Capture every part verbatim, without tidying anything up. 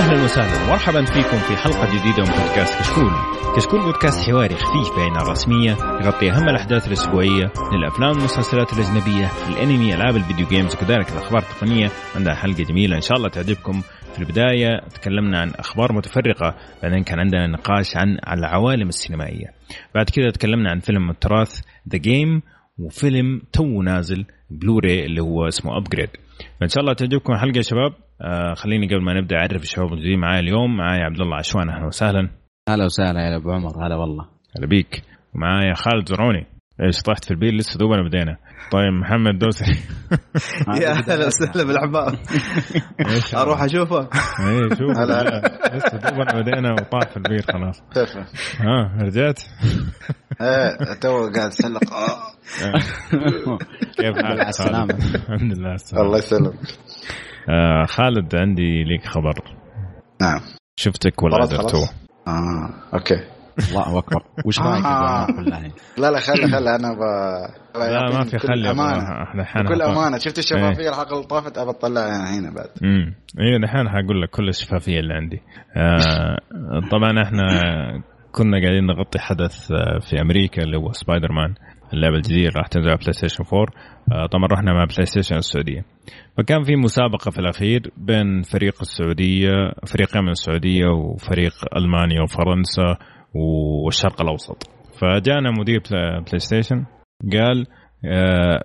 أهلا وسهلا ومرحبا فيكم في حلقة جديدة من بودكاست كشكول. كشكول بودكاست حواري خفيف بعين الرسمية يغطي أهم الأحداث الأسبوعية للأفلام والمسلسلات الأجنبية، الأنمي، ألعاب الفيديو جيمز، وكذلك الأخبار التقنية. عندنا حلقة جميلة إن شاء الله تعجبكم. في البداية تكلمنا عن أخبار متفرقة، بعدين كان عندنا نقاش عن العوالم السينمائية، بعد كده تكلمنا عن فيلم التراث The Game وفيلم تو نازل بلوراي اللي هو اسمه Upgrade. فإن شاء الله تعجبكم الحلقة يا شباب. آه خليني قبل ما نبدأ أعرف الشباب اللي معايا اليوم. معايا عبد الله عشوان، أهلا وسهلا. هلا وسهلا يا أبو عمر، هلا والله. هلا بيك. معايا خالد زرعوني. إيش طحت في البيل لسه دوبنا بدينا. طيب محمد دوسري. يا أهلا وسهلا بالعباء. أروح أشوفه. إيه شوف. لسه دوبنا بدينا وطاح في البيل خلاص. ها رجعت. إيه تو قاعد سلق. كيف حالك؟ السلامة. الحمد لله. الله يسلم. آه خالد عندي ليك خبر. نعم. شفتك ولا درتو؟ آه أوكي. الله أكبر. وش رايك بالله؟ لا لا خلي خلي أنا ب. لا ما في خلي. أمانة. كل أمانة. شفت الشفافية حق الطافت أبى أطلعها هنا بعد. أمم. إيه نحن هقول لك كل الشفافية اللي عندي. آه طبعًا إحنا كنا قاعدين نغطي حدث في أمريكا اللي هو سبايدر مان، اللعبة الجديدة راح تنزل على بلاي ستيشن فور. طبعا رحنا مع بلاي ستيشن السعودية، فكان في مسابقة في الأخير بين فريق السعودية، فريقين من السعودية وفريق ألمانيا وفرنسا والشرق الأوسط. فجانا مدير بلاي ستيشن قال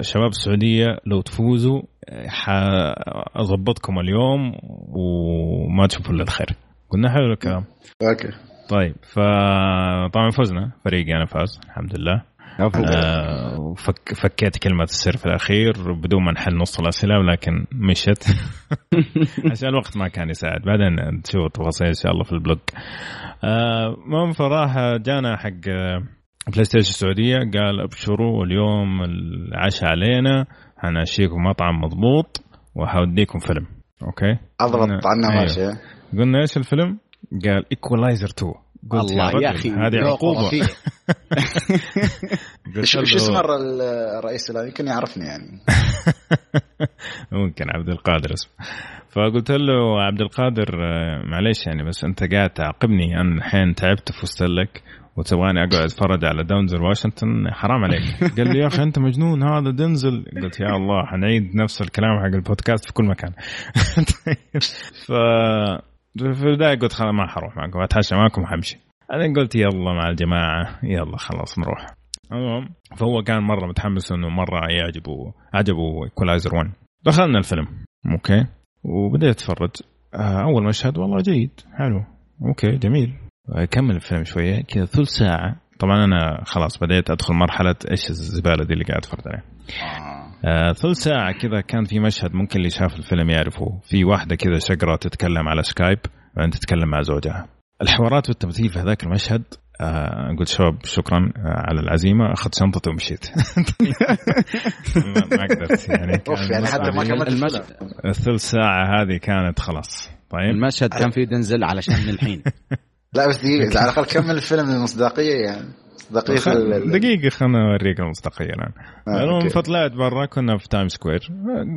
شباب السعودية لو تفوزوا حأضبطكم اليوم وما تشوفوا إلا الخير. قلنا حلو الكلام أوكي طيب. فطبعا فزنا، فريقي أنا فاز الحمد لله. آه فك فكيت كلمة السر في الأخير بدون ما نحل نص الأسئلة، لكن مشت عشان الوقت ما كان يساعد. بعدين تشوف التفاصيل إن شاء الله في البلوج. آه من فراحة جانا حق بلاي ستيشن السعودية قال أبشروا اليوم العشاء علينا، هنأشيكم مطعم مضبوط وهوديكم فيلم. أوكي أضبط عنا ماشي. أيوه. قلنا إيش الفيلم؟ قال إيكولايزر تو. الله يا, يا أخي هذه عقوبة. شو اسم الرئيس؟ لا يمكن يعرفني يعني. ممكن عبد القادر اسمه. فقلت له عبد القادر معليش يعني، بس أنت قاعد تعاقبني أنا الحين، تعبت فزت لك وتبغاني أقعد أتفرج على دنزل واشنطن؟ حرام عليك. قال لي يا أخي أنت مجنون، هذا دنزل. قلت يا الله هنعيد نفس الكلام حق البودكاست في كل مكان. ف في ده قلت خلاص ما حروح معكم، أتحشى معكم حمشي. أنا قلت يلا مع الجماعة، يلا خلاص نروح. المهم فهو كان مرة متحمس إنه مرة يعجبه عجبه إيكولايزر ون. دخلنا الفيلم أوكي وبدأت أتفرج. أول مشهد والله جيد حلو أوكي جميل. كمل الفيلم شوية كذا ثلث ساعة. طبعا أنا خلاص بدأت أدخل مرحلة إيش الزبالة دي اللي قاعد أتفرج عليها. آه، ثلث ساعة كذا كان في مشهد ممكن اللي شاف الفيلم يعرفه، في واحدة كذا شجرة تتكلم على سكايب وأنت تتكلم مع زوجها. الحوارات والتمثيل في هذاك المشهد. آه، قلت شباب شكرا على العزيمة، أخذت شنطتي ومشيت. ما قدرت يعني. يعني حتى ما كملت المشهد. الثلث ساعة هذه كانت خلاص. طيب. المشهد كان فيه دنزل علشان الحين. لا بس دقيقة على الأقل كمل الفيلم المصداقية يعني. دقيقة دقيقة خلنا أوريك المستقية الآن. المهم فطلعت برا، كنا في تايم سكوير،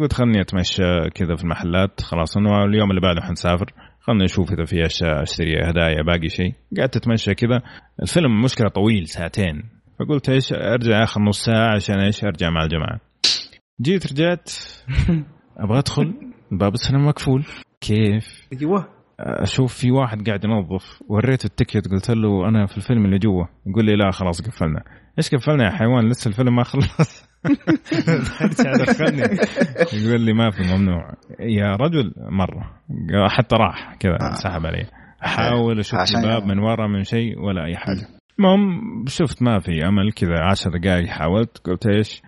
قلت خلني أتمشى كذا في المحلات. خلاص إنه اليوم اللي بعده حنسافر، خلنا نشوف إذا في أشياء أشتري هدايا باقي شيء. قعدت أتمشى كذا. الفيلم مشكلة طويل ساعتين، فقلت إيش أرجع آخر نص ساعة عشان إيش أرجع مع الجماعة. جيت رجعت أبغى أدخل باب السينما مقفول. كيف؟ أيوه أشوف في واحد قاعد ينظف، وريته التيكت قلت له أنا في الفيلم اللي جوا، يقول لي لا خلاص قفلنا. إيش قفلنا يا حيوان لسه الفيلم ما خلص. يقول لي ما في ممنوع يا رجل. مرة حتى راح كذا سحب علي، أحاول أشوف الباب من ورا من شيء ولا أي حاجة. المهم شفت ما في أمل كذا، عشر دقايق حاولت. قلت إيش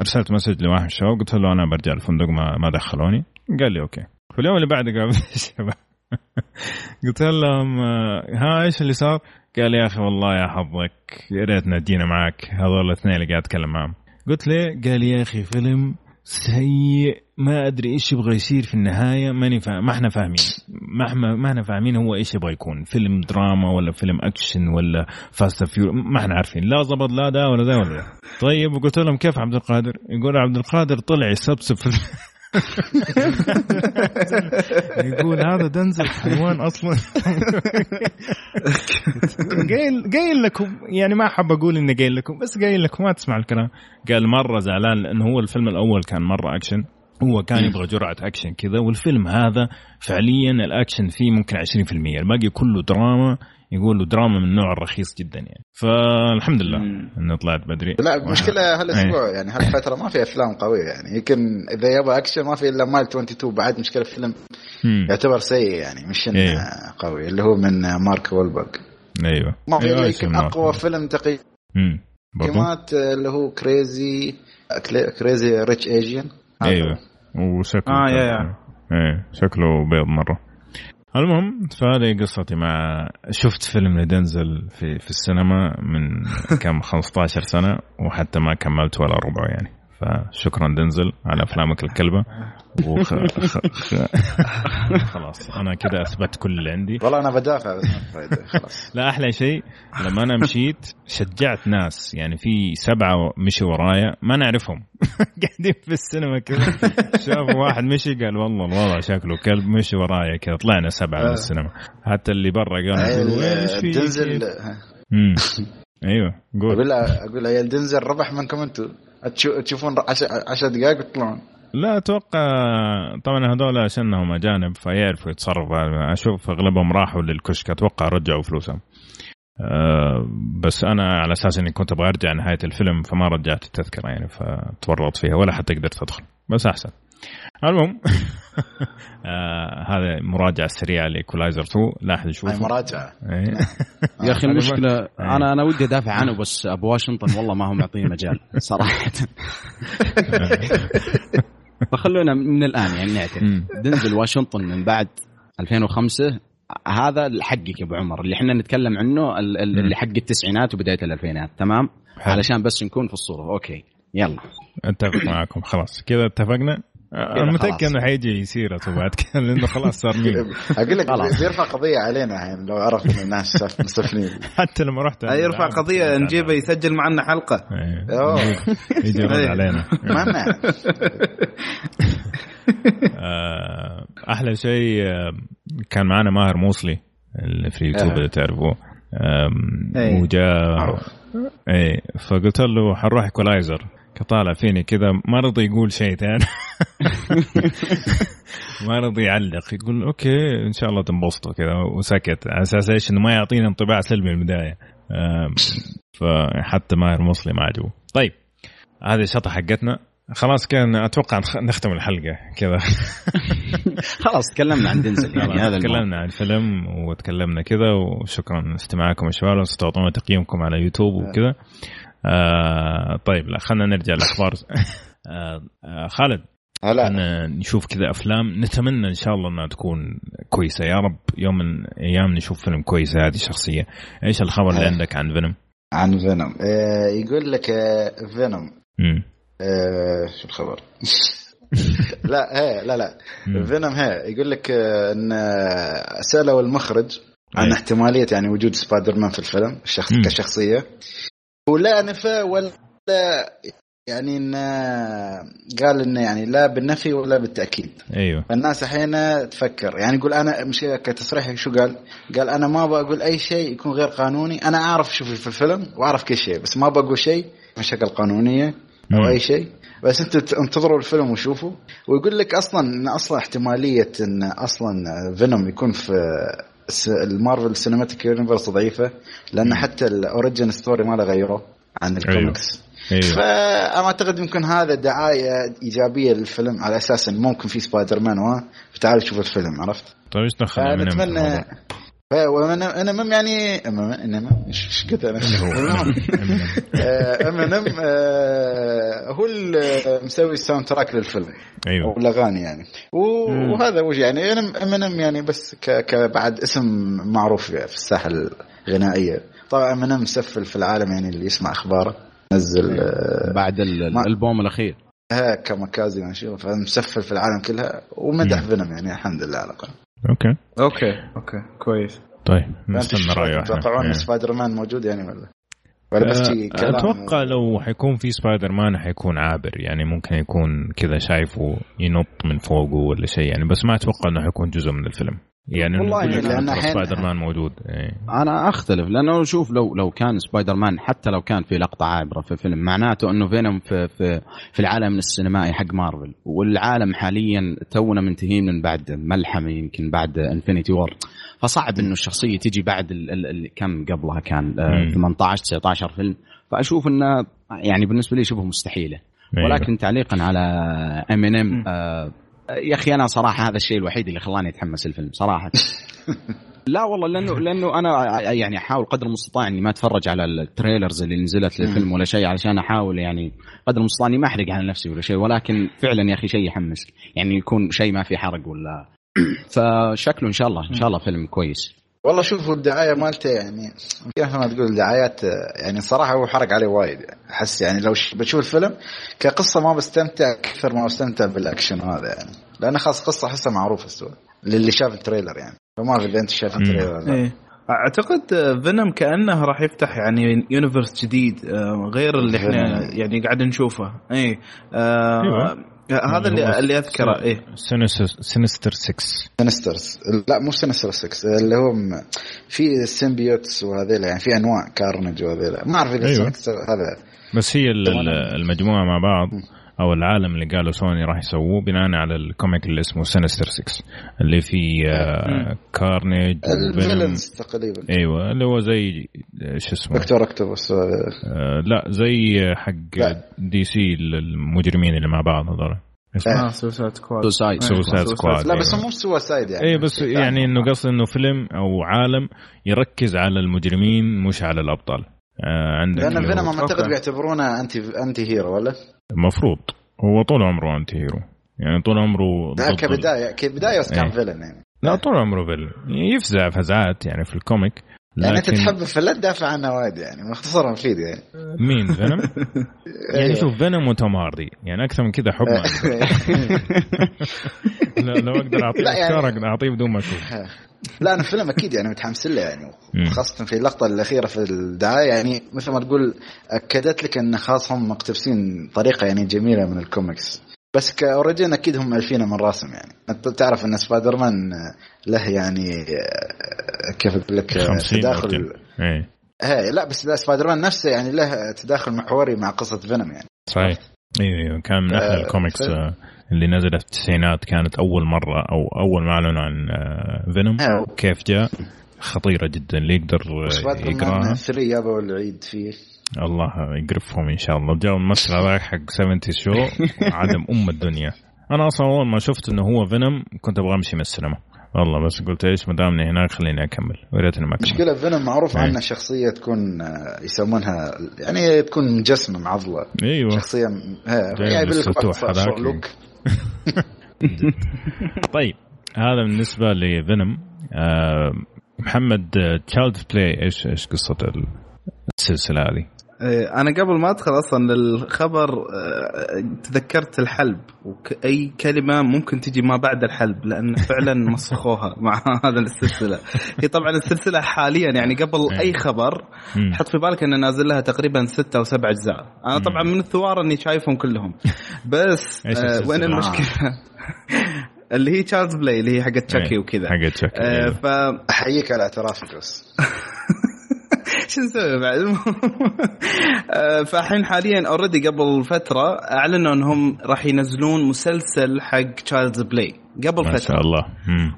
أرسلت مسج لواحد شو، قلت له أنا برجع الفندق ما ما دخلوني. قال لي أوكي. في اليوم اللي بعد قابل الشباب قلت لهم ها إيش اللي صار؟ قال يا أخي والله يا حظك، يا ريت نجينا معك، هذول الاثنين اللي قاعد أتكلم معهم. قلت لي قال يا أخي فيلم سيء، ما أدري إيش يبغى يصير في النهاية، ماني فا... ما إحنا فاهمين ما ما إحنا فاهمين هو إيش يبغى يكون، فيلم دراما ولا فيلم أكشن ولا فاست فيور، ما إحنا عارفين لا زبط لا دا ولا دا ولا دا. طيب وقلت لهم كيف عبد القادر؟ يقول عبد القادر طلع يسبسب في يقول هذا دنزل حيوان أصلا. قايل قايل لكم يعني ما حب أقول إني قايل لكم بس قايل لكم ما تسمع الكلام. قال مرة زعلان لأنه هو الفيلم الأول كان مرة أكشن, هو كان يبغى جرعة أكشن كذا, والفيلم هذا فعليا الأكشن فيه ممكن عشرين بالمية, الباقي كله دراما. يقول له دراما من النوع الرخيص جدا يعني. فالحمد لله انه طلعت بدري. لا مشكلة هالاسبوع يعني هالفترة ما في افلام قوية يعني, يمكن اذا يبغى اكشن ما في الا مايل اثنين وعشرين. بعد مشكلة فيلم يعتبر سيء يعني مش إيه. قوي اللي هو من مارك وولبرغ. ايوه ما في أيوة اقوى فيلم تقي كمات اللي هو كريزي كريزي ريتش ايجين. ايوه وشكله اه يا ايه شكله بيض مرة. المهم فهذه قصتي مع شفت فيلم لدنزل في في السينما من كم خمسة عشر سنة وحتى ما كملت ولا ربع يعني. فشكرا دنزل على أفلامك الكلبة وخ... خ... خ... خلاص أنا كده أثبت كل اللي عندي. والله أنا بدافع بس خلاص. لا أحلى شيء لما أنا مشيت شجعت ناس يعني في سبعة مشي ورايا ما نعرفهم قاعدين في السينما كده, شافوا واحد مشي قال والله الوضع شكله كلب مشي ورايا كده, طلعنا سبعة من السينما. حتى اللي برا قالوا ايش في دنزل. امم ايوه قول اقول اقول يا دنزل ربح منكم انتوا تشوفون عشر دقائق وتطلعون. لا أتوقع طبعا هذول عشانهم أجانب فيعرفوا يتصرفوا, أشوف أغلبهم راحوا للكشك أتوقع رجعوا فلوسهم. أه بس أنا على أساس إني كنت أبغى أرجع نهاية الفيلم فما رجعت التذكرة يعني, فتورطت فيها ولا حتى قدرت أدخل بس أحسن. المهم آه هذا مراجعة سريعة لإيكولايزر تو. لا أحد يشوفه مراجعة يا أخي المشكلة أنا أنا ودي أدافع عنه بس أبو واشنطن والله ما هم معطيني مجال صراحة. فخلونا من الآن يعني نعترف دنزل واشنطن من بعد ألفين وخمسة هذا الحقك يا أبو عمر اللي إحنا نتكلم عنه اللي حق التسعينات وبداية الألفينات. تمام علشان بس نكون في الصورة. أوكي يلا اتفق معكم خلاص كذا اتفقنا. أنا متأكد إنه حيجي يصير بعد كذا لأنه خلاص صار مين. أقول لك يرفع قضية علينا الحين لو عرفنا الناس مسفنين. حتى لما رحت يرفع قضية نجيبه يسجل معنا حلقة. يجي يرد علينا. ما أحلى شيء كان معنا ماهر موصلي اللي في يوتيوب اللي تعرفوه وجاء إيه فقلت له حنروح إيكولايزر كطالع فيني كذا ما رضي يقول شيء ثاني ما رضي يعلق يقول اوكي ان شاء الله تنبسطوا كذا وسكت على اساس ايش انه ما يعطينا انطباع سلبي من البدايه. فحتى ماهر موصلي ما عجبه. طيب هذه الشطه حقتنا خلاص كان اتوقع نختم الحلقه كذا. خلاص تكلمنا عن دنزل يعني هذا تكلمنا عن الفيلم وتكلمنا كذا وشكرا استماعكم يا شباب واستعطونا تقييمكم على يوتيوب وكذا. آه طيب لا خلنا نرجع للأخبار. آه آه خالد هلا نشوف كذا أفلام نتمنى إن شاء الله أنها تكون كويسة يا رب يوم من أيام نشوف فيلم كويس. هذه شخصية إيش الخبر اللي عندك عن فينوم؟ عن فينوم آه يقول لك فينوم آه شو الخبر؟ لا هي لا لا فينوم هي يقول لك آه أن سألوا المخرج عن احتمالية يعني وجود سبايدرمان في الفيلم الشخص كشخصية ولا نفى ولا يعني إن قال إنه يعني لا بالنفي ولا بالتأكيد. أيوة. الناس أحيانا تفكر يعني يقول أنا مش كتصريح شو قال قال أنا ما بقول أي شيء يكون غير قانوني. أنا أعرف شو في الفيلم وأعرف كل شيء بس ما بقول شيء بشكل قانونية أو أي شيء بس أنت انتظروا الفيلم وشوفوا. ويقول لك أصلا إن أصلا احتمالية إن أصلا فينوم يكون في المارفل سينماتيك يونيفرس ضعيفة لأن حتى الأوريجين ستوري ما له غيره عن الكوميكس. أيوه. أيوه. فأنا أعتقد ممكن هذا دعاية إيجابية للفيلم على أساس إن ممكن في سبايدر مان وها فتعال شوف الفيلم عرفت. طيب إيش دخلنا من الموضوع؟ وأنا أنا مم يعني أنا أنا إيش كده أنا أمينيم هو المسوي الساوند تراك للفيلم والأغاني يعني وهذا وجه يعني أنا أمينيم يعني بس ك كبعد اسم معروف في الساحة الغنائية طبعا أمينيم مسفل في العالم يعني اللي يسمع أخباره نزل بعد الألبوم الأخير ها كمكازي يعني شيء فمسفل في العالم كلها ومدح فينوم يعني الحمد لله على الأقل. اوكي اوكي اوكي كويس. طيب نستنى رايه. تتوقعون سبايدر مان موجود يعني ولا أتوقع لو حيكون في سبايدر مان حيكون عابر يعني, ممكن يكون كذا شايفه ينط من فوقه ولا شيء يعني, بس ما أتوقع أنه حيكون جزء من الفيلم يعني. والله لأن سبايدر مان موجود إيه. أنا أختلف لأنه شوف لو لو كان سبايدر مان حتى لو كان في لقطة عابرة في فيلم, معناته أنه فينوم في, في في العالم السينمائي حق مارفل, والعالم حاليا تونا منتهين من بعد ملحمة يمكن بعد انفينيتي وور, فصعب إنه الشخصية تيجي بعد ال ال كم قبلها كان ثمانية عشر تسعة عشر فيلم, فأشوف إنه يعني بالنسبة لي شبه مستحيلة. ولكن تعليقا على إم إن إم آه يا أخي أنا صراحة هذا الشيء الوحيد اللي خلاني أتحمس الفيلم صراحة. لا والله لأنه لأنه أنا يعني أحاول قدر المستطاع إني ما أتفرج على التريلرز اللي نزلت للفيلم ولا شيء, علشان أحاول يعني قدر المستطاع إني ما أحرق على نفسي ولا شيء, ولكن فعلا يا أخي شيء يحمسك يعني يكون شيء ما في حرق ولا. فشكله إن شاء الله إن شاء الله فيلم كويس. والله شوفوا الدعاية مالته يعني كيف ما تقول دعايات يعني صراحة هو حرق عليه وايد, أحس يعني لو بشوف الفيلم كقصة ما بستمتع كثر ما بستمتع بالأكشن هذا يعني, لأن خاص قصة حسة معروفة سوا للي شاف التريلر يعني, فما في اللي أنت شاف التريلر. إيه. أعتقد فينوم كأنه راح يفتح يعني يونيفرس جديد غير اللي إحنا يعني قاعد نشوفه. إيه آه هذا اللي اللي اذكره ايه سينستر سكس سينسترز لا مو سينستر سكس اللي هم في السيمبيوتس وهذيل يعني في انواع كارنج وهذيل ما اعرف اذا أيوة. هذا بس هي المجموعه مع بعض او العالم اللي قالوا سوني راح يسووه بناء على الكوميك اللي اسمه سينستر سكس اللي فيه كارنج الفيلنز تقريبا ايوه اللي هو زي ايش اسمه دكتور اكتوبوس آه لا زي حق لا. دي سي المجرمين اللي مع بعض هذول اسمه سوسايد سكواد سوسايد سكواد لا بس مو سوسايد يعني اي بس يعني انه قصد انه فيلم او عالم يركز على المجرمين مش على الابطال آه عندك لأن فينا ما منتقد بيعتبرونه انتي انتي هيرو ولا مفروض هو طول عمره أنت هيرو يعني طول عمره ده كبداية كبداية وسكان فيلن يعني لا طول عمره فيلن يفزع فزعات يعني في الكوميك لكن أنت تحب فيلن دافع عنه واد يعني مختصرا فيه يعني مين فينوم يعني شوف فينوم متمارضي يعني أكثر من كده حب لا لو أقدر أعطيه أفكار أعطيه بدون ما أشوف لا أنا الفيلم أكيد يعني متحمس له يعني خاصة في اللقطة الأخيرة في الدعاية يعني مثل ما تقول أكدت لك أن خاص هم مقتبسين طريقة يعني جميلة من الكوميكس بس كأوريجين أكيد هم ألفين من راسم يعني أنت تعرف أن سبايدر مان له يعني كيف أقول لك تداخل هاي لا بس سبايدر مان نفسه يعني له تداخل محوري مع قصة فينوم يعني صحيح إيه كان من أحلى الكوميكس اللي نزلت في التسعينات كانت أول مرة أو أول معلن عن فينوم كيف جاء خطيرة جدا اللي يقدر يقرأها ثري يابا والعيد فيه الله يقرفهم إن شاء الله جاء الممثل هذا حق سبعين شو عدم أم الدنيا أنا أصلا أول ما شفت إنه هو فينوم كنت أبغى أمشي من السينما والله بس قلت إيش مدامني هناك خليني أكمل وريت إنه ما كمل مشكلة فينوم معروف عنه شخصية تكون يسمونها يعني تكون مجسمة معضلة أيوة. شخصية يعني بالك طيب هذا بالنسبة لفينوم آه محمد Child's Play إيش إيش قصة السلسلة هذه أنا قبل ما أدخل أصلاً للخبر تذكرت الحلب وأي كلمة ممكن تجي ما بعد الحلب لأن فعلاً مسخوها مع هذا السلسلة هي طبعاً السلسلة حالياً يعني قبل أي خبر حط في بالك أن نازل لها تقريباً ستة أو سبعة أجزاء أنا طبعاً من الثوار أني شايفهم كلهم بس وين المشكلة اللي هي تشارلز بلاي اللي هي حقة تشاكي وكذا حقة تشاكي أحييك على اعترافك بس شو نسوي بعد فالحين حاليا اوريدي قبل فتره اعلنوا انهم راح ينزلون مسلسل حق تشايلدز بلاي قبل ما فتره ما شاء الله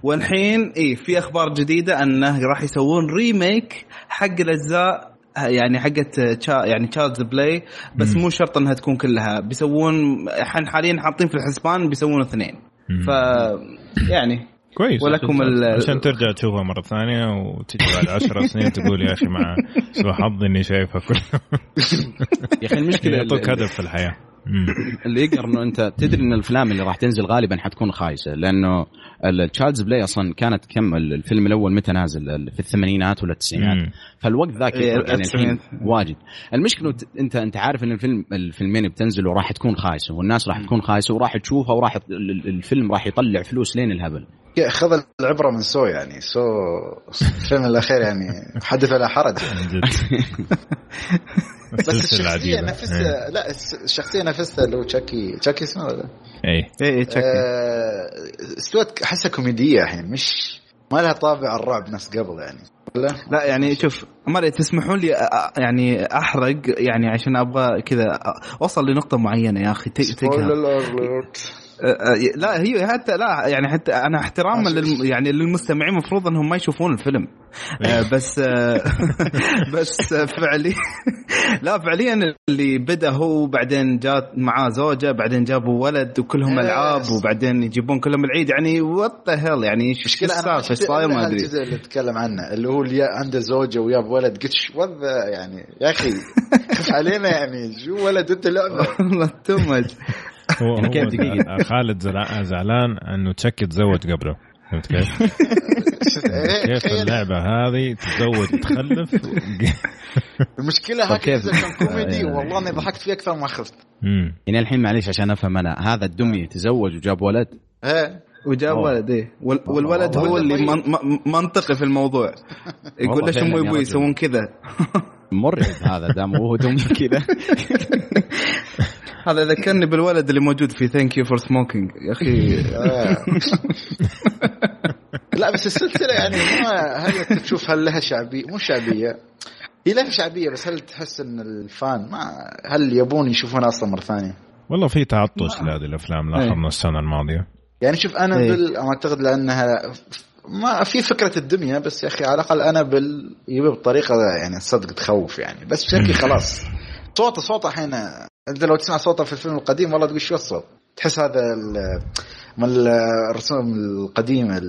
والحين ايه في اخبار جديده انه راح يسوون ريميك حق الاجزاء يعني حقت يعني تشايلدز بلاي بس مم. مو شرط انها تكون كلها بيسوون الحين حاليا حاطين في الحسبان بيسوون اثنين ف يعني كويس ولكم عشان ترجع تشوفها مرة ثانية وتجي بعد عشر سنين تقول يا أخي مع سوى حظ إني شايفها كلها يا أخي المشكلة يعطوك هدف في الحياة اللي يقدر انه انت تدري ان الافلام اللي راح تنزل غالبا حتكون خايسه, لانه التشايلدز بلاي اصلا كانت كم الفيلم الاول متى نازل, في الثمانينات ولا التسعينات, فالوقت ذاك يعني الحين واجد. المشكله انت انت عارف ان الفيلم الفيلمين بتنزل وراح تكون خايسه والناس راح تكون خايسه وراح تشوفها وراح الفيلم راح يطلع فلوس لين الهبل. خذ العبره من سو يعني سو الفيلم الاخير يعني حدث لا حرج بس الشخصية نفسها, لا الشخصية نفسها لو تشاكي تشاكي اسمه ولا اي اي تشاكي آه استوت حسها كوميدية الحين, مش ما لها طابع الرعب نفس قبل يعني. لا لا يعني شوف مرة تسمحون لي يعني احرق يعني عشان ابغى كذا اوصل لنقطة معينة يا اخي. لا هي حتى لا يعني حتى انا احتراما لل يعني للمستمعين مفروض انهم ما يشوفون الفيلم بس بس فعليا لا فعليا اللي بدا هو بعدين جات معاه زوجة بعدين جابوا ولد وكلهم العاب وبعدين يجيبون كلهم العيد يعني وات ذا هيل يعني ايش السالفه صاير ما ادري. الجزء اللي اتكلم عنه اللي هو اللي عنده زوجة وياب ولد قتش وذا يعني يا اخي خف علينا يعني شو ولد انت لعبه والله تمج. هو هو خالد زعلان أنه تشكي تزوج قبله, فهمت كيف؟ كيف اللعبة هذه تزوج تخلف المشكلة هكذا كان كوميدي والله ما ضحكت فيه أكثر ما خفت يعني. الحين معليش عشان أفهم أنا, هذا الدمية تزوج وجاب ولد وجاب ولد إيه, والولد هو اللي منطقي في الموضوع يقول ليش أمي وأبوي يسوون كذا مرعب هذا دام وهو دمية كذا. هذا ذكرني بالولد اللي موجود في ثانك يو فور سموكينج يا اخي. لا بس السلسله يعني هل تشوف هل لها شعبيه مو شعبيه, هي لها شعبيه بس هل تحس ان الفان ما هل يبون يشوفونها اصلا مره ثانيه؟ والله في تعطش لهذه الافلام لاخر من السنه الماضيه يعني. شوف انا بال اعتقد لانها ما في فكره الدنيا بس يا اخي على الاقل انا بال يبي بطريقه يعني صدق تخوف يعني, بس شكلي خلاص صوته صوته الحين انت لو تسمع صوته في الفيلم القديم والله تقول شو الصوت, تحس هذا من الرسوم القديمه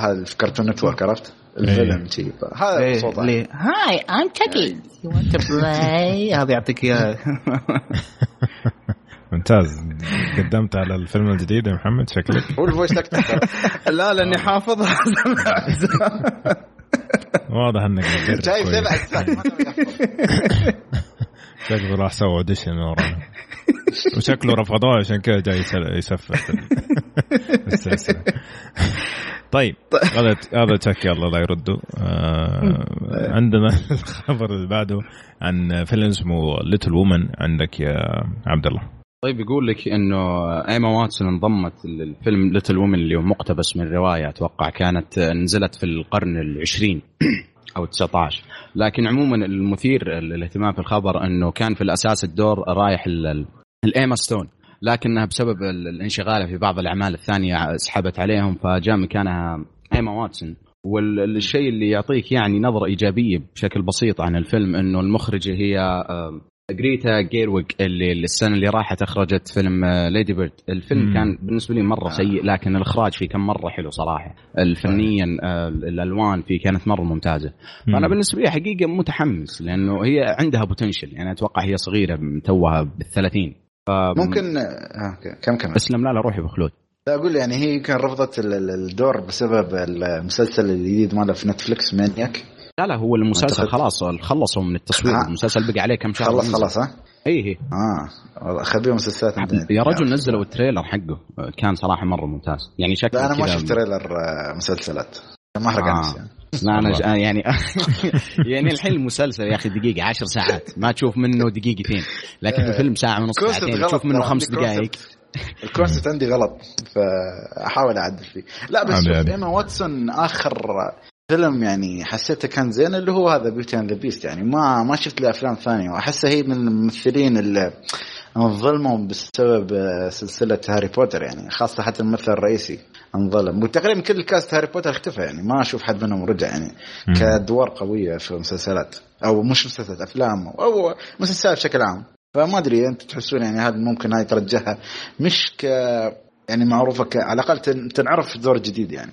هذا في كارتون نتورك عرفت الفيلم تي هذا الصوت ليه هاي ام تشكي يو وانت تو بلاي هذا يعطيك اياه. ممتاز قدمت على الفيلم الجديد يا محمد شكلك والفويس تكتك. لا لاني حافظها واضح انك جايب سبع اجزاء ما شكله راح سوى أوديشن من ورانا وشكله رفضوه عشان كده جاي يسفح السلسلة. طيب هذا هذا تشكي الله لا يرده. آه عندنا الخبر اللي بعده عن فيلم اسمه Little Woman عندك يا عبد الله. طيب يقول لك إنه إيما واتسون انضمت الفيلم Little Woman اللي هو مقتبس من رواية أتوقع كانت نزلت في القرن العشرين أو تسعة عشر, لكن عموما المثير للاهتمام في الخبر أنه كان في الأساس الدور رايح الإيما ستون لكنها بسبب الانشغال في بعض الأعمال الثانية سحبت عليهم فجاء مكانها إيما واتسون. والشيء اللي يعطيك يعني نظرة إيجابية بشكل بسيط عن الفيلم أنه المخرجة هي غريتا جيرويغ اللي السنة اللي راحت أخرجت فيلم ليدي بيرد. الفيلم م- كان بالنسبة لي مرة سيء لكن الإخراج فيه كان مرة حلو صراحة, الفنيا الألوان فيه كانت مرة ممتازة. م- فأنا بالنسبة لي حقيقة متحمس لأنه هي عندها بوتنشل يعني, أتوقع هي صغيرة متوها بالثلاثين ممكن كم كم أسلم لا لا روحي بخلود. لا أقول يعني هي كان رفضت الدور بسبب المسلسل الجديد ماله في نتفليكس مانياك. لا لا هو المسلسل خلاص خلصوا من التصوير آه. المسلسل بقى عليه كم شهر خلص خلاص ها ايه اه خبير مسلسلات يا رجل. نزلوا التريلر حقه كان صراحه مره ممتاز يعني شكله. لا انا ما شفت تريلر مسلسلات ما احرق آه. نفسي يعني. لا انا يعني يعني الحين المسلسل يا اخي دقيقه عشر ساعات ما تشوف منه دقيقتين لكن الفيلم ساعه ونص ساعتين تشوف منه خمس دقائق. الكونسبت عندي غلط فاحاول اعدل فيه. لا بس إيما واتسون اخر فيلم يعني حسيته كان زين اللي هو هذا بيوتي اند ذا بيست يعني ما ما شفت له افلام ثانيه واحسها هي من الممثلين اللي انظلموا بسبب سلسله هاري بوتر يعني, خاصه حتى الممثل الرئيسي انظلم وتقريبا كل كاست هاري بوتر اختفى يعني ما اشوف حد منهم رجع يعني م- كادوار قويه في مسلسلات او مش مسلسلات افلام او مسلسلات بشكل عام. فما ادري انت تحسون يعني هذا ممكن هاي ترجعها مش ك يعني معروفه على الاقل تنعرف دور جديد يعني.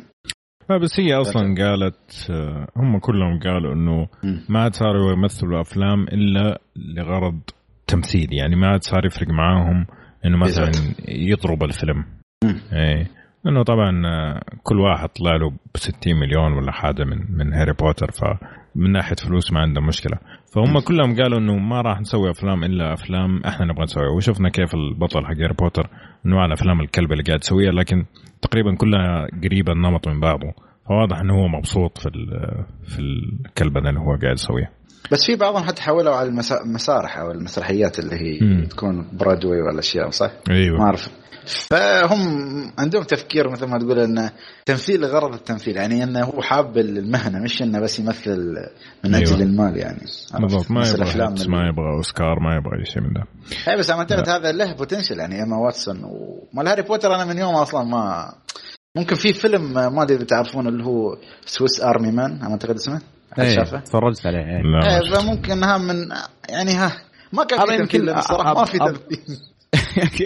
بس هي أصلا قالت هم كلهم قالوا أنه ما عاد صاروا يمثلوا أفلام إلا لغرض تمثيل يعني ما عاد صار يفرق معاهم انه مثلا يضرب الفيلم. اي انه طبعا كل واحد طلع له بستين مليون ولا حاجه من من هاري بوتر، فمن ناحيه فلوس ما عندهم مشكله. فهم كلهم قالوا انه ما راح نسوي افلام الا افلام احنا نبغى نسويها، وشفنا كيف البطل حق هاري بوتر نوع الافلام الكلب اللي قاعد يسويها، لكن تقريبا كلها قريبه النمط من بعضه. فواضح انه هو مبسوط في في الكلبنه اللي هو قاعد يسويها. بس في بعضهم حتى حاولوا على المسارح او المسرحيات اللي هي مم. تكون برادوي ولا اشياء، صح؟ أيوة. ما اعرف، فهم عندهم تفكير مثل ما تقول ان تمثيل غرض التمثيل، يعني انه هو حاب المهنه، مش انه بس يمثل من اجل أيوة. المال يعني. بالضبط، ما يبغى ما يبغى اوسكار، ما يبغى اي شيء من ده. اي بس انا اعتقد هذا له بوتنشل، يعني اما واتسون ومال هاري بوتر. انا من يوم اصلا ما ممكن في فيلم ما ادري بتعرفون اللي هو سويس ارمي مان، انا اعتقد اسمه شافه، تفرجت عليه. ايه اذا ممكن انها من يعني ها ما كان في تمثيل الصراحه، ما في تمثيل.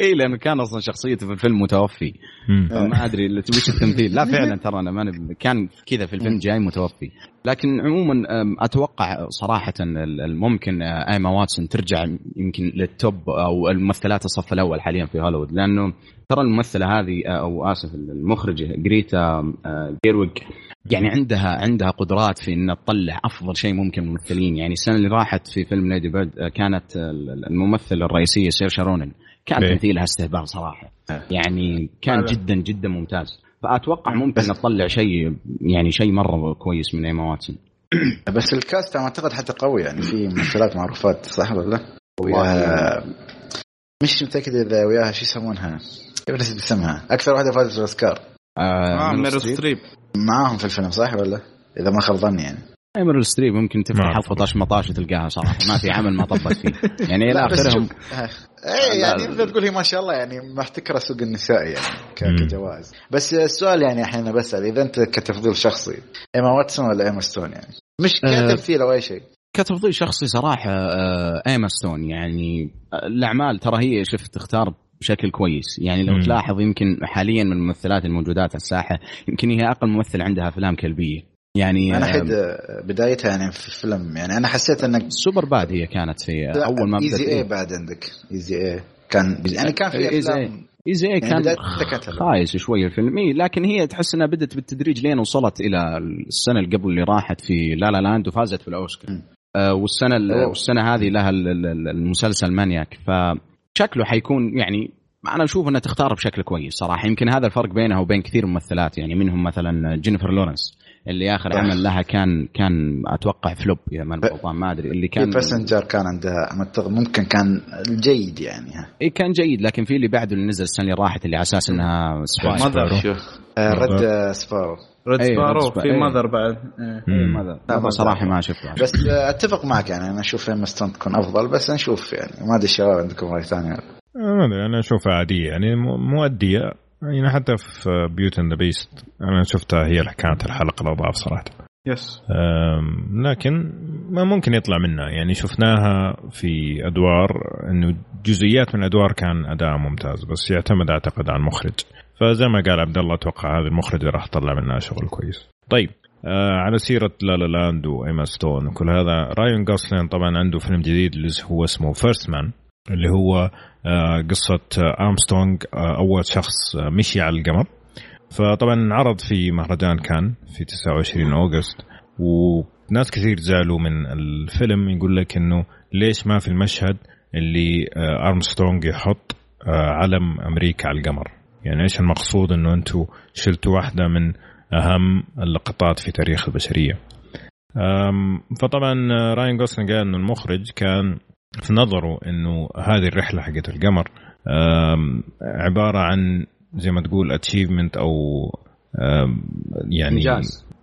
ايه لانه كان اصلا شخصيته في الفيلم متوفي، ما ادري اللي تبيش التمثيل. لا فعلا ترى انا ما كان كذا في الفيلم جاي متوفي. لكن عموما اتوقع صراحه الممكن ايما واتسون ترجع يمكن للتوب او الممثلات الصف الاول حاليا في هوليوود، لانه ترى الممثله هذه او اسف المخرجه جريتا جيرويغ يعني عندها عندها قدرات في ان تطلع افضل شيء ممكن الممثلين. يعني السنه اللي راحت في فيلم ليدي بيرد كانت الممثله الرئيسيه سيرشا رونن، كان تمثيلها استهبال صراحه، يعني كان جدا جدا ممتاز. فأتوقع ممكن نطلع شيء يعني شيء مرة كويس من إيما واتسون. بس الكاست أعتقد حتى قوي، يعني في ممثلات معروفات، صح ولا لا؟ مش متأكد إذا وياها شو يسمونها، كيف نسيت اسمها، أكثر واحدة فازت بالأوسكار آه ميريل ستريب، معاهم في الفيلم صح ولا إذا ما خاب ظني يعني. ميريل ستريب ممكن تفتح حلقة طاش مطاش تلقاها صراحة، ما في عمل ما طبت فيه يعني إلى آخرهم. اي يعني انت تقول هي ما شاء الله يعني محتكره سوق النسائي يعني كجوائز. بس السؤال يعني احيانا بسال اذا انت كتفضيل شخصي ايما واتسون ولا ايما ستون، يعني مش كتمثيل او اي شيء، كتفضيل شخصي صراحه ايما ستون. يعني الاعمال ترى هي شفت تختار بشكل كويس، يعني لو مم. تلاحظ يمكن حاليا من الممثلات الموجودات على الساحه يمكن هي اقل ممثل عندها افلام كلبيه. يعني انا حد بدايتها يعني في الفيلم، يعني انا حسيت انك سوبر باد هي كانت في اول ما بدات ايزي اي بعد عندك ايزي اي كان يعني كان في افلام ايزي اي كان خايس شويه الفيلمي، لكن هي تحس انها بدت بالتدريج لين وصلت الى السنه اللي قبل اللي راحت في لا لا لاند وفازت في الاوسكار، آه والسنه والسنه هذه لها المسلسل مانياك. فشكله حيكون يعني أنا أشوف أنها تختار بشكل كويس صراحة. يمكن هذا الفرق بينها وبين كثير ممثلات، يعني منهم مثلا جينيفر لورنس اللي آخر طيب. عمل لها كان كان أتوقع فلوب يا من بطان ما أدري اللي كان باسنجر كان عندها ممكن كان جيد يعني إيه كان جيد، لكن في اللي بعده اللي نزل السنة اللي راحت اللي على أساس أنها سبارو رد سبارو رد سبارو في ماذر بعد ماذر صراحة ما شفتها. بس أتفق معك، يعني أنا أشوف إما ستون تكون أفضل، بس نشوف يعني ما أدري الشباب عندكم رأي ثاني. أنا أشوفها عادية يعني مؤدية، يعني حتى في بيوت اند ذا بيست أنا شفتها هي اللي كانت الحلقة الأضعف صراحة. يس. لكن ما ممكن يطلع منها، يعني شفناها في أدوار إنه جزئيات من أدوار كان أداء ممتاز، بس يعتمد أعتقد على المخرج. فزي ما قال عبد الله أتوقع هذا المخرج راح يطلع منها شغل كويس. طيب على سيرة لا لا لاند وإيما ستون وكل هذا، راين غوسلين طبعا عنده فيلم جديد اللي هو اسمه فيرست مان، اللي هو قصة أرمسترونغ أول شخص مشي على القمر. فطبعا عرض في مهرجان كان في تسعة وعشرين أغسطس، وناس كثير زعلوا من الفيلم، يقول لك إنه ليش ما في المشهد اللي أرمسترونغ يحط علم أمريكا على القمر، يعني إيش المقصود إنه أنتوا شلتوا واحدة من أهم اللقطات في تاريخ البشرية. فطبعا راين غوسلينغ قال إنه المخرج كان في نظره إنه هذه الرحلة حقت القمر عبارة عن زي ما تقول achievement أو يعني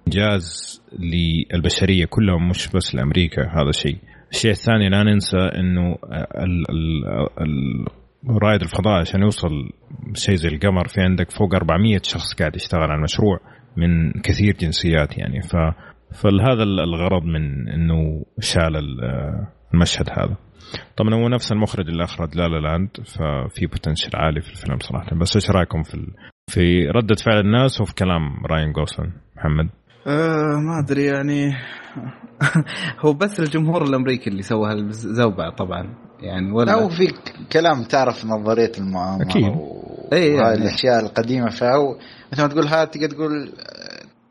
إنجاز للبشرية كلها، مش بس لأمريكا. هذا شيء. الشيء الثاني لا ننسى إنه ال ال ال رائد الفضاء عشان يوصل شيء زي القمر في عندك فوق أربعمية شخص قاعد يشتغل على المشروع من كثير جنسيات، يعني ف فهذا الغرض من إنه شال المشهد هذا. طبعا هو نفس المخرج اللي اخرج لا لا لاند، ففي بوتنشل عالي في الفيلم صراحه. بس ايش رايكم في ال... في ردة فعل الناس وفي كلام راين غوسلين محمد؟ أه ما أدري يعني هو بس الجمهور الأمريكي اللي سوى هالزوبعة طبعا يعني. ولا أو في كلام تعرف نظرية المؤامرة وهذه يعني الأشياء القديمة، فهو مثل ما تقول هذا تقدر تقول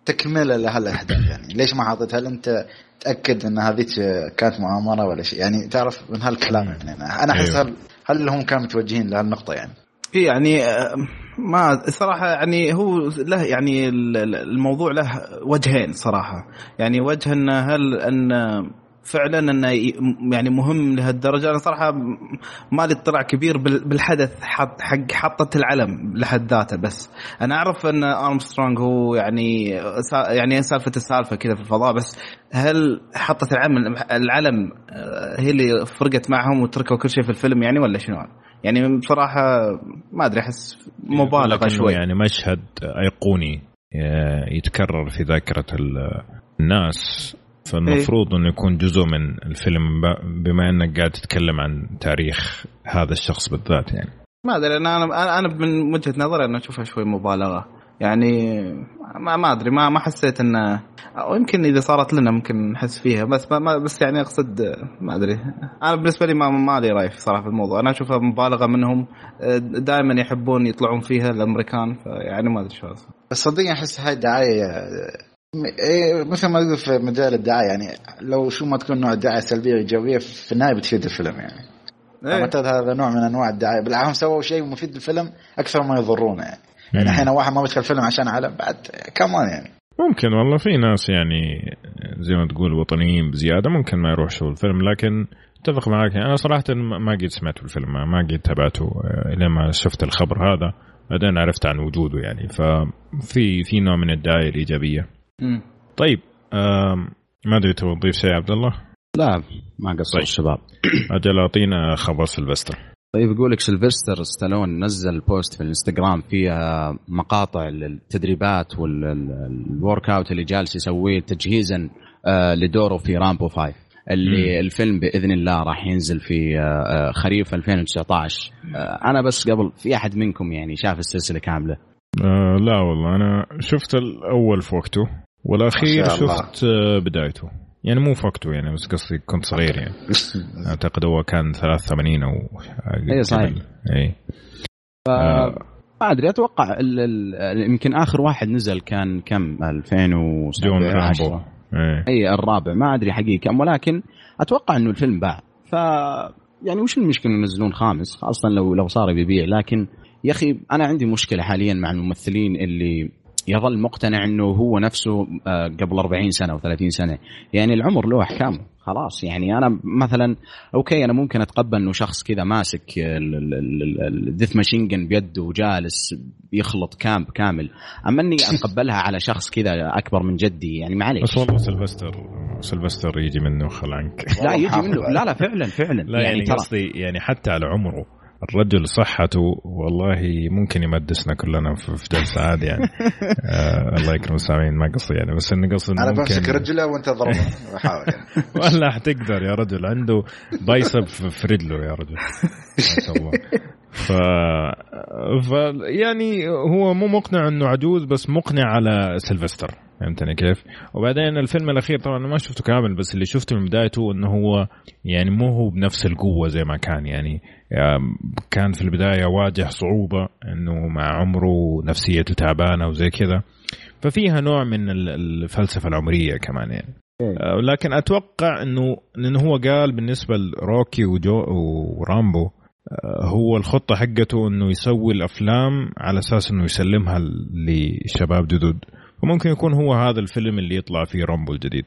تكملة لهالأحداث يعني. ليش ما حاطت؟ هل أنت تأكد أن هذه كانت مؤامرة ولا شيء يعني؟ تعرف من هالكلام يعني. أنا أحس هل هل هم كانوا متوجهين لهالنقطة يعني؟ يعني ما صراحة يعني هو له يعني الموضوع له وجهين صراحة يعني. وجه أن هل أن فعلا أنه يعني مهم لهالدرجة؟ أنا صراحة ما لي اطلاع كبير بالحدث حق حق حطة العلم لحد ذاته، بس أنا أعرف أن أرمسترونغ هو يعني يعني سالفة السالفة كذا في الفضاء، بس هل حطة العلم العلم هي اللي فرقت معهم وتركوا كل شيء في الفيلم يعني ولا شنو يعني؟ بصراحة ما أدري، أحس مبالغة شوي يعني. مشهد أيقوني يتكرر في ذاكرة الناس، فالمفروض أنه يكون جزء من الفيلم بما أنك قاعد تتكلم عن تاريخ هذا الشخص بالذات يعني. ما أدري، أنا أنا من وجهة نظري أنا أشوفها شوي مبالغة يعني. ما ما أدري، ما ما حسيت أنه، أو يمكن إذا صارت لنا ممكن نحس فيها، بس ما بس يعني أقصد ما أدري. أنا بالنسبة لي ما ما لي رأي صراحة في الموضوع، أنا أشوفها مبالغة منهم، دائما يحبون يطلعون فيها الأمريكان، فيعني ما أدري شو أصلا. بس صدقني أحس هاي دعاية مثل ما يقول في مجال الدعاية يعني، لو شو ما تكون نوع الدعاية سلبية إيجابية في النهاية بتفيد الفيلم يعني. فمتى هذا نوع من أنواع الدعاية بالعام سووا شيء مفيد للفيلم أكثر ما يضرونه يعني. يعني الحين واحد ما بيدخل فيلم عشان علم بعد كمان يعني. ممكن والله في ناس يعني زي ما تقول وطنيين بزيادة ممكن ما يروح شو الفيلم، لكن اتفق معاك يعني. أنا صراحة ما قد سمعت الفيلم، ما قد تابعته إلا ما شفت الخبر هذا، بعدين عرفت عن وجوده يعني. ففي في نوع من الدعاية الإيجابية. مم. طيب ما أدري تبغى تضيف شيء عبد الله؟ لا ما قصر طيب. الشباب أجل أعطينا خبر سيلفستر. طيب يقولك سيلفستر ستالون نزل بوست في الانستغرام فيها مقاطع التدريبات والورك اوت اللي جالس يسويه تجهيزا لدوره في رامبو فايف اللي مم. الفيلم بإذن الله راح ينزل في خريف ألفين وتسعة عشر. أنا بس قبل، في أحد منكم يعني شاف السلسلة كاملة؟ أه لا والله، أنا شفت الأول في وقته والأخير شفت بدايته يعني، مو فقته يعني، بس قصدي كنت صغير يعني. أعتقد هو كان ثلاثة وثمانين أو أي صحيح أي. ف... آه. ما أدري، أتوقع ال... ال... يمكن آخر واحد نزل كان كم ألفين وسبعة عشر أي. أي الرابع ما أدري حقيقي كم، ولكن أتوقع إنه الفيلم باع. ف يعني وش المشكلة ينزلون خامس خاصة لو لو صار بيبيع. لكن يا أخي أنا عندي مشكلة حاليا مع الممثلين اللي يظل مقتنع أنه هو نفسه قبل أربعين سنة وثلاثين سنة يعني. العمر له أحكامه خلاص يعني. أنا مثلا أوكي، أنا ممكن أتقبل أنه شخص كذا ماسك الديث ماشينجن بيده وجالس يخلط كامب كامل، أما أني أتقبلها على شخص كذا أكبر من جدي يعني معليش. بس والله سيلفستر سيلفستر يجي منه خلانك. لا يجي منه، لا لا فعلا فعلا لا يعني, يعني قصدي يعني حتى على عمره الرجل صحته والله ممكن يمدسنا كلنا في جلسة عادي يعني. آه الله يكرم السامعين، ما قصدي يعني، بس إني قصدي أنا بمسك رجله وأنت ضربه وحاول يعني. والله حتقدر يا رجل، عنده بايسب في رجله يا رجل ما شاء الله. ف... ف يعني هو مو مقنع إنه عجوز، بس مقنع على سيلفستر فهمتني كيف. وبعدين الفيلم الأخير طبعا ما شفته كامل، بس اللي شفته من بدايته إنه هو يعني مو هو بنفس القوة زي ما كان يعني. كان في البداية واجه صعوبة إنه مع عمره نفسيته تعبانة وزي كذا، ففيها نوع من الفلسفة العمرية كمان يعني. لكن أتوقع إنه إنه هو قال بالنسبة لروكي وجو ورامبو هو الخطة حقته إنه يسوي الأفلام على أساس إنه يسلمها لشباب جدد، وممكن يكون هو هذا الفيلم اللي يطلع فيه رامبو الجديد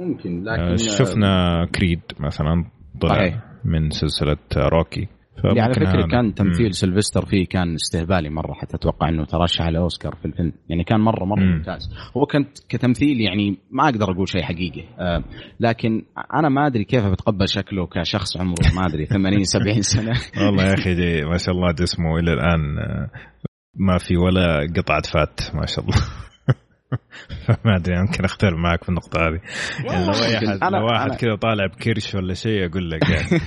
ممكن. لكن شفنا كريد مثلا طلع من سلسلة روكي يعني. على فكرة كان تمثيل سيلفستر فيه كان استهبالي مرة، حتى أتوقع أنه ترشح على أوسكار في الفيلم يعني. كان مرة مرة ممتاز هو، كنت كتمثيل يعني ما أقدر أقول شيء حقيقي. آه لكن أنا ما أدري كيف بتقبل شكله كشخص عمره ما أدري ثمانين سبعين سنة. والله يا أخي دي ما شاء الله جسمه إلى الآن ما في ولا قطعة فات ما شاء الله. ما أدري، يمكن أختار معك في النقطة هذه يعني. لو واحد, أنا... واحد كذا طالع بكرش ولا شيء أقول لك يعني.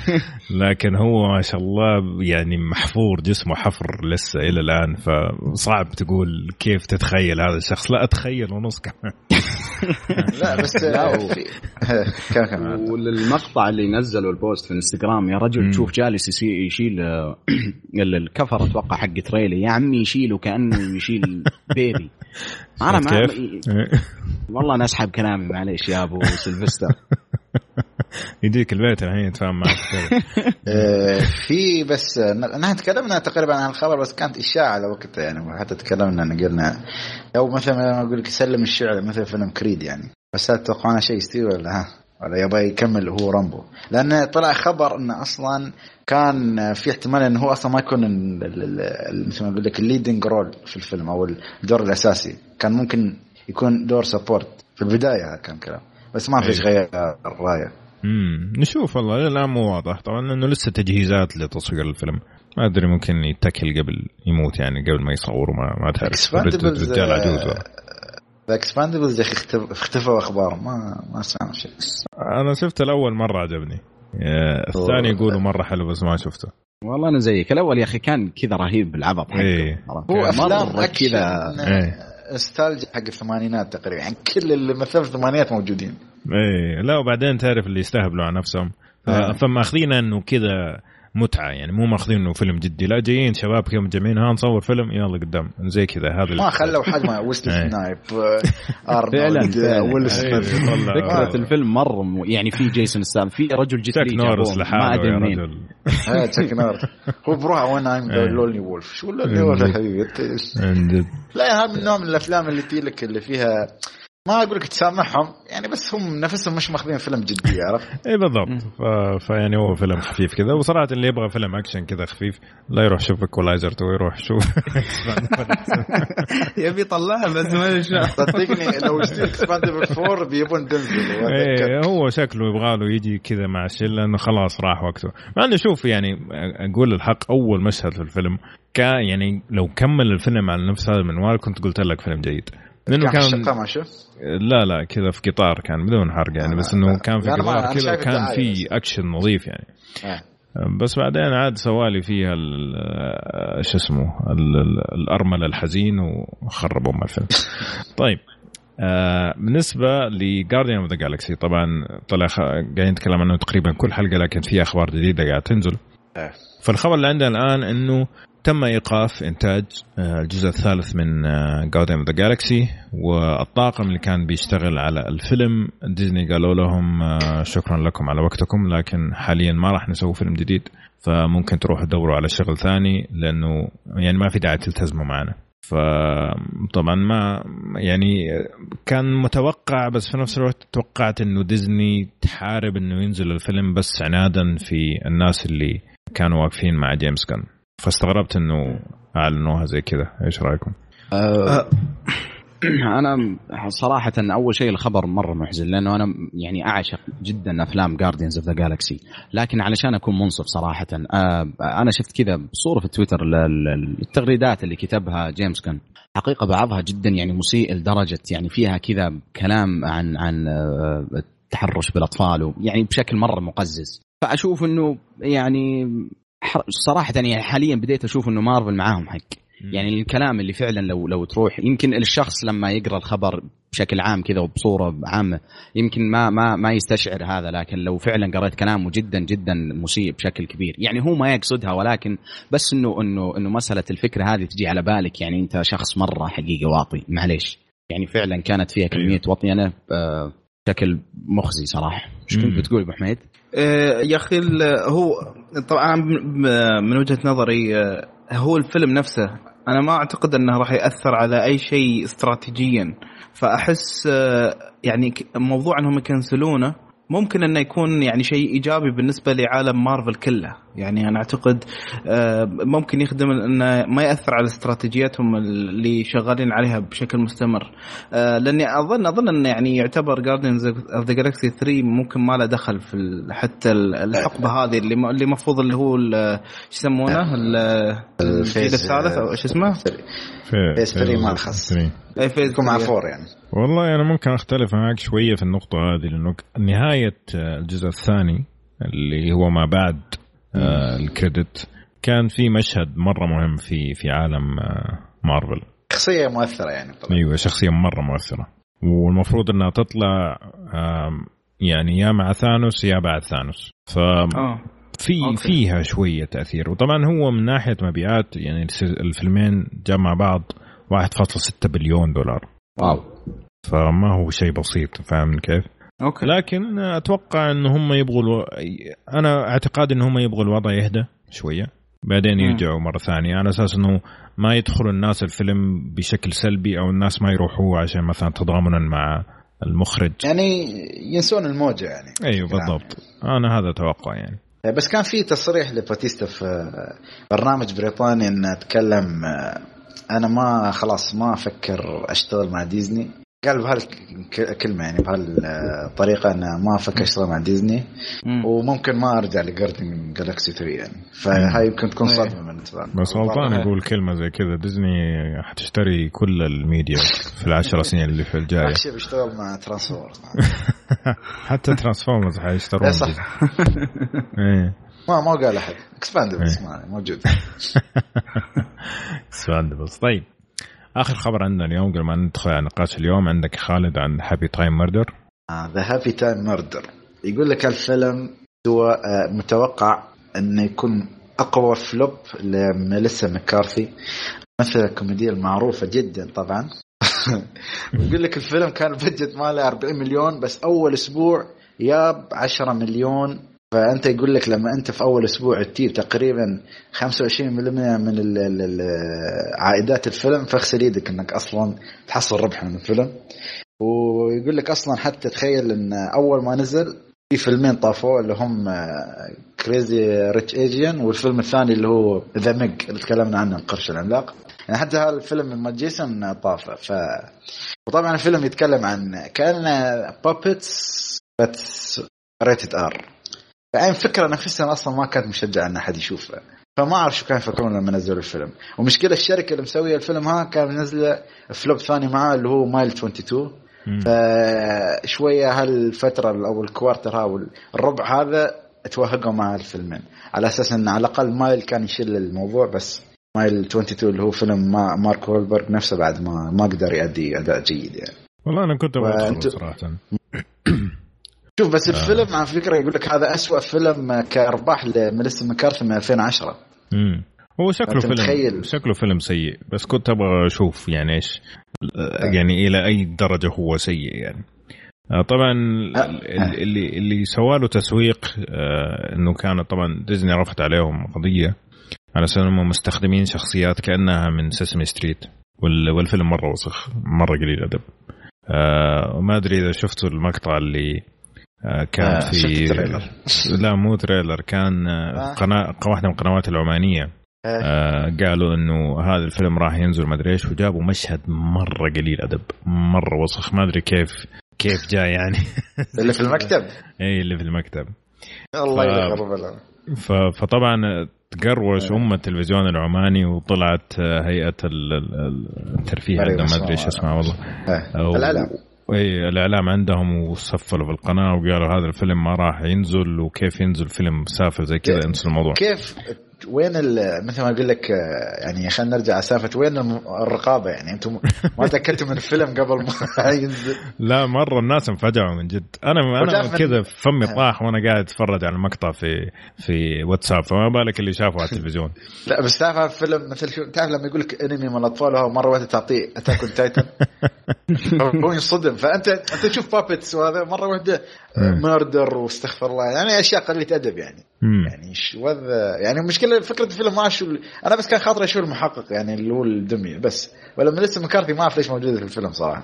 لكن هو ما شاء الله يعني محفور جسمه حفر لسه إلى الآن، فصعب تقول كيف تتخيل هذا الشخص. لا أتخيل ونص كمان. لا بس كان كان والمقطع اللي نزله البوست في الانستغرام يا رجل تشوف جالس يشيل الكفر اتوقع حق تريلي يا عمي يشيله كأنه يشيل بيبي. انا ما والله انا اسحب كلامي معليش يا ابو سيلفستر يديك البيت الحين تفهم معك. في بس نحن تكلمنا تقريبا عن الخبر بس كانت إشاعة على وقتها يعني حتى تكلمنا أن قلنا لو مثلا أقول لك سلم الشعر مثلا فيلم كريد يعني بس هل توقعنا شيء يستير ولا ها ولا يبغى يكمل هو رامبو لأن طلع خبر أنه أصلا كان في احتمال أنه هو أصلا ما يكون مثل ما أقول لك الليدنج رول في الفيلم أو الدور الأساسي كان ممكن يكون دور سبورت في البداية كان كلام بس ما فيش غير الراية. امم نشوف والله لا مو واضح طبعا لانه لسه تجهيزات لتصوير الفيلم ما ادري ممكن يتكل قبل يموت يعني قبل ما يصوروا ما ما تعرف الرجال عجوز اكسباندبلز يا اخي اختفوا اخبار ما ما سامع شيء. انا شفته الاول مره عجبني الثاني يقولوا مره حلو بس ما شفته والله انا زيك الاول يا اخي كان كذا رهيب العبط حقه ايه. هو افلام كذا استالجيا حق الثمانينات تقريبا يعني كل اللي مثلوا الثمانينات موجودين ايه لا وبعدين تعرف اللي يستهبلوا على نفسهم فما اخذينا انه كذا متعه يعني مو ماخذين انه فيلم جدي لا جايين شباب كم جمعين ها نصور فيلم يلا قدام زي كذا هذا ما خلوا حد ما وصل سنايب ارنولد والسميث فكره الفيلم مره يعني في جيسون ستام في رجل جسري ما ادري مين ها تكنار هو بروحه وانا ام لونلي وولف شو اللي هو يا حبيبي لا هذا النوع من الافلام اللي تيلك اللي فيها ما أقولك تسامحهم يعني بس هم نفسهم مش ماخذين فيلم جدي عرف إيه بالضبط فيعني هو فيلم خفيف كذا وصراحة اللي يبغى فيلم أكشن كذا خفيف لا يروح شوف إيكولايزر تو يروح شوف يبي يطلعها بس ما يشاء صدقني لو يشتري إكسباندبل فور بيبون دنزل إيه هو شكله يبغاله يجي كذا مع الشلة لأنه خلاص راح وقته مع إنه شوف يعني أقول الحق أول مشهد في الفيلم كا يعني لو كمل الفيلم على نفس هذا المنوال كنت قلت لك فيلم جيد لأنه كان لا لا كذا في قطار كان بدون حرق يعني بس انه كان في قطار كذا كان في اكشن نظيف يعني آه. بس بعدين عاد سوالي فيها ايش اسمه الارمل الحزين وخربوا ما الفيلم. طيب آه بالنسبه لجارديان اوف ذا جالاكسي طبعا طلع قاعدين نتكلم عنه تقريبا كل حلقه لكن فيها اخبار جديده قاعده تنزل آه. فالخبر اللي عندنا الان انه تم إيقاف إنتاج الجزء الثالث من Guardians of the Galaxy والطاقم اللي كان بيشتغل على الفيلم ديزني قالوا لهم شكرا لكم على وقتكم لكن حاليا ما راح نسوي فيلم جديد فممكن تروحوا تدوروا على شغل ثاني لأنه يعني ما في داعي تلتزموا معنا. فطبعا ما يعني كان متوقع بس في نفس الوقت توقعت إنه ديزني تحارب إنه ينزل الفيلم بس عنادا في الناس اللي كانوا واقفين مع جيمس جان فاستغربت انه اعلنوها زي كذا. ايش رايكم؟ أه انا صراحه أن اول شيء الخبر مره محزن لانه انا يعني اعشق جدا افلام Guardians of the Galaxy لكن علشان اكون منصف صراحه أه انا شفت كذا صوره في تويتر التغريدات اللي كتبها جيمس كان حقيقه بعضها جدا يعني مسيء لدرجه يعني فيها كذا كلام عن عن التحرش بالاطفال يعني بشكل مره مقزز فاشوف انه يعني صراحة يعني حاليا بديت أشوف إنه مارفل معاهم حق يعني الكلام اللي فعلا لو لو تروح يمكن الشخص لما يقرأ الخبر بشكل عام كذا وبصورة عامة يمكن ما ما ما يستشعر هذا لكن لو فعلا قرأت كلامه جدا جدا مسيء بشكل كبير يعني هو ما يقصدها ولكن بس إنه إنه إنه مسألة الفكرة هذه تجي على بالك يعني أنت شخص مرة حقيقي واطي معليش يعني فعلا كانت فيها كمية وطني أنا بشكل مخزي صراحة. إيش كنت بتقول أبو حميد؟ يا أخي هو طبعا من وجهة نظري هو الفيلم نفسه أنا ما أعتقد أنه راح يأثر على أي شيء استراتيجيا فأحس يعني موضوع أنهم يكنسلونه ممكن أنه يكون يعني شيء إيجابي بالنسبة لعالم مارفل كله يعني أنا أعتقد ممكن يخدم أنه ما يأثر على استراتيجياتهم اللي شغالين عليها بشكل مستمر لأني أظن أظن أنه يعني يعتبر Guardians of the Galaxy ثري ممكن ما له دخل في حتى الحقبة هذه اللي مفروض اللي هو شو يسمونه الفيز الثالث أو شو اسمه فيز ثري ما الخص أي فيزكم مع فور يعني والله أنا ممكن أختلف معك شوية في النقطة هذه لأنه نهاية الجزء الثاني اللي هو ما بعد آه الكريدت كان في مشهد مرة مهم في في عالم آه مارفل شخصية مؤثرة يعني طبعا. أيوة شخصية مرة مؤثرة والمفروض انها تطلع يعني يا مع ثانوس يا بعد ثانوس. ف في فيها شوية تأثير. وطبعا هو من ناحية مبيعات يعني الفيلمين جمع بعض واحد فاصلة ستة بليون دولار. واو. فما هو شيء بسيط، فاهم كيف؟ أوكي. لكن أنا أتوقع إن هم يبغوا الو... أنا اعتقاد إن هم يبغوا الوضع يهدى شوية بعدين يرجعوا مرة ثانية، على أساس إنه ما يدخلوا الناس الفيلم بشكل سلبي أو الناس ما يروحوا عشان مثلا تضامنا مع المخرج، يعني ينسون الموجة يعني. أيوة بالضبط يعني. أنا هذا توقع يعني. بس كان في تصريح لباتيستا في برنامج بريطاني إنه تكلم أنا ما خلاص ما أفكر أشتغل مع ديزني، قال بهالكلمة يعني بهالطريقة أنا ما أفكر أشتغل مع ديزني مم. وممكن ما أرجع لجاردن جالاكسي ثري يعني، فهاي يمكن تكون صدمة بالنسبة لي. بس غلطان يقول كلمة زي كذا، ديزني حتشتري كل الميديا في العشر سنين اللي في الجاية. أكشي بيشتغل مع ترانسفورمرز حتى ترانسفورمرز حيشترون. إيه صح. ما ما قال أحد إكسباندبلز ما موجود إكسباندبلز. طيب آخر خبر عندنا اليوم قبل ما ندخل على نقاش اليوم، عندك خالد عن Happy Time Murder. The Happy Time Murder يقول لك الفيلم هو متوقع أنه يكون أقوى فلوب لميليسا مكارثي، مثل الكوميديا المعروفة جدا طبعا. يقول لك الفيلم كان بجت ماله أربعين مليون، بس أول أسبوع ياب عشرة مليون. فأنت يقول لك لما أنت في أول أسبوع تجيب تقريبا خمسة وعشرين بالمئة من عائدات الفيلم، فاغسل يدك أنك أصلا تحصل ربح من الفيلم. ويقول لك أصلا حتى تخيل أن أول ما نزل في فيلمين طافوا اللي هم كريزي ريتش ايجين والفيلم الثاني اللي هو ذا ميج اللي تكلمنا عنه القرش العملاق، يعني حتى هالفيلم من مات جيسون طافه. ف... وطبعا الفيلم يتكلم عن كان بابتس بس ريتد آر، يعني فكرة نفسها أصلا ما كانت مشجعة أن أحد يشوفها، فما أعرف شو كان يفكرون لما نزلوا الفيلم. ومشكلة الشركة اللي مسوية الفيلم ها كان نزل فلوب ثاني معاه اللي هو مايل اثنين وعشرين، فشوية هالفترة أو الكوارتر ها والربع هذا اتوهقوا مع الفيلمين على أساس أن على الأقل مايل كان يشيل الموضوع، بس مايل اثنين وعشرين اللي هو فيلم ما مارك وولبرغ نفسه بعد ما ما قدر يؤدي أداء جيد يعني. والله أنا كنت أبغى صراحة شوف بس الفيلم على فكرة يقول لك هذا أسوأ فيلم كأرباح لميليسا مكارثي من ألفين وعشرة. امم هو شكله فيلم متخيل. شكله فيلم سيء، بس كنت أبغى أشوف يعني إيش يعني إلى أي درجة هو سيء يعني. طبعا اللي اللي سواله تسويق إنه كان طبعا ديزني رفعت عليهم قضية على أساس إنهم مستخدمين شخصيات كأنها من سيسمي ستريت، والفيلم مرة وسخ مرة قليل أدب. ما أدري إذا شفتوا المقطع اللي كان في لا مو تريلر، كان قناة واحدة من القنوات العمانية قالوا إنه هذا الفيلم راح ينزل ما أدري إيش، وجابوا مشهد مرة قليل أدب مرة وسخ ما أدري كيف كيف جاء يعني اللي في المكتب إيه اللي في المكتب الله يغربله. فطبعا تقروش أم التلفزيون العماني وطلعت هيئة الترفيه عندهم ما أدري إيش اسمها والله الإعلام اي الاعلام عندهم، وصفلوا في القناه وقالوا هذا الفيلم ما راح ينزل، وكيف ينزل فيلم سافر زي كذا انسوا الموضوع. كيف وين مثل ما اقول لك يعني خلينا نرجع على سالفه وين الرقابه يعني، انتم ما تاكدتوا من الفيلم قبل ما ينزل؟ لا مره الناس انفجعوا من جد. انا انا كذا فمي طاح وانا قاعد اتفرج على المقطع في في واتساب، فما بالك اللي شافه على التلفزيون. لا بس تعرف الفيلم مثل شو تعرف لما يقول لك انمي من الاطفال هو مره واحده تعطيه اتاك اون تايتن هو ينصدم. فانت انت تشوف بابتس وهذا مره واحده ماردر واستغفر الله يعني اشياء قليله ادب يعني يعني شوذ يعني. المشكله فكره الفيلم ما شو انا بس كان خاطري اشوف المحقق يعني اللي هو الدميه بس، ولا ميليسا مكارثي ما اعرف ليش موجوده في الفيلم صراحه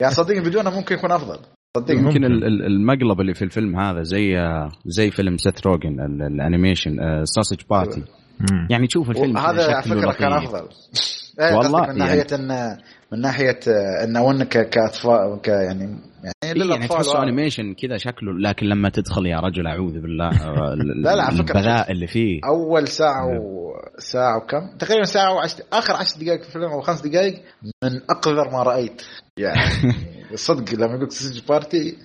يعني صدقني بدونه ممكن يكون افضل. صدقني ممكن المقلب اللي في الفيلم هذا زي زي فيلم سيث روجن الانيميشن ساسج بارتي يعني تشوف الفيلم هذا على فكره كان افضل والله من ناحيه ان من ناحيه ان وانك كاطفال يعني يعني للأطفال يعني انيميشن كذا شكله، لكن لما تدخل يا رجل أعوذ بالله لا لا على فكرة اللي فيه أول ساعة وساعة وكم تقريبا ساعة وعشر آخر عشر دقائق في الفيلم أو خمس دقائق من أقذر ما رأيت يعني صدق لما يقولك سيج بارتي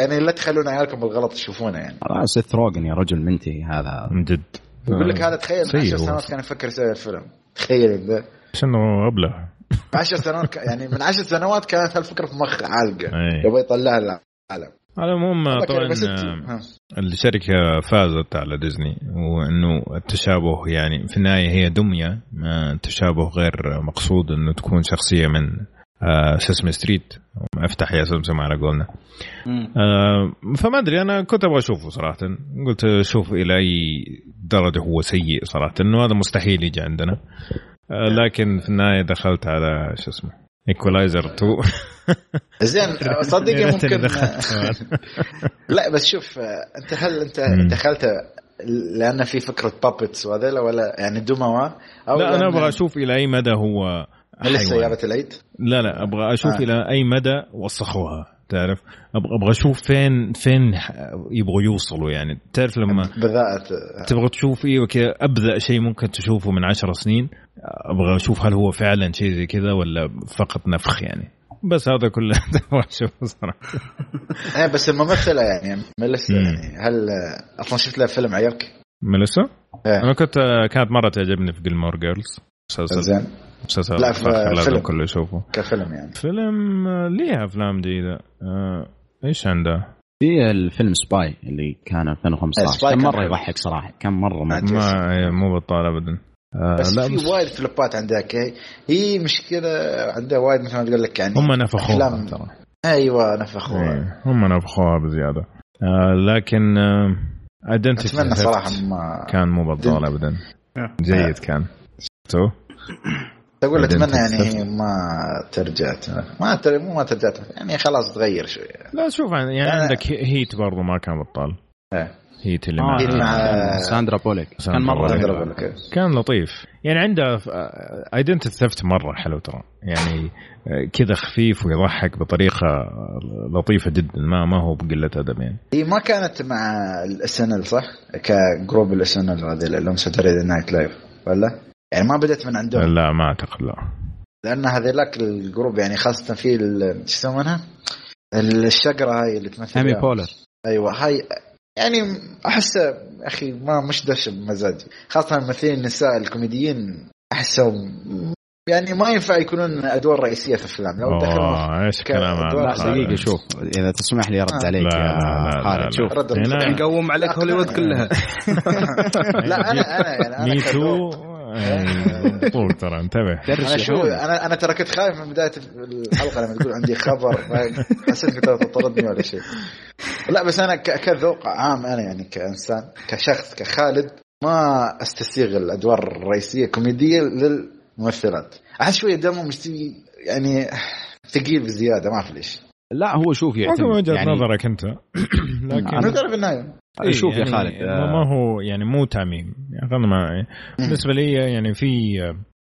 يعني لا تخلون عيالكم بالغلط تشوفونه يعني راس ثروجن يا رجل منتي هذا من جد. يقول لك هذا تخيل من عشر سنوات كان يفكر يسوي الفيلم تخيل ده شنو أبله عشر سنوات يعني من عشر سنوات كانت هالفكرة في مخ عالقة يبغى يطلعها للعالم. على المهم طبعا الشركة فازت على ديزني وأنه التشابه يعني في النهاية هي دمية ما تشابه غير مقصود أنه تكون شخصية من آه سيسم ستريت افتح يا سمسم على قولنا آه فما أدري أنا كنت أبغى أشوفه صراحة قلت شوف إلى أي درجة هو سيء صراحة أنه هذا مستحيل يجي عندنا آه لكن في النهاية دخلت على شو اسمه إيكولايزر تو زين صدقني ممكن لا بس شوف أنت هل أنت دخلت لأن في فكرة بابتس وهذا ولا يعني دموة أو لا أنا أبغى أشوف إلى أي مدى هو هل السيارة العيد لا لا أبغى أشوف آه. إلى أي مدى وصخوها تعرف أبغى أبغى أشوف فين فين يبغوا يوصلوا يعني تعرف لما بدأت تبغى تشوف إيه وكذا أبدأ شيء ممكن تشوفه من عشر سنين أبغى أشوف هل هو فعلا شيء زي كذا ولا فقط نفخ يعني بس هذا كله أبغى أشوفه صراحة. إيه بس الممثلة يعني ميليسا يعني هل أصلا شفت لها فيلم عيرك ميليسا؟ إيه. أنا كنت كانت مرة تعجبني في جيلمور جيرلز. زين. مسلسل لا فيلم كله شوفه كفيلم يعني فيلم ليها أفلام جيدة آه... إيش عندها في الفيلم سباي اللي كان ألفين وخمسة عشر كم مرة يضحك صراحة كم مرة ما مو بطال أبدا آه... بس لا في بس... وايد فلبات عندها كي هي مشكلة عندها وايد مثل ما تقول لك يعني هم نفخوها ترى أيوة نفخوها أيوة. هم نفخوها بزيادة آه... لكن آه... أتمنى صراحة ما... كان مو بطال أبدا جيد كان شفتوه أقول أتمنى يعني ما ترجعت ما ترى مو ما ترجعت يعني خلاص تغير شوي لا شوف يعني, يعني عندك هيت برضو ما كان بطال اه هيت اللي آه مع, مع ساندرا بوليك كان مرة ساندرا بوليك كان لطيف يعني عنده ايدنتي ثفت مرة حلو ترى يعني كذا خفيف ويضحك بطريقة لطيفة جدا ما ما هو بقلة أدب يعني هي ما كانت مع الأسنال صح كجروب الأسنال هذا اللي هم ساتردي نايت لايف ولا يعني ما بدأت من عندهم لا ما أعتقد لا لأن هذيلاك الجروب يعني خاصة في شو يسمونها الشجرة هاي اللي تمثل هامي بولر أيوة هاي يعني أحس أخي ما مش دش بمزاجي خاصة الممثلين النساء الكوميديين أحسهم يعني ما ينفع يكونون أدوار رئيسية في الفيلم لو دخلوا إيش كلامه دقيقة شوف إذا تسمح لي أرد آه. عليك خالد شوف نقوم عليك هوليوود كلها لا أنا أنا أنا ميتو طول ترى انتبه انا شو انا انا تركت خايف من بدايه الحلقه لما تقول عندي خبر حسيت كنت تطردني ولا شيء لا بس انا كذوق عام انا يعني كانسان كشخص كخالد ما استسيغ الادوار الرئيسيه كوميديه للممثلات احس شويه دمه مش يعني ثقيل بزياده ما في ليش لا هو شوف يعتمد يعني نظرك انت لكن انا تعرف النايم شوف يعني يا خالد ما هو يعني مو تعميم يعني ما بالنسبه لي يعني في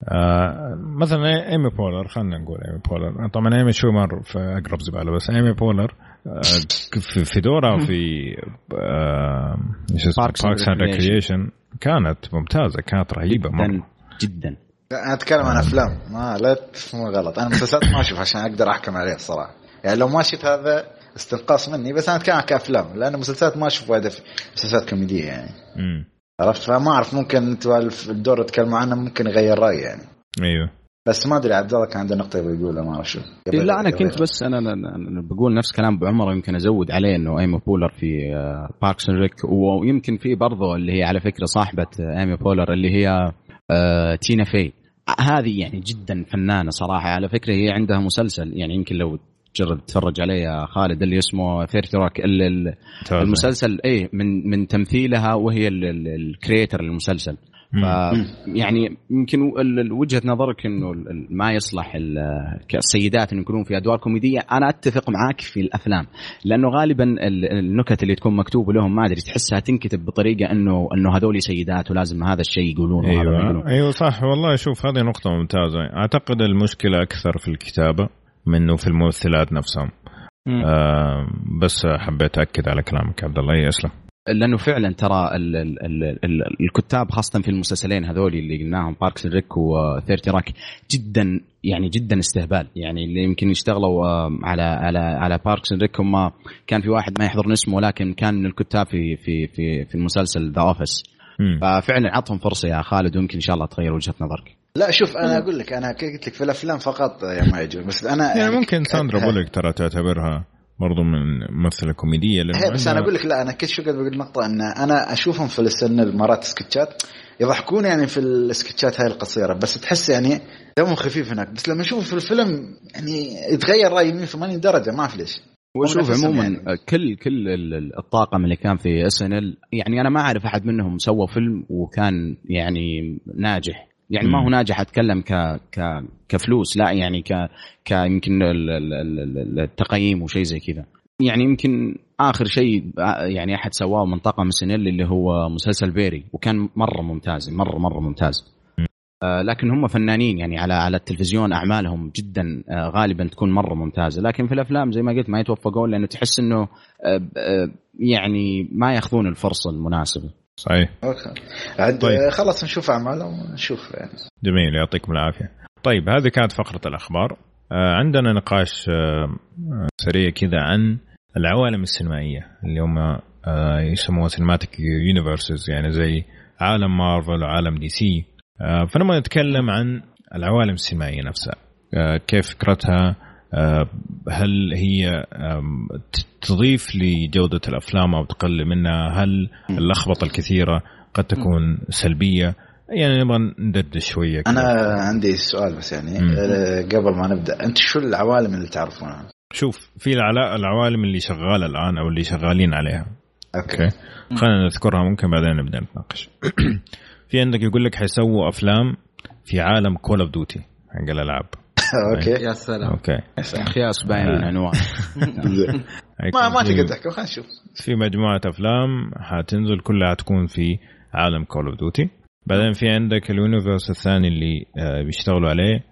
آه مثلا ايمي بولر خلينا نقول ايمي بولر طبعا ايمي شو مر في اقرب زباله بس ايمي بولر آه في دورها في آه باركس اند ريكريشن كانت ممتازه كانت رهيبه جدا جدا انا اتكلم عن افلام ما لا تفهموا غلط انا مسلسلات ما اشوف عشان اقدر احكم عليها الصراحه يعني لو ما شفت هذا استنقاص مني بس أنا أتكلم كأفلام لأن مسلسلات ما أشوف هذا مسلسلات كوميدية يعني عرفت فما أعرف ممكن توالف الدور تكلم عنه ممكن يغير رأي يعني أيوه بس ما أدري عبد الله كان عنده نقطة بيقولها ما أعرف شو لا أنا كنت بس أنا بقول نفس كلام أبو عمر يمكن أزود عليه إنه أيمي بولر في باركس أند ريك ويمكن في برضه اللي هي على فكرة صاحبة أيمي بولر اللي هي تينا في هذه يعني جدا فنانة صراحة على فكرة هي عندها مسلسل يعني يمكن لو جرب تتفرج عليه يا خالد اللي اسمه ثيرتي روك المسلسل ايه من من تمثيلها وهي الكرييتر للمسلسل يعني يمكن وجهة نظرك انه ما يصلح السيدات ان يكونون في ادوار كوميديه انا اتفق معاك في الافلام لانه غالبا النكت اللي تكون مكتوبه لهم ما ادري تحسها تنكتب بطريقه انه انه هذول سيدات ولازم هذا الشيء يقولونه أيوة. وهذا يقولون ايوه صح والله شوف هذه نقطه ممتازه اعتقد المشكله اكثر في الكتابه منه في الممثلات نفسهم آه بس حبيت أكد على كلامك عبد الله يسلم لأنه فعلا ترى ال ال ال ال الكتاب خاصة في المسلسلين هذول اللي قلناهم باركس ريك وثيرتي راك جدا يعني جدا استهبال يعني اللي يمكن يشتغلوا على على على باركس ريك هم كان في واحد ما يحضر اسمه لكن كان من الكتاب في في في في المسلسل ذا أوفيس ففعلا عطهم فرصة يا خالد ويمكن إن شاء الله تغير وجهة نظرك لا شوف أنا أقول لك أنا قلت لك في الأفلام فقط يا ما يجوز بس أنا يعني, يعني ممكن ساندرا بولك ترى تعتبرها برضو من ممثلة كوميدية بس أنا أقول لك لا أنا كنت شو قد بقول نقطة أن أنا أشوفهم في السنة مرات سكتشات يضحكون يعني في السكتشات هاي القصيرة بس تحس يعني دمهم خفيف هناك بس لما أشوفه في الفيلم يعني يتغير رأيي مية وثمانين درجة ما في ليش. وشوف عموما يعني. كل كل الطاقم اللي كان في اس ان ال يعني أنا ما أعرف أحد منهم سوى فيلم وكان يعني ناجح يعني م. ما هو ناجح أتكلم ك ك كفلوس لا يعني ك ك يمكن التقييم وشيء زي كذا يعني يمكن آخر شيء يعني أحد سواه من طاقم سنيل اللي هو مسلسل بيري وكان مرة ممتاز مرة مرة ممتاز آه لكن هم فنانين يعني على على التلفزيون أعمالهم جدا آه غالبا تكون مرة ممتازة لكن في الأفلام زي ما قلت ما يتوفقون لأنه تحس إنه آه آه يعني ما يأخذون الفرصة المناسبة. صحيح طيب. خلص نشوف أعماله ونشوف يعني. جميل يعطيكم العافية. طيب هذه كانت فقرة الأخبار. آه عندنا نقاش آه سريع كذا عن العوالم السينمائية اللي هم آه يسموها سينماتيك يونيفرسز يعني زي عالم مارفل وعالم دي سي. آه فنما نتكلم عن العوالم السينمائية نفسها آه كيف فكرتها آه هل هي آه تضيف لجودة الأفلام أو تقلل منها هل اللخبطة الكثيرة قد تكون سلبية يعني نبغى ندرد شوية كده. أنا عندي سؤال بس يعني م. قبل ما نبدأ أنت شو العوالم اللي تعرفونها؟ شوف في العوالم اللي شغالة الآن أو اللي شغالين عليها أوكي, أوكي. خلينا نذكرها ممكن بعدين نبدأ نتناقش. في عندك يقول لك حيسووا أفلام في عالم كول أوف دوتي حق الألعاب. اوكي يا سلام اوكي خياس بين الانواع ما ما تقدر تحكي خلينا نشوف. في مجموعه افلام حتنزل كلها تكون في عالم كول اوف دوتي. بعدين في عندك اليونيفرس الثاني اللي بيشتغلوا عليه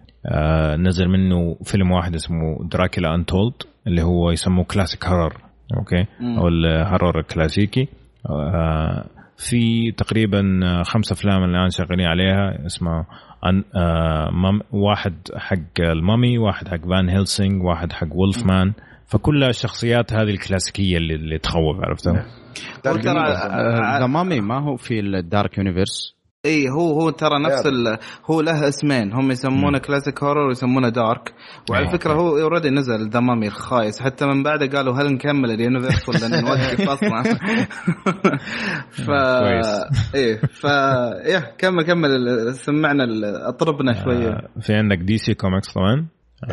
نزل منه فيلم واحد اسمه دراكولا انتولد اللي هو يسموه كلاسيك هرر اوكي او الهرر الكلاسيكي. في تقريبا خمسة أفلام الآن شغالين عليها اسمه عن واحد حق المامي واحد حق فان هيلسينغ واحد حق وولفمان فكل الشخصيات هذه الكلاسيكية اللي, اللي تخوف عرفتها. ترى المامي ما هو في الدارك يونيفرس اي هو هو ترى نفس ال... هو له اسمين هم يسمونه كلاسيك هورر ويسمونه دارك وعلى فكرة هو يوريدي نزل دمامي الخايس حتى من بعده قالوا هل نكمل اليونيفرس ولا نوقف اصلا ف ايه ف ايه كمل كمل سمعنا اطربنا شويه. في عندك دي سي كوميكس طبعا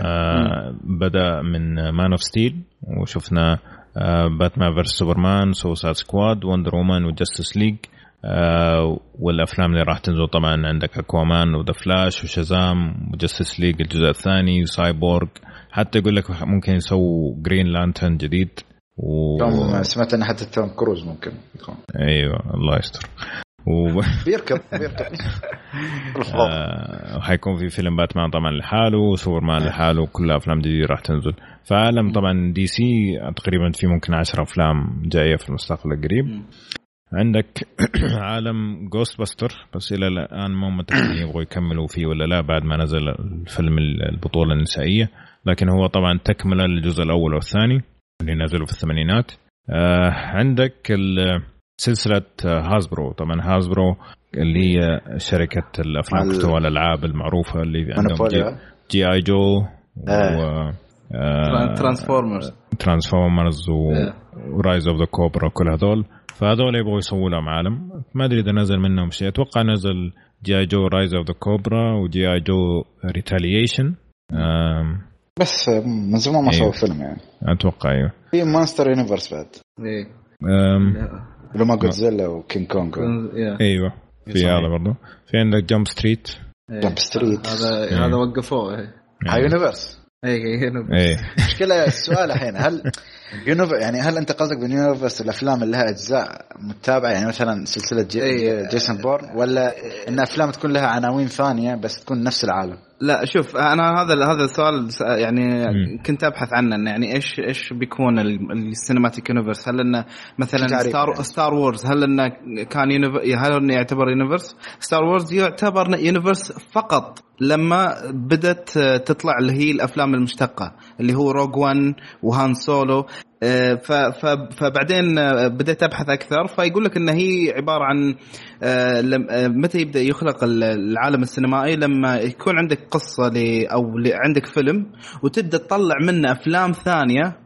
آه بدا من مان اوف ستيل وشفنا آه باتمان فيرس سوبرمان سوسايد سكواد وندر وومن وجاستس ليج آه والأفلام اللي راح تنزل طبعا عندك أكوامان وذا فلاش وشازام وجاستس ليج الجزء الثاني وسايبورغ حتى يقول لك ممكن يسووا جرين لانترن جديد و... سمعت أن حتى توم كروز ممكن يكون. أيوة الله يستر و... بيركب بيركب آه وحيكون في فيلم باتمان طبعا لحاله سوبرمان لحاله كل أفلام جديدة راح تنزل. فعالم طبعا دي سي تقريبا في ممكن عشر أفلام جاية في المستقبل القريب. عندك عالم جوست باستر بس إلى الآن ما متأكدين يبغوا يكملوا فيه ولا لا بعد ما نزل الفيلم البطولة النسائية لكن هو طبعا تكملة للجزء الأول والثاني اللي نزلوا في الثمانينات. آه عندك سلسلة هازبرو طبعا هازبرو اللي هي شركة الأفلام والألعاب المعروفة اللي عندهم جي, جي آي جو و ترانسفورمرز ترانسفورمرز ورايز أوف ذا كوبرا كل هذول فهذول يبغوا يسووا لهم عالم ما أدري إذا نزل منهم شيء أتوقع نزل جي آي جو رايز أوف ذا كوبرا وجي آي جو ريتاليشن بس من زمان ما سووا فيلم يعني أتوقع أيوه في مانستر يونيفرس بعد إيه لما جودزيلا وكينج كونغ أيوه في هذا برضو. في عندك جامب ستريت جامب ستريت هذا هذا وقفوه هاي يونيفرس ايه ايه مشكلة. السؤال الحين هل يعني هل انت قصدك باليونيفرس الافلام اللي لها اجزاء متابعه يعني مثلا سلسله جي جيسون بورن ولا ان افلام تكون لها عناوين ثانيه بس تكون نفس العالم؟ لا شوف انا هذا هذا السؤال يعني كنت ابحث عنه يعني ايش ايش بيكون السينماتيك يونيفرس هل انه مثلا ستار ستار وورز هل انه كان هل انه يعتبر يونيفرس ستار وورز يعتبر يونيفرس فقط لما بدت تطلع اللي هي الافلام المشتقه اللي هو روغ وان وهان سولو فبعدين بدأت أبحث أكثر، فيقول لك أن هي عبارة عن متى يبدأ يخلق العالم السينمائي، لما يكون عندك قصة أو عندك فيلم وتبدأ تطلع منه أفلام ثانية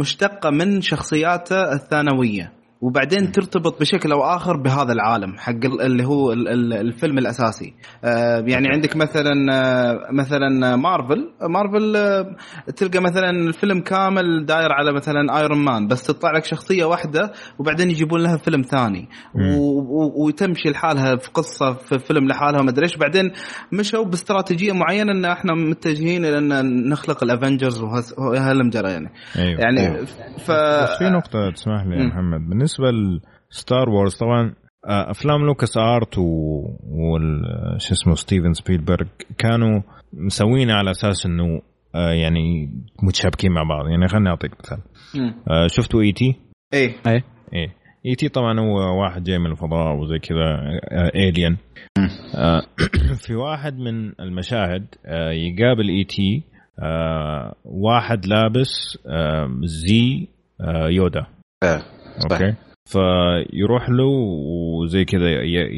مشتقة من شخصياته الثانوية، وبعدين ترتبط بشكل أو آخر بهذا العالم حق اللي هو الفيلم الأساسي. يعني عندك مثلا مثلا مارفل مارفل تلقى مثلا الفيلم كامل داير على مثلا ايرون مان، بس تطلع لك شخصية واحدة وبعدين يجيبون لها فيلم ثاني وتمشي لحالها في قصة في فيلم لحالها ما ادري ايش. بعدين مشوا باستراتيجية معينة ان احنا متجهين لان نخلق الافنجرز وهالمجرى يعني. أيوة. يعني ف... في نقطة تسمح لي يا محمد، بالنسبة لستار وورز طبعا أفلام لوكاس آرت وش اسمه ستيفن سبيلبرغ كانوا مسوين على أساس أنه يعني متشابكين مع بعض. يعني خلني أعطيك مثال، شفتوا إي تي؟ إيه إيه إي تي طبعا هو واحد جاي من الفضاء وزي كذا إيليان. في واحد من المشاهد يقابل إي تي واحد لابس زي يودا، اوكي، فيروح له وزي كذا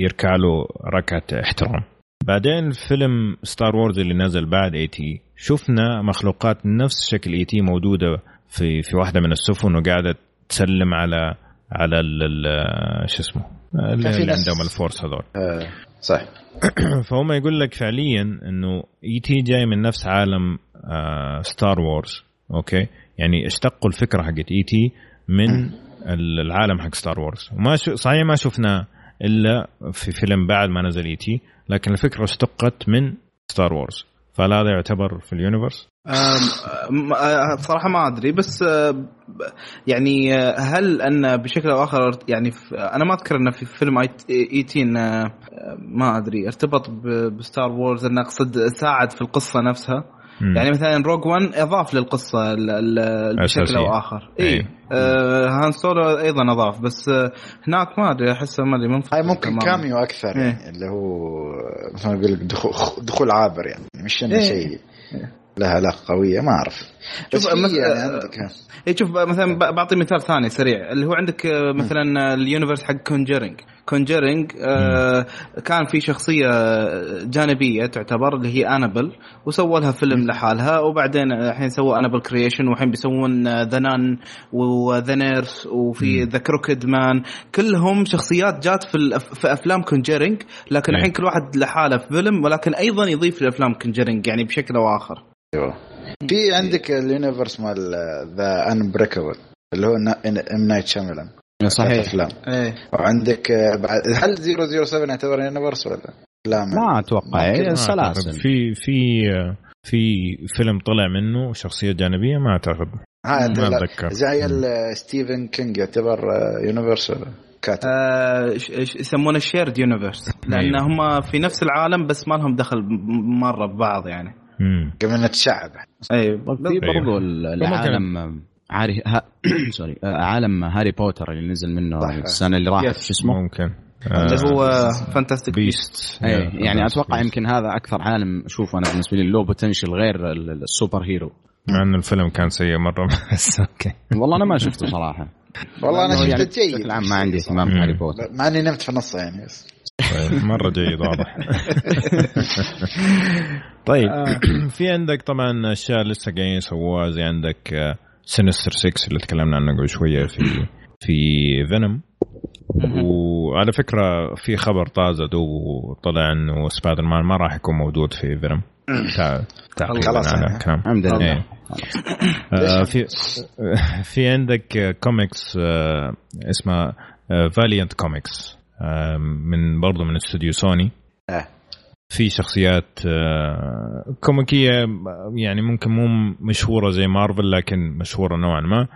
يركع له ركعه احترام. بعدين فيلم ستار وورز اللي نزل بعد اي تي شفنا مخلوقات نفس شكل اي تي موجوده في في واحده من السفن وقاعده تسلم على على شو اسمه اللي عندهم الفورس هذول. آه صح. فهم يقول لك فعليا انه اي تي جاي من نفس عالم آه ستار وورز، اوكي، يعني اشتقوا الفكره حقت اي تي من العالم حق ستار وورز. وما شو صحيح ما شفنا إلا في فيلم بعد ما نزل إيتي، لكن الفكرة اشتقت من ستار وورز. فهل هذا يعتبر في اليونيفرس؟ بصراحة ما أدري، بس يعني هل أن بشكل أو آخر يعني أنا ما أذكر أنه في فيلم إيتي ما أدري ارتبط بستار وورز، أنه أقصد ساعد في القصة نفسها. يعني مثلا روج وان اضاف للقصه بشكل او اخر. اي أيه. آه هان سولو ايضا اضاف، بس آه هناك ما ادري احسه ما ادري ممكن كاميو اكثر. أيه. يعني اللي هو مثلا يقول لك دخول, دخول عابر، يعني مش انه أيه. شيء لها علاقه قويه ما اعرف. شوف مثلا اي شوف مثلا بعطي مثال ثاني سريع، اللي هو عندك مثلا اليونيفرس حق كونجرينج كونجرينج آه كان في شخصية جانبية تعتبر اللي هي أنابل، وسووا لها فيلم لحالها، وبعدين الحين سووا أنابل كرييشن، والحين بيسوون ذا نان وذا نيرس وفي ذا كروكيد مان، كلهم شخصيات جات في في أفلام كونجرينج، لكن الحين كل واحد لحاله في فيلم، ولكن أيضا يضيف لأفلام كونجرينج يعني بشكل أو آخر. في عندك اليونيفرس مال ذا أنبريكابل اللي هو إم نايت شاملان، صحيح أفلام. ايه. وعندك هل زيرو زيرو سفن يعتبر يونيفرس ولا لا؟ ما اتوقع. سلاسل في في في فيلم طلع منه شخصيه جانبيه ما اعتقد. ما اتذكر زي ستيفن كينج يعتبر يونيفرس كاتب آه يسمونه الشيرد يونيفرس، لان هم في نفس العالم بس ما لهم دخل مره ببعض يعني. امم كمان تشعب. اي برضو العالم عاري ها... سوري عالم هاري بوتر اللي نزل منه السنة اللي راحت شو اسمه ممكن اللي آه... هو فانتاستيك بيست. أي يعني أتوقع Beast. يمكن هذا أكثر عالم شوف أنا بالنسبة لي اللو بوتنشل غير السوبر هيرو، مع إن الفيلم كان سيء مرة بس أوكي. والله أنا ما شفته صراحة. والله أنا شفته جيد بشكل عام، ما عندي اهتمام هاري بوتر مع إني نمت في نصه يعني مرة جيد واضح. طيب في عندك طبعا أشياء لسه جايين سووها، زي عندك سينستر سيكس اللي تكلمنا عنه قبل شوية في في فينوم. وعلى فكرة في خبر طازة دوب طلع إنه سبايدر مان ما راح يكون موجود في فينوم. خلاص كلام. إيه. آه في في عندك كوميكس آه اسمه فاليانت كوميكس آه من برضو من استوديو سوني. في شخصيات كوميكية يعني ممكن مو مشهورة زي مارفل لكن مشهورة نوعا ما.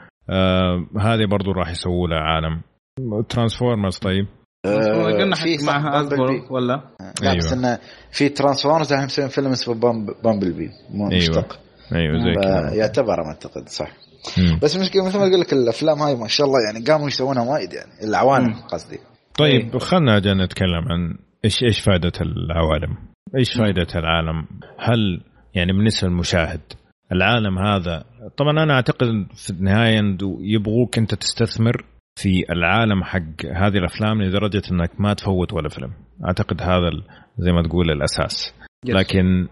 هذه برضو راح يسووا لها عالم ترانسفورمرز. طيب قلنا حق معها أزبور ولا لا؟ بس إنه في ترانسفورمرز راح نسوي فيلم اسمه بامبل بي مشتق. أيوة زي كذا يعتبر ما أعتقد صح. بس مشكلة مثل ما أقول لك الأفلام هاي ما شاء الله يعني قاموا يسوونها وايد يعني العوالم قصدي. طيب خلنا جانا نتكلم عن إيش إيش فائدة العوالم؟ إيش فائدة العالم؟ هل يعني بالنسبة للمشاهد العالم هذا طبعا أنا أعتقد في النهاية يبغوك أنت تستثمر في العالم حق هذه الأفلام لدرجة أنك ما تفوت ولا فيلم. أعتقد هذا زي ما تقول الأساس. لكن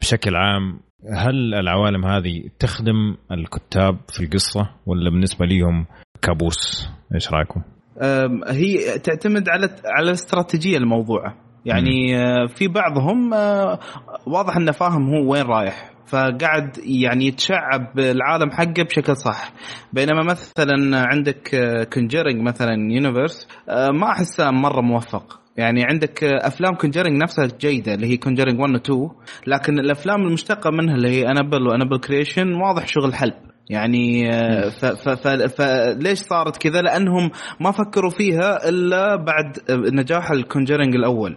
بشكل عام هل العوالم هذه تخدم الكتاب في القصة ولا بالنسبة ليهم كابوس؟ إيش رأيكم؟ هي تعتمد على على الاستراتيجية الموضوعة. يعني في بعضهم واضح أنه فاهم هو وين رايح، فقاعد يعني يتشعب العالم حقه بشكل صح. بينما مثلا عندك كونجرينج مثلا يونيفرس ما أحسه مرة موفق. يعني عندك أفلام كونجرينج نفسها جيدة اللي هي كونجرينج واحد و اثنين، لكن الأفلام المشتقة منها اللي هي أنابل وأنابل كريشن واضح شغل حلب. يعني فليش صارت كذا؟ لأنهم ما فكروا فيها إلا بعد نجاح الكونجرينج الأول.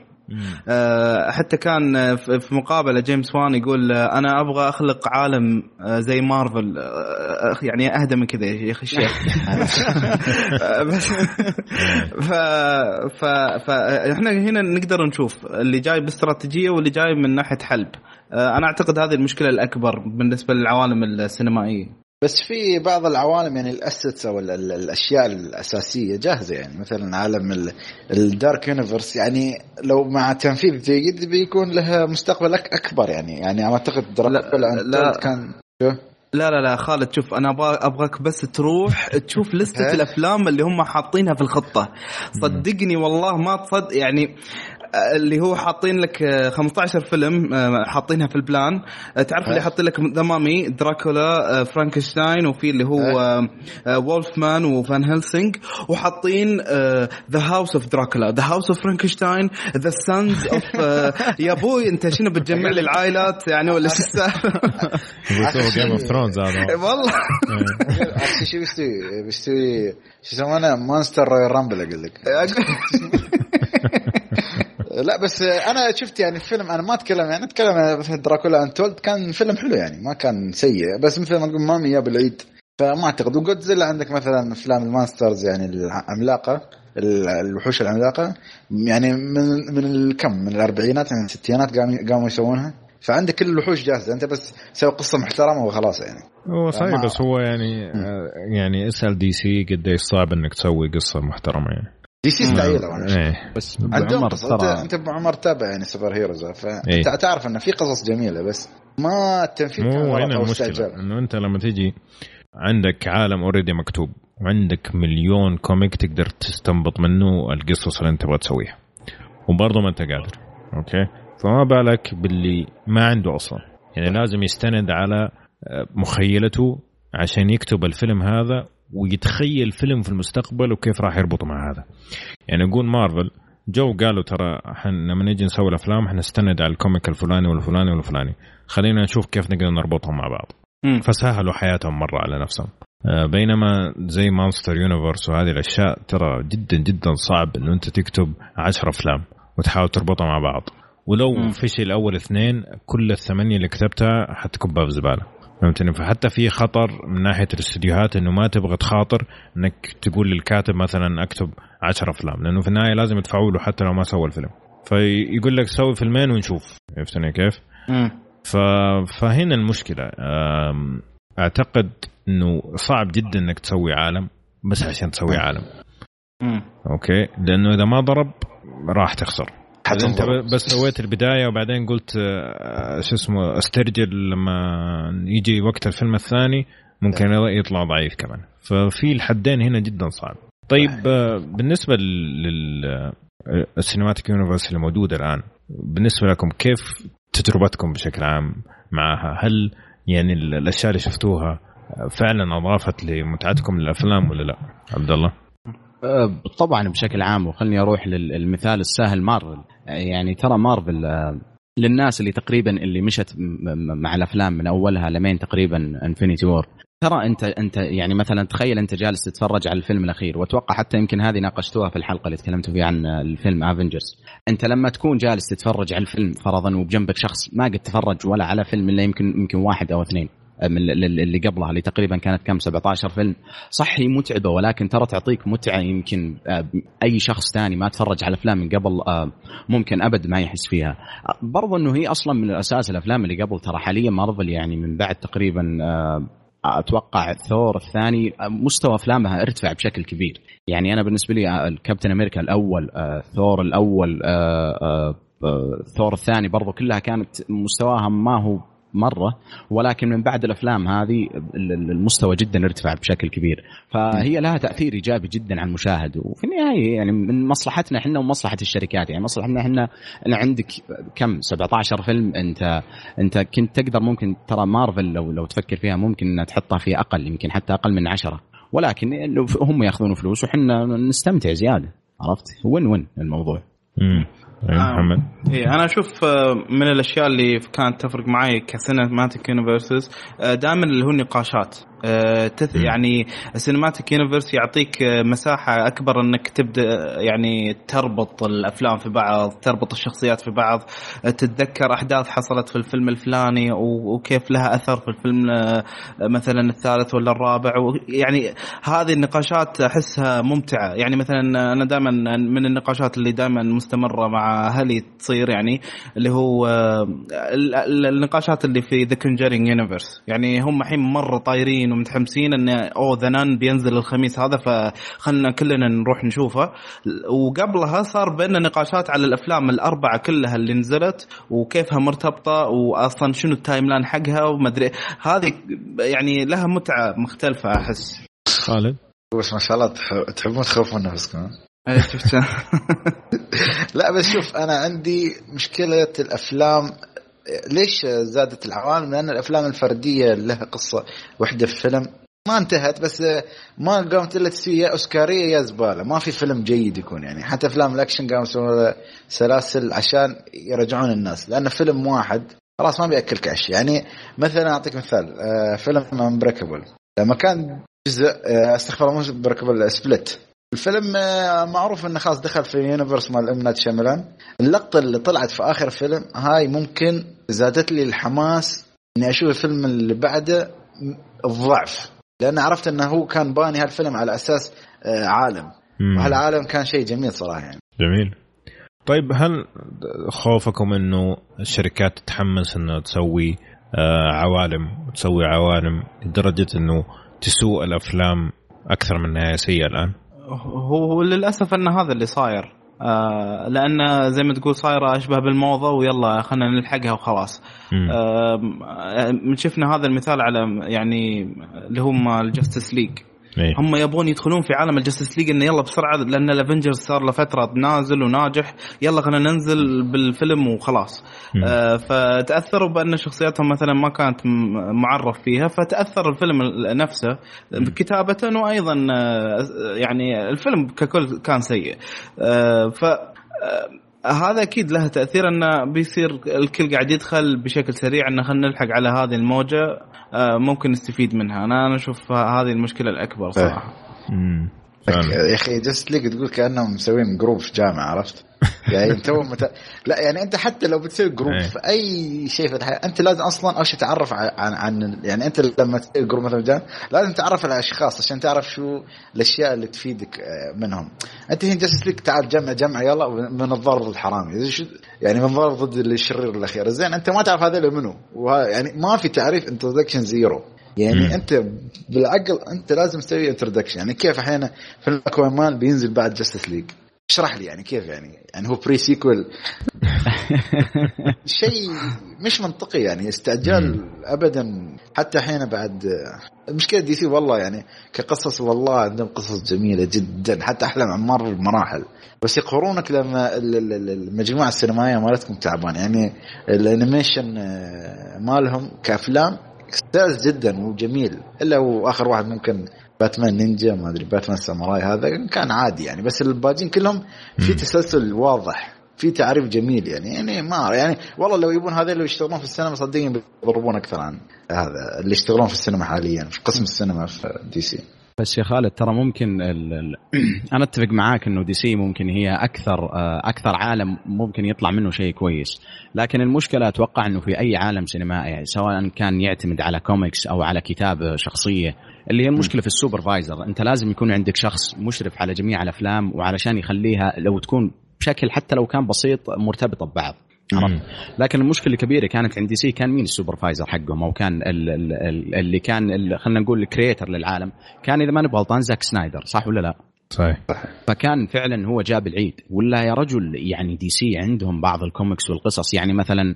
حتى كان في مقابلة جيمس وان يقول أنا أبغى أخلق عالم زي مارفل، يعني أهدى من كذا يا أخي الشيخ. فإحنا هنا نقدر نشوف اللي جاي باستراتيجية واللي جاي من ناحية حلب. أنا أعتقد هذه المشكلة الأكبر بالنسبة للعوالم السينمائية. بس في بعض العوالم يعني الأسس أو الأشياء الأساسية جاهزة، يعني مثلا عالم الدارك يونيفرس يعني لو مع تنفيذ جيد بيكون لها مستقبل أكبر. يعني يعني أعتقد لا لا كان لا لا لا خالد شوف أنا أبغاك بس تروح تشوف لستة الأفلام اللي هم حاطينها في الخطة، صدقني والله ما تصدق. يعني اللي هو حاطين لك خمسة عشر فيلم حاطينها في البلان، تعرف اللي حاطين لك دمامي دراكولا فرانكشتاين وفي اللي هو وولفمان وفان هيلسينج، وحاطين ذا هاوس اوف دراكولا ذا هاوس اوف فرانكشتاين ذا سانز اوف. يا ابوي انت شنو بتجمع لي العائلات يعني ولا شو السالفه؟ جيم اوف ثرونز هذا والله. اكشن شو بيستوي بيستوي شو اسمه مونستر رامبل اقول لك. لا بس أنا شفت يعني الفيلم، أنا ما أتكلم يعني أتكلم مثل دراكولا أنتولد كان فيلم حلو يعني ما كان سيء، بس مثل ما تقول مامي يا بالعيد فما أعتقد. وغودزيلا عندك مثلا أفلام المانسترز يعني العملاقة الوحوش العملاقة يعني من من الكم من الأربعينات من الستينات قاموا يسوونها، فعندك كل الوحوش جاهزة أنت بس سوي قصة محترمة وخلاص. يعني هو صحيح بس هو يعني م. يعني اسأل دي سي قديش صعب إنك تسوي قصة محترمة. يعني دي سي استعيله ايه. بس عمر ترى انت بعمر تابع يعني سوبر هيروز فانت تعرف ان في قصص جميله بس ما التنفيذ هنا المشكله. انه انت لما تيجي عندك عالم اوريدي مكتوب وعندك مليون كوميك تقدر تستنبط منه القصص اللي انت تبغى تسويها وبرضه ما انت قادر، اوكي فما بالك باللي ما عنده اصلا. يعني لازم يستند على مخيلته عشان يكتب الفيلم هذا ويتخيل فيلم في المستقبل وكيف راح يربطه مع هذا. يعني نقول مارفل جو قالوا ترى احنا لما نيجي نسوي الافلام حنستند على الكوميك الفلاني والفلاني والفلاني، خلينا نشوف كيف نقدر نربطهم مع بعض. م. فسهلوا حياتهم مره على نفسهم. آه بينما زي مانستر يونيفرس وهذه الاشياء ترى جدا جدا صعب انه انت تكتب عشرة افلام وتحاول تربطها مع بعض، ولو فشل الاول اثنين كل الثمانيه اللي كتبتها حتكبها في زباله. فهمتني؟ فحتى في خطر من ناحية الاستديوهات إنه ما تبغى تخاطر إنك تقول للكاتب مثلاً أكتب عشر أفلام، لأنه في النهاية لازم يدفعوا له حتى لو ما سوى الفيلم. فيقول لك سوي فيلمين ونشوف. فهمتني كيف؟ فهنا المشكلة. أعتقد إنه صعب جداً إنك تسوي عالم بس عشان تسوي عالم. أوكي؟ لأنه إذا ما ضرب راح تخسر. انت بس سويت البدايه وبعدين قلت شو اسمه استرجل لما يجي وقت الفيلم الثاني ممكن يطلع ضعيف كمان. ففي الحدين هنا جدا صعب. طيب بالنسبه للسينماتيك يونيفرس الموجوده الان بالنسبه لكم كيف تجربتكم بشكل عام معها؟ هل يعني الاشياء اللي شفتوها فعلا اضافت لمتعتكم للافلام ولا لا؟ عبد الله طبعا بشكل عام. وخلني أروح للمثال السهل مارفل. يعني ترى مارفل للناس اللي تقريبا اللي مشت مع الأفلام من أولها لمين تقريبا انفينيتي وور، ترى أنت أنت يعني مثلا تخيل أنت جالس تتفرج على الفيلم الأخير، وأتوقع حتى يمكن هذه ناقشتوها في الحلقة اللي تكلمتوا فيها عن الفيلم أفنجرز. أنت لما تكون جالس تتفرج على الفيلم فرضا وبجنبك شخص ما قد تفرج ولا على فيلم إلا يمكن يمكن واحد أو اثنين، من اللي قبلها اللي تقريبا كانت كم سبعة عشر فيلم. صح هي متعبة ولكن ترى تعطيك متعة يمكن أي شخص تاني ما تفرج على أفلام من قبل ممكن أبد ما يحس فيها. برضو أنه هي أصلا من الأساس الأفلام اللي قبل ترى حاليا مارفل يعني من بعد تقريبا أتوقع الثور الثاني مستوى أفلامها ارتفع بشكل كبير. يعني أنا بالنسبة لي الكابتن أمريكا الأول، ثور الأول، ثور الثاني برضو كلها كانت مستواها ما هو مرة، ولكن من بعد الأفلام هذه المستوى جدا ارتفع بشكل كبير. فهي لها تأثير إيجابي جدا على المشاهد، وفي النهاية يعني من مصلحتنا إحنا ومصلحة الشركات. يعني مصلحتنا إحنا إن عندك كم سبعة عشر فيلم أنت أنت كنت تقدر ممكن ترى مارفل لو لو تفكر فيها ممكن تحطها فيها أقل، يمكن حتى أقل من عشرة، ولكن هم يأخذون فلوس وحنا نستمتع زيادة. عرفت؟ وين وين الموضوع. امم محمد آه. إيه أنا أشوف من الأشياء اللي كانت تفرق معي كسينماتيك يونيفرسز دائما اللي هو النقاشات. يعني السينماتيك يونيفرس يعطيك مساحة أكبر أنك تبدأ يعني تربط الأفلام في بعض، تربط الشخصيات في بعض، تتذكر أحداث حصلت في الفيلم الفلاني وكيف لها أثر في الفيلم مثلا الثالث ولا الرابع. يعني هذه النقاشات أحسها ممتعة. يعني مثلا أنا دائما من النقاشات اللي دائما مستمرة مع أهلي تصير يعني اللي هو النقاشات اللي في The Conjuring يونيفرس. يعني هم حين مرة طايرين ومتحمسين ان او ذا نان بينزل الخميس هذا فخلنا كلنا نروح نشوفه، وقبلها صار بيننا نقاشات على الافلام الاربعه كلها اللي نزلت وكيفها مرتبطه واصلا شنو التايم لاين حقها وما ادري. هذه يعني لها متعه مختلفه احس. خالد بس ما شاء الله تحبون تخوفون نفسكم. اي شفتها. لا بس شوف انا عندي مشكله الافلام. ليش زادت العوالم؟ لأن الأفلام الفردية لها قصة واحدة في فيلم ما انتهت، بس ما قامت إلا تسوي أوسكارية يا زبالة. ما في فيلم جيد يكون يعني. حتى أفلام الأكشن قاموا يسوون سلاسل عشان يرجعون الناس، لأن فيلم واحد خلاص ما بيأكل كعش. يعني مثلا أعطيك مثال فيلم Unbreakable لما كان جزء استغفر الله Unbreakable سبلت، الفيلم معروف إنه خلاص دخل في يونيفرس مال إم نايت شيامالان. اللقطة اللي طلعت في آخر فيلم هاي ممكن زادت لي الحماس إني أشوف الفيلم اللي بعده الضعف، لأن عرفت إنه هو كان باني هالفيلم على أساس عالم، وهالعالم كان شيء جميل صراحة يعني. جميل. طيب هل خوفكم إنه الشركات تتحمس إنه تسوي عوالم تسوي عوالم لدرجة إنه تسوء الأفلام أكثر من إنها سيئة الآن؟ هو للأسف أن هذا اللي صاير، آه لأن زي ما تقول صايرة أشبه بالموضة ويلا خلنا نلحقها وخلاص. آه شفنا هذا المثال على يعني اللي هم الجستس ليج. هم يبغون يدخلون في عالم الجستس ليج إنه يلا بسرعة لأن الافنجرز صار لفترة نازل وناجح، يلا خلنا ننزل بالفيلم وخلاص. آه فتأثروا بأن شخصياتهم مثلا ما كانت معرف فيها، فتأثر الفيلم نفسه كتابة وأيضا يعني الفيلم ككل كان سيء. آه ف هذا أكيد له تأثير أنه بيصير الكل قاعد يدخل بشكل سريع أنه خلنا نلحق على هذه الموجة ممكن نستفيد منها. أنا أشوف هذه المشكلة الأكبر صراحة. يا أخي جست ليك تقول كأنهم مسوين جروب في جامعة. عرفت يعني أنت مت... لا يعني أنت حتى لو بتسوي جروب في أي شيء في الحياة أنت لازم أصلاً أشي تعرف عن عن يعني أنت لما تسوي جروب مثلاً جامعة لازم تعرف على أشخاص عشان تعرف شو الأشياء اللي تفيدك منهم. أنت هنا جست ليك تعال جمع جمع يلا من الضرر الحرامي يعني من ضرر ضد الشرير الأخير. زين أنت ما تعرف هذا اللي منه وه... يعني ما في تعريف introduction zero. يعني أنت بالعقل أنت لازم تسوي introduction. يعني كيف أحيانا فيلم أكوامان بينزل بعد جاستس ليج اشرح لي يعني كيف يعني يعني هو بري سيكول شيء مش منطقي يعني استعجال أبدا. حتى أحيانا بعد مشكلة دي سي والله يعني كقصص والله عندهم قصص جميلة جدا حتى أحلام عن مر المراحل، بس يقرونك لما المجموعة السينمائية مالتكم تعبان. يعني الانيميشن مالهم كأفلام استاذ جدا وجميل، الا واخر واحد ممكن باتمان نينجا ما ادري باتمان ساموراي هذا كان عادي يعني، بس الباقيين كلهم في تسلسل واضح في تعريف جميل يعني. يعني ما يعني والله لو يبون هذول اللي يشتغلون في السينما صدقني بيضربون اكثر عن هذا اللي يشتغلون في السينما حاليا في قسم السينما في دي سي. بس يا خالد ترى ممكن ال ال أنا أتفق معاك إنه دي سي ممكن هي أكثر أكثر عالم ممكن يطلع منه شيء كويس, لكن المشكلة أتوقع إنه في أي عالم سينمائي سواء كان يعتمد على كوميكس أو على كتاب شخصية, اللي هي المشكلة في السوبرفايزر. أنت لازم يكون عندك شخص مشرف على جميع الأفلام, وعلشان يخليها لو تكون بشكل حتى لو كان بسيط مرتبطة ببعض. لكن المشكلة الكبيرة كانت عند دي سي, كان مين السوبرفايزر حقهم, أو كان ال ال ال اللي كان ال خلنا نقول الكرياتر للعالم, كان إذا ما نبغلطان زاك سنايدر, صح ولا لا؟ صحيح. فكان فعلا هو جاب العيد. ولا يا رجل يعني دي سي عندهم بعض الكوميكس والقصص, يعني مثلا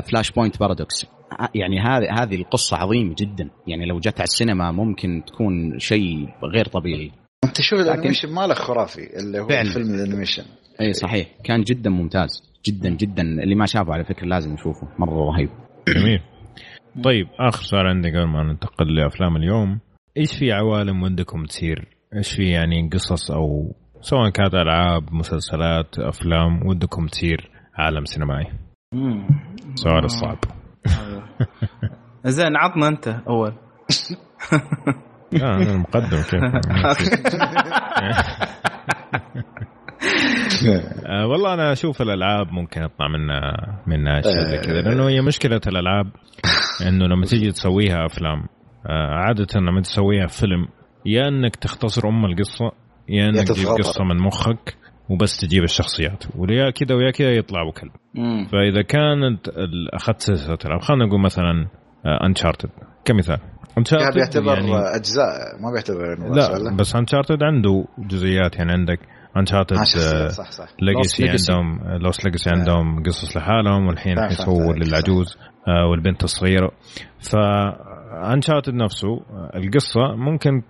فلاش بوينت بارادوكس, يعني هذه هذه القصة عظيمة جدا, يعني لو جت على السينما ممكن تكون شيء غير طبيعي. أنت شوف الأنيميشن ماله خرافي اللي هو فيلم الأنيميشن. أي صحيح, كان جدا ممتاز جدا جدا, اللي ما شافه على فكرة لازم نشوفه, مرة رهيب. جميل. طيب آخر سؤال عندي قبل ما ننتقل لأفلام اليوم, إيش في عوالم ودكم تصير؟ إيش في يعني قصص أو سواء كانت ألعاب مسلسلات أفلام ودكم تصير عالم سينمائي؟ سؤال الصعب. زين عطنا أنت أول. أنا المقدم كيف. أه والله أنا أشوف الألعاب ممكن أطلع منها منها شيء كذا, لأنه هي مشكلة الألعاب إنه لما تيجي تسويها أفلام عادة لما تسويها فيلم يا إنك تختصر أم القصة يا إنك تجيب قصة من مخك وبس تجيب الشخصيات ويا كذا ويا كذا يطلعوا كلب. فإذا كانت أخذت سلسلة ألعاب, خلنا نقول مثلا أنشارتد كمثال, أنشارتد بيعتبر يعني أجزاء ما بيعتبر لا, بس أنشارتد عنده جزئيات, يعني عندك أنشارتد ليجسي عندهم لوس ليجسي عندهم قصص لحالهم, والحين حيسووا للعجوز والبنت الصغيرة. فأنشارتد نفسه القصة ممكن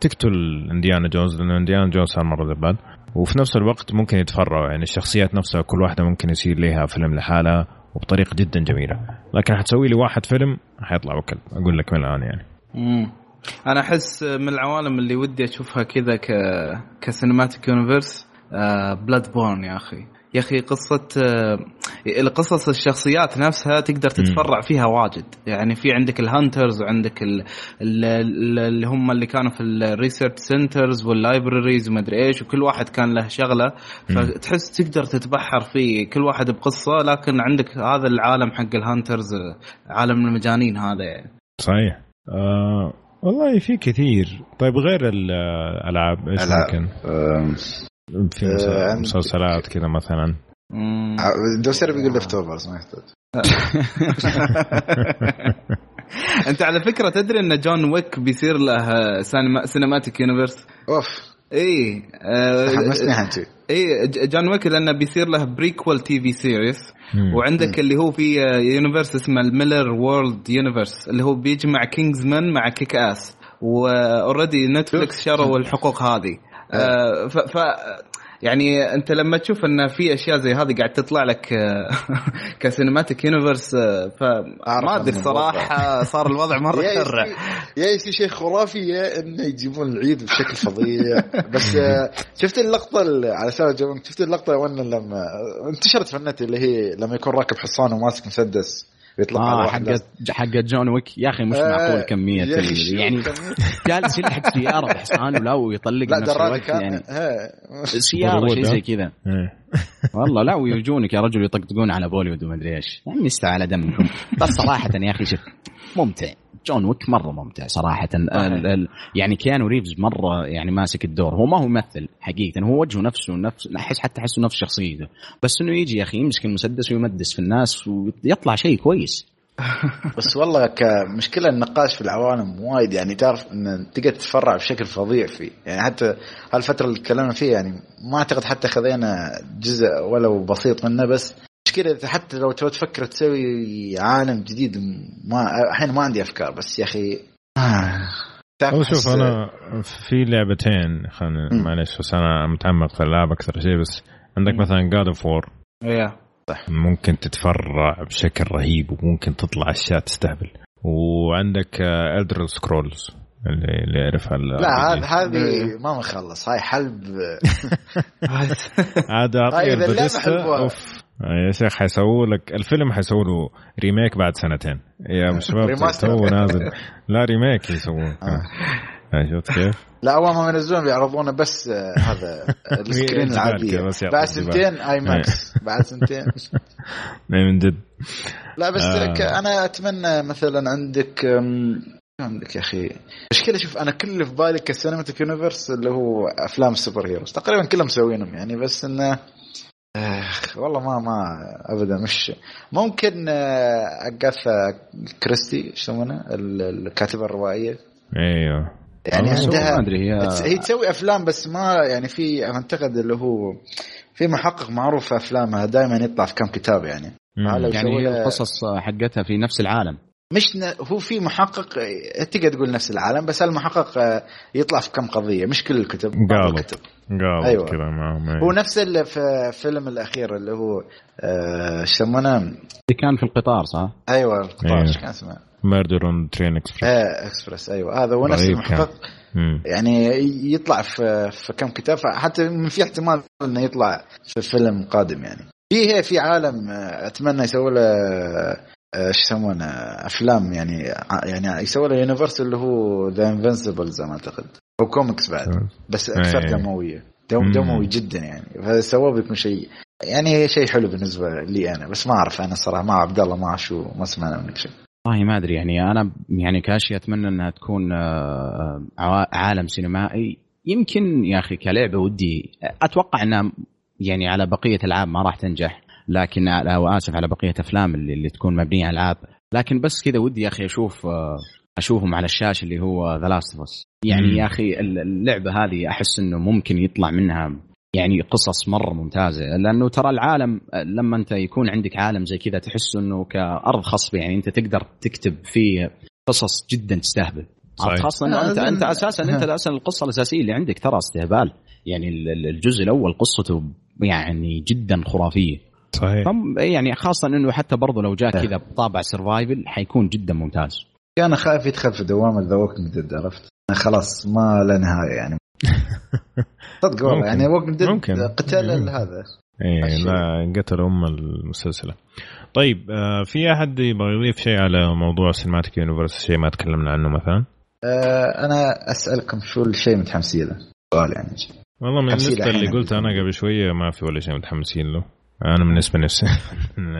تقتل إنديانا جونز, لأن إنديانا جونز صار مرة ذبال, وفي نفس الوقت ممكن يتفرع, يعني الشخصيات نفسها كل واحدة ممكن يصير لها فيلم لحالها وبطريقة جدا جميلة. لكن حتسوي لي واحد فيلم حيطلع وكل أقول لك من الآن يعني. مم. أنا أحس من العوالم اللي ودي أشوفها كذا ك كسينماتيك يونيفرس بلاد بورن. يا أخي يا أخي قصة القصص الشخصيات نفسها تقدر تتفرع فيها واجد, يعني في عندك الهانترز وعندك ال... اللي هم اللي كانوا في الريسيرش سنترز واللايبراريز وما أدري إيش, وكل واحد كان له شغلة, فتحس تقدر تتبحر فيه كل واحد بقصة. لكن عندك هذا العالم حق الهانترز, عالم المجانين هذا يعني. صحيح. أه... والله في كثير. طيب غير الألعاب إيش ممكن في مسلسلات كذا مثلا؟ دوسر بيقول لفتوبرز ما يحتاج. أنت على فكرة تدري أن جون ويك بيصير له سينماتيك يونيفرس؟ أوف إيه إيه جون ويك, لأنه بيصير له بريكوال تي في سيريس. وعندك اللي هو في يونيفرس اسمه الميلر وورلد يونيفرس, اللي هو بيجمع كينجزمان مع كيك آس, وأوردي نتفلكس شروا الحقوق هذه. آه ف, ف يعني أنت لما تشوف أن في أشياء زي هذه قاعد تطلع لك كسينماتيك يونيفرس, فما أدري صراحة صار الوضع مرة كرة. يا إشي شيء خرافي إنه يجيبون العيد بشكل فظيع. بس شفت اللقطة على سالفة جون, شفت اللقطة وأن لما انتشرت فنت اللي هي لما يكون راكب حصان وماسك مسدس يطلع آه حقة حقة جون ويك. يا أخي مش آه معقول كمية يعني جالس يلحق سيارة بحصان ولا ويطلق نفس الوقت يعني سيارة شيء زي كذا. والله لا ويجونك يا رجل يطقطقون على بوليود وما أدري إيش, يعني يستعلى دمكم. بس صراحة يا أخي شوف ممتع جون ويك, مرة ممتع صراحة. ال ال يعني كيانو ريفز مرة يعني ماسك الدور, هو ما هو ممثل حقيقة, هو وجهه نفسه نفس أحس حتى حسه نفس شخصيته, بس إنه يجي يا أخي يمسك المسدس ويمدس في الناس ويطلع شيء كويس. بس والله كمشكلة النقاش في العوالم وايد, يعني تعرف إن تقدر تتفرع بشكل فظيع فيه, يعني حتى هالفترة اللي تكلمنا فيها يعني ما أعتقد حتى خذينا جزء ولو بسيط منه. بس مشكلة حتى لو تفكر تسوي عالم جديد ما الحين ما عندي أفكار. بس يا أخي آه. شوف أنا في لعبتين خلنا معلش, بس أنا متعمق في اللعب أكثر شيء. بس عندك مثلا God of War ممكن تتفرع بشكل رهيب وممكن تطلع أشياء تستهبل. وعندك Elder Scrolls اللي اللي يعرفها. لا هذه ما مخلص, هاي حلب هذا أعطيه بديستا يا شيخ. حيسووا لك الفيلم, حيسووا له ريميك بعد سنتين يا شباب. تو نازل لا ريميك يسوون. شفت كيف؟ لا أول ما ينزلون بيعرضونه بس هذا السكرين العادية. بعد سنتين آي ماكس بعد سنتين من جد. لا بس أنا أتمنى مثلا عندك عندك يا أخي مشكلة. شوف أنا كل في بالي كسينماتيك يونيفرس اللي هو أفلام السوبر هيروز تقريبا كلهم مسوينهم يعني. بس إنه أخ والله ما ما أبدا مش ممكن. أغاثا كريستي يسمونها الكاتبة الروائية أيوه يعني عندها هي... هي تسوي أفلام بس ما يعني في أعتقد اللي هو في محقق معروف في أفلامها دائما يطلع في كم كتاب يعني يعني هي القصص حقتها في نفس العالم مش ن... هو في محقق تقدر تقول نفس العالم بس المحقق يطلع في كم قضية مش كل الكتب قالب الكتب. قالب أيوة. كده معهم أيوة. هو نفس اللي في فيلم الأخير اللي هو شمونا اللي كان في القطار صح؟ أيوة القطار أيوة. كان اسمه ميردر اون ترين اكسبرس اه اكسبرس ايوه هذا هو نفس المحقق يعني يطلع في, في كم كتاب حتى من في احتمال انه يطلع في فيلم قادم يعني. في هي في عالم اتمنى يسوي له ايش يسمونه افلام يعني يعني يسوي له يونيفرس اللي هو ذا انفنسبل زي ما اعتقد او كوميكس بعد بس اكثر دمويه دم دموي جدا يعني. هذا سوى بكم شيء يعني شيء حلو بالنسبه لي انا بس ما اعرف انا الصراحه مع عبد الله ما شو ما سمعنا منك شيء والله ما أدري يعني. أنا يعني كاشي أتمنى أنها تكون عالم سينمائي يمكن يا أخي كلعبة ودي أتوقع أنها يعني على بقية ألعاب ما راح تنجح لكن أو آسف على بقية أفلام اللي, اللي تكون مبنية على ألعاب لكن بس كذا ودي يا أخي أشوف أشوفهم على الشاشة اللي هو The Last of Us يعني م. يا أخي اللعبة هذه أحس أنه ممكن يطلع منها يعني قصص مرة ممتازة لأنه ترى العالم لما أنت يكون عندك عالم زي كذا تحس أنه كأرض خصبة يعني أنت تقدر تكتب فيه قصص جدا تستهبل خاصة أنه أنت, أنت أساسا أنت أساسا القصة الأساسية اللي عندك ترى استهبال يعني الجزء الأول قصته يعني جدا خرافية صحيح يعني خاصة أنه حتى برضو لو جاء كذا بطابع سيرفايفل حيكون جدا ممتاز. كان خايف يدخل في دوام الذوق من جد عرفت خلاص ما لا نهاية يعني صدق والله يعني ممكن قتال هذا اي لا قتل ام المسلسله. طيب آه في احد يبغى يضيف شيء على موضوع سينماتيك يونيفرس شيء ما تكلمنا عنه مثلا؟ آه انا اسالكم شو الشيء متحمسين له سؤال يعني شيء. والله من النسبه اللي قلت انا قبل شويه ما في ولا شيء متحمسين له انا بالنسبه نفسي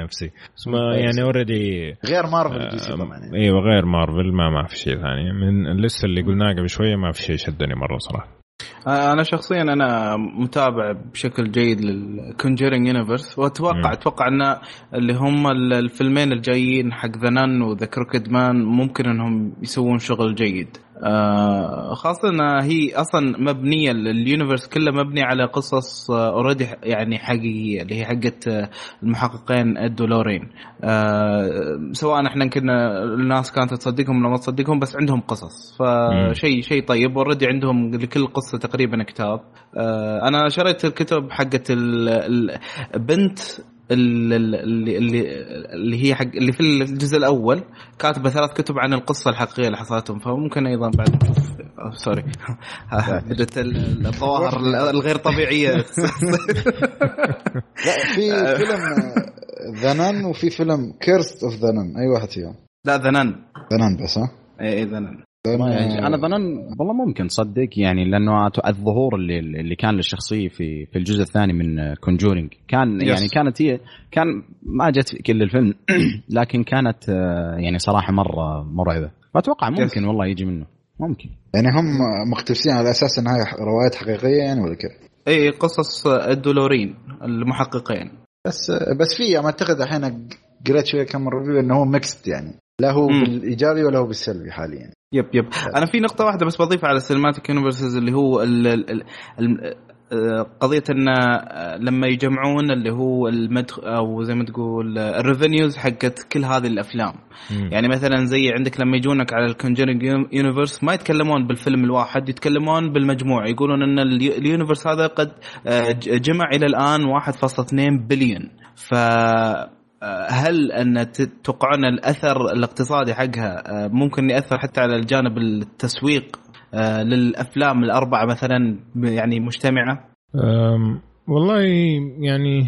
نفسي اسمع يعني اوريدي غير مارفل دي سي طبعا يعني. ايوه غير مارفل ما ما في شيء ثاني من اللسه اللي قلناه قبل شويه ما في شيء شدني مره صراحه. انا شخصيا انا متابع بشكل جيد للكونجرينج يونيفرس واتوقع اتوقع ان اللي هم الفيلمين الجايين حق ذا نان وذا كروكيد مان ممكن انهم يسوون شغل جيد خاصه انها هي اصلا مبنيه اليونيفرس كله مبني على قصص اوريدي يعني حقيقيه اللي هي حقت المحققين الدولورين سواء احنا كنا الناس كانت تصدقهم ولا ما تصدقهم بس عندهم قصص فشيء شيء طيب اوريدي عندهم لكل قصه تقريبا كتاب. انا شريت الكتب حقت البنت اللي اللي هي حق اللي في الجزء الأول كاتبة ثلاث كتب عن القصة الحقيقية اللي حصلتهم فممكن أيضا بعد سوري بدت الظواهر الغير طبيعية. في فيلم ذا نان وفي فيلم كيرست أوف ذا نان أي واحد فيهم؟ لا ذا نان ذا نان بس ها إيه ذا نان أنا ظنن والله ممكن صدق يعني لأنه الظهور اللي اللي كان للشخصية في في الجزء الثاني من كونجورينج كان يعني كانت هي كان ما جت كل الفيلم لكن كانت يعني صراحة مرة مرعبة فأتوقع ممكن والله يجي منه ممكن يعني هم مقتبسين على أساس إن هاي روايات حقيقية يعني ولا كيف؟ إيه قصص الدولورين المحققين بس بس فيه ما أعتقد الحين قريت شوية كم ريفيو إنه هو ميكست يعني لا هو بالإيجابي ولا هو بالسلبي حاليا. يب يب أنا في نقطة واحدة بس بضيفها على السينماتيك يونيفرسز اللي هو ال ال ال قضية إن لما يجمعون اللي هو المدخ أو زي ما تقول الريفينيوز حقت كل هذه الأفلام مم. يعني مثلا زي عندك لما يجونك على الكونجرينج يونيفرس ما يتكلمون بالفيلم الواحد يتكلمون بالمجموع يقولون إن اليونيفرس هذا قد جمع إلى الآن واحد فاصلة اثنين بليون ف هل أن تتوقعون الأثر الاقتصادي حقها ممكن يأثر حتى على الجانب التسويق للأفلام الأربعة مثلا يعني مجتمعة؟ والله يعني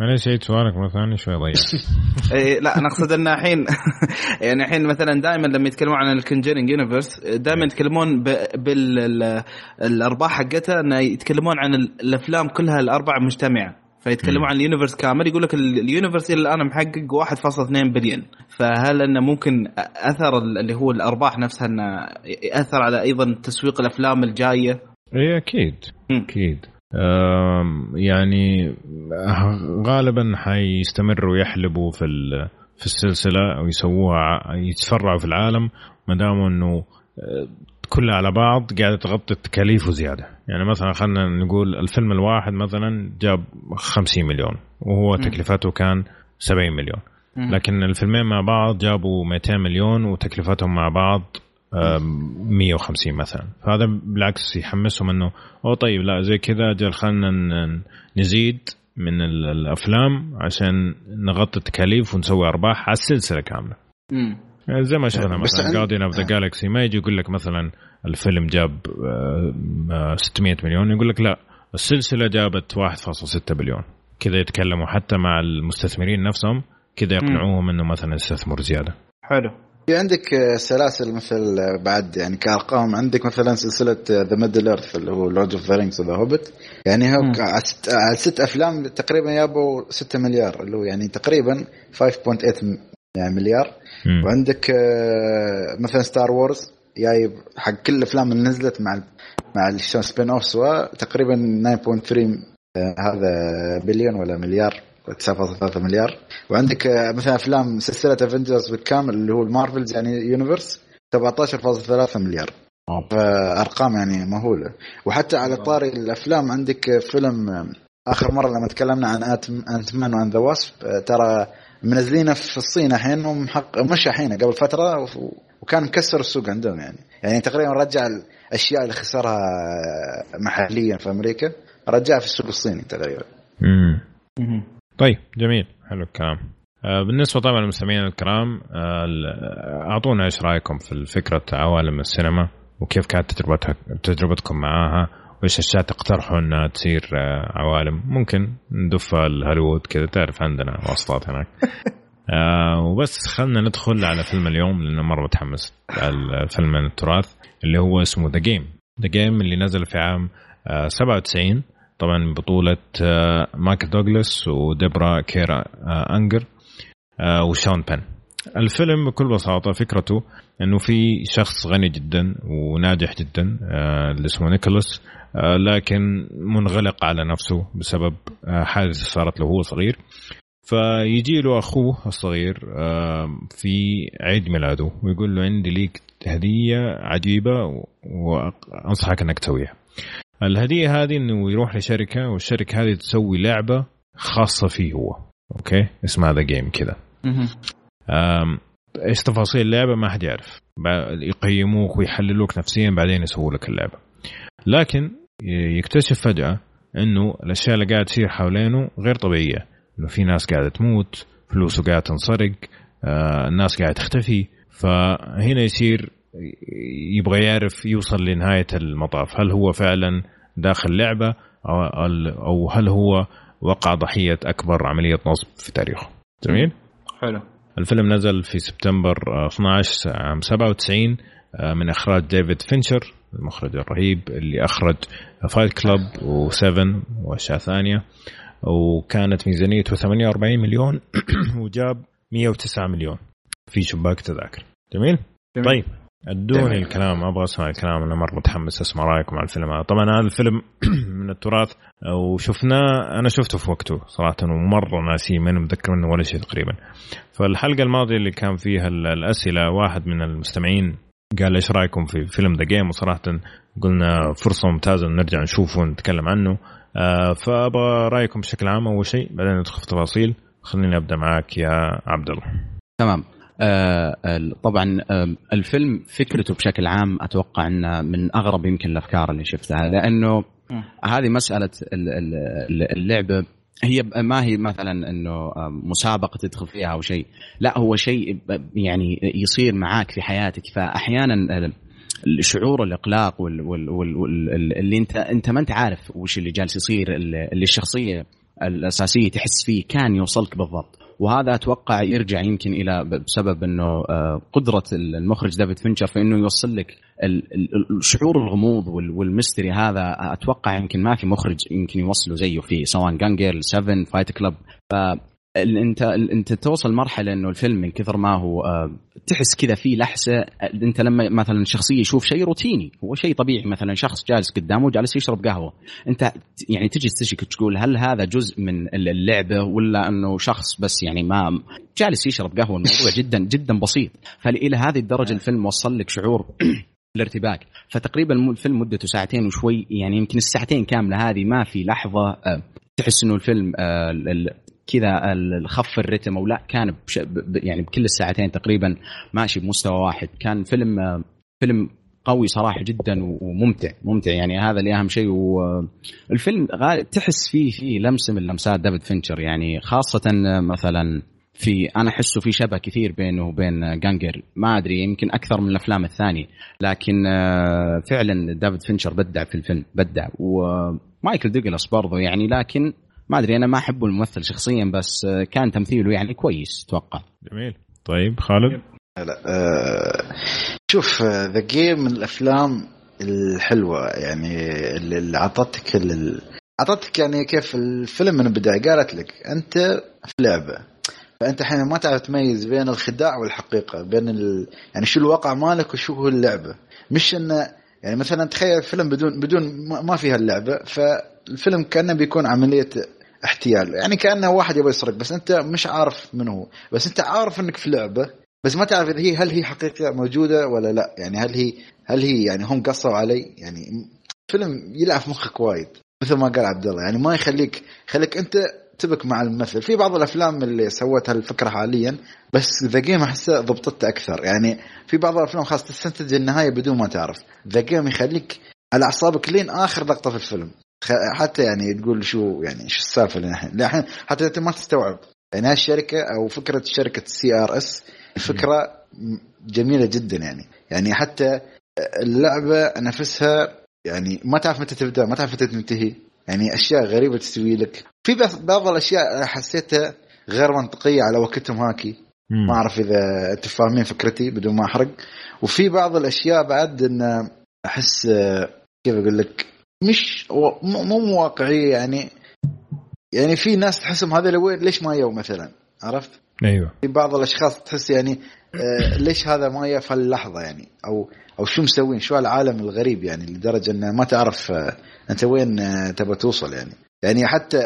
معلش عيد سؤالك مثلا شوي ضيع. لا أنا أقصد أن الحين يعني الحين مثلا دائما لما يتكلمون عن الكونجرينج يونيفرس دائما يتكلمون بالأرباح حقتها أن يتكلمون عن الأفلام كلها الأربع مجتمعة فيتكلموا عن اليونيفرس كامل. يقول لك اليونيفرس اللي الآن محقق واحد فاصلة اثنين بليون. فهل أنه ممكن أثر اللي هو الأرباح نفسها أنه يأثر على أيضا تسويق الأفلام الجاية؟ إيه أكيد أكيد. يعني غالبا حيستمروا يحلبوا في في السلسلة أو يسووها يتفرعوا في العالم ما دام أنه كلها على بعض قاعدة تغطي التكاليف وزيادة. يعني مثلا خلنا نقول الفيلم الواحد مثلا جاب خمسين مليون وهو تكلفته كان سبعين مليون، لكن الفيلمين مع بعض جابوا مئتين مليون وتكلفتهم مع بعض مية وخمسين مثلا. فهذا بالعكس يحمسهم أنه أو طيب لا زي كذا جل خلنا نزيد من الأفلام عشان نغطي التكاليف ونسوي أرباح على السلسلة كاملة. مم. زي ما شفنا مثلا قاعدين أن... في ذا جالكسي ما يجي يقول لك مثلا الفيلم جاب ستمائة مليون يقول لك لا السلسلة جابت واحد فاصلة ستة بليون. كذا يتكلموا حتى مع المستثمرين نفسهم كذا يقنعوهم أنه مثلا يستثمر زيادة. حلو. في عندك سلاسل مثل بعد يعني كأرقام عندك مثلا سلسلة The Middle Earth اللي هو Lord of the Rings و The Hobbit يعني على ست أفلام تقريبا يابوا ستة مليار اللي هو يعني تقريبا خمسة فاصلة ثمانية يعني مليار. مم. وعندك مثلا ستار وورز جايب حق كل الأفلام اللي نزلت مع مع الشون سبين أوفس تقريبا تسعة فاصلة ثلاثة هذا بليون ولا مليار تسعة فاصلة ثلاثة مليار. وعندك مثلا أفلام سلسلة أفنجرز بالكامل اللي هو المارفلز يعني يونيفرس سبعة عشر فاصلة ثلاثة مليار. فأرقام يعني مهولة. وحتى على طاري الأفلام عندك فيلم آخر مرة لما تكلمنا عن أنت مان وأن ذا واسب ترى منزلينه في الصين الحين ومحق مش الحين قبل فترة وكان مكسر السوق عندهم يعني يعني تقريبا رجع الأشياء اللي خسرها محليا في أمريكا رجع في السوق الصيني تقريبا. امم طيب جميل حلو الكلام. بالنسبة طبعا للمستمعين الكرام أعطونا إيش رأيكم في فكرة عوالم السينما وكيف كانت تجربتها تجربتكم معاها وإيش أشياء تقترحوا أنها تصير عوالم ممكن ندف الهوليوود كذا تعرف عندنا واسطات هناك. وبس خلنا ندخل على فيلم اليوم لأنه مرة متحمس الفيلم التراث اللي هو اسمه The Game. The Game اللي نزل في عام سبعة وتسعين طبعا بطولة مايكل دوغلاس وديبرا كيرا أنجر وشون بن. الفيلم بكل بساطة فكرته أنه في شخص غني جدا وناجح جدا اللي اسمه نيكولاس لكن منغلق على نفسه بسبب حادثة صارت له هو صغير. فيجي له أخوه الصغير في عيد ميلاده ويقول له عندي ليك هدية عجيبة وأنصحك أنك تسويها. الهدية هذه إنه يروح لشركة والشركة هذه تسوي لعبة خاصة فيه هو أوكي اسمها The Game كذا. إيش تفاصيل اللعبة ما حد يعرف يقيموك ويحللوك نفسيا بعدين يسووا لك اللعبة. لكن يكتشف فجأة إنه الأشياء اللي قاعد تصير حوالينه غير طبيعية إنه في ناس قاعدة تموت فلوسه قاعدة تنسرق آه، الناس قاعدة تختفي. فهنا يصير يبغى يعرف يوصل لنهاية المطاف هل هو فعلا داخل لعبة أو هل هو وقع ضحية أكبر عملية نصب في تاريخه. جميل حلو. الفيلم نزل في سبتمبر اثنا عشر عام سبعة وتسعين من إخراج ديفيد فينشر المخرج الرهيب اللي أخرج فايت كلاب وسيفن وأشياء ثانية وكانت ميزانيته ثمانية وأربعين مليون وجاب مئة وتسعة مليون في شباك تذاكر. جميل جميل. طيب ادوني الكلام ابغى اسمع الكلام انا مره متحمس اسمع رايكم على الفيلم. طبعا هذا الفيلم من التراث وشفناه انا شفته في وقته صراحه ومره ناسي من متذكر منه ولا شيء تقريبا. فالحلقه الماضيه اللي كان فيها الاسئله واحد من المستمعين قال ايش رايكم في فيلم The Game وصراحه قلنا فرصه ممتازه نرجع نشوفه ونتكلم عنه. فابغى رايكم بشكل عام اول شيء بعدين ندخل في تفاصيل. خليني ابدا معك يا عبد الله. تمام. طبعا الفيلم فكرته بشكل عام أتوقع أنه من أغرب يمكن الأفكار اللي شفتها لأنه هذه مسألة اللعبة هي ما هي مثلا أنه مسابقة تدخل فيها أو شيء لا هو شيء يعني يصير معاك في حياتك. فأحيانا الشعور الإقلاق واللي انت انت ما انت عارف وش اللي جالس يصير اللي الشخصية الأساسية تحس فيه كان يوصلك بالضبط. وهذا أتوقع يرجع يمكن إلى بسبب أنه قدرة المخرج ديفيد فينشر في أنه يوصل لك الشعور الغموض والميستري. هذا أتوقع يمكن ما في مخرج يمكن يوصله زيه فيه، سواء جانجيل، سفن، فايت كلب. انت انت توصل مرحله انه الفيلم من كثر ما هو تحس كذا فيه لحسه. انت لما مثلا شخصيه يشوف شيء روتيني هو شيء طبيعي، مثلا شخص جالس قدامه جالس يشرب قهوه، انت يعني تجي تشك تقول هل هذا جزء من اللعبه ولا انه شخص بس يعني ما جالس يشرب قهوه؟ الموضوع جدا جدا بسيط. فالى هذه الدرجه الفيلم وصل لك شعور الارتباك. فتقريبا الفيلم مدته ساعتين وشوي، يعني يمكن الساعتين كامله هذه ما في لحظه تحس انه الفيلم كذا الخف الرتم او لا. كان بش... يعني بكل الساعتين تقريبا ماشي بمستوى واحد. كان فيلم فيلم قوي صراحه جدا وممتع ممتع، يعني هذا اللي اهم شيء. والفيلم غال... تحس فيه فيه لمسه من لمسات ديفيد فينشر، يعني خاصه مثلا في انا احسه في شبه كثير بينه وبين جانجر، ما ادري يمكن اكثر من الافلام الثانيه، لكن فعلا ديفيد فينشر بدع في الفيلم بدع. ومايكل دوغلاس برضه يعني، لكن ما أدري أنا ما أحبه الممثل شخصياً، بس كان تمثيله يعني كويس أتوقع. جميل. طيب خالد. لا أه شوف The Game من الأفلام الحلوة، يعني اللي عطتك اللي عطتك يعني كيف الفيلم من البداية قالت لك أنت في لعبة، فأنت حين ما تعرف تميز بين الخداع والحقيقة، بين ال... يعني شو الواقع مالك وشو هو اللعبة. مش إنه يعني مثلاً تخيل فيلم بدون بدون ما فيها اللعبة، فالفيلم كأنه بيكون عملية احتيال، يعني كأنه واحد يبغى يسرق بس أنت مش عارف من هو، بس أنت عارف إنك في لعبة بس ما تعرف إذا هي هل هي حقيقة موجودة ولا لا، يعني هل هي هل هي يعني هم قصوا علي. يعني فيلم يلعب مخك وايد مثل ما قال عبد الله، يعني ما يخليك خليك أنت تبك مع الممثل. في بعض الأفلام اللي سوتها الفكرة حاليا، بس The Game أحسه ضبطت أكثر، يعني في بعض الأفلام خاصة تستنتج النهاية بدون ما تعرف. The Game يخليك على أعصابك لين آخر لقطة في الفيلم، حتى يعني تقول شو يعني شو السالفة اللي نحن لحين حتى أنت ما تستوعب. يعني هالشركة أو فكرة شركة سي آر إس الفكرة جميلة جدا، يعني يعني حتى اللعبة نفسها يعني ما تعرف متى تبدأ ما تعرف متى تنتهي، يعني أشياء غريبة تسوي لك. في بعض الأشياء حسيتها غير منطقية على وقتهم هاكي، ما أعرف إذا أنت فاهمين فكرتي بدون ما أحرق. وفي بعض الأشياء بعد إن أحس كيف أقول لك مش مو مواقعية، يعني يعني في ناس تحسهم هذا لوين ليش ما يو مثلا، عرفت؟ أيوة. في بعض الأشخاص تحس يعني ليش هذا ما يو في اللحظة، يعني أو أو شو مسوين شو العالم الغريب، يعني لدرجة إن ما تعرف أنت وين تبى توصل. يعني يعني حتى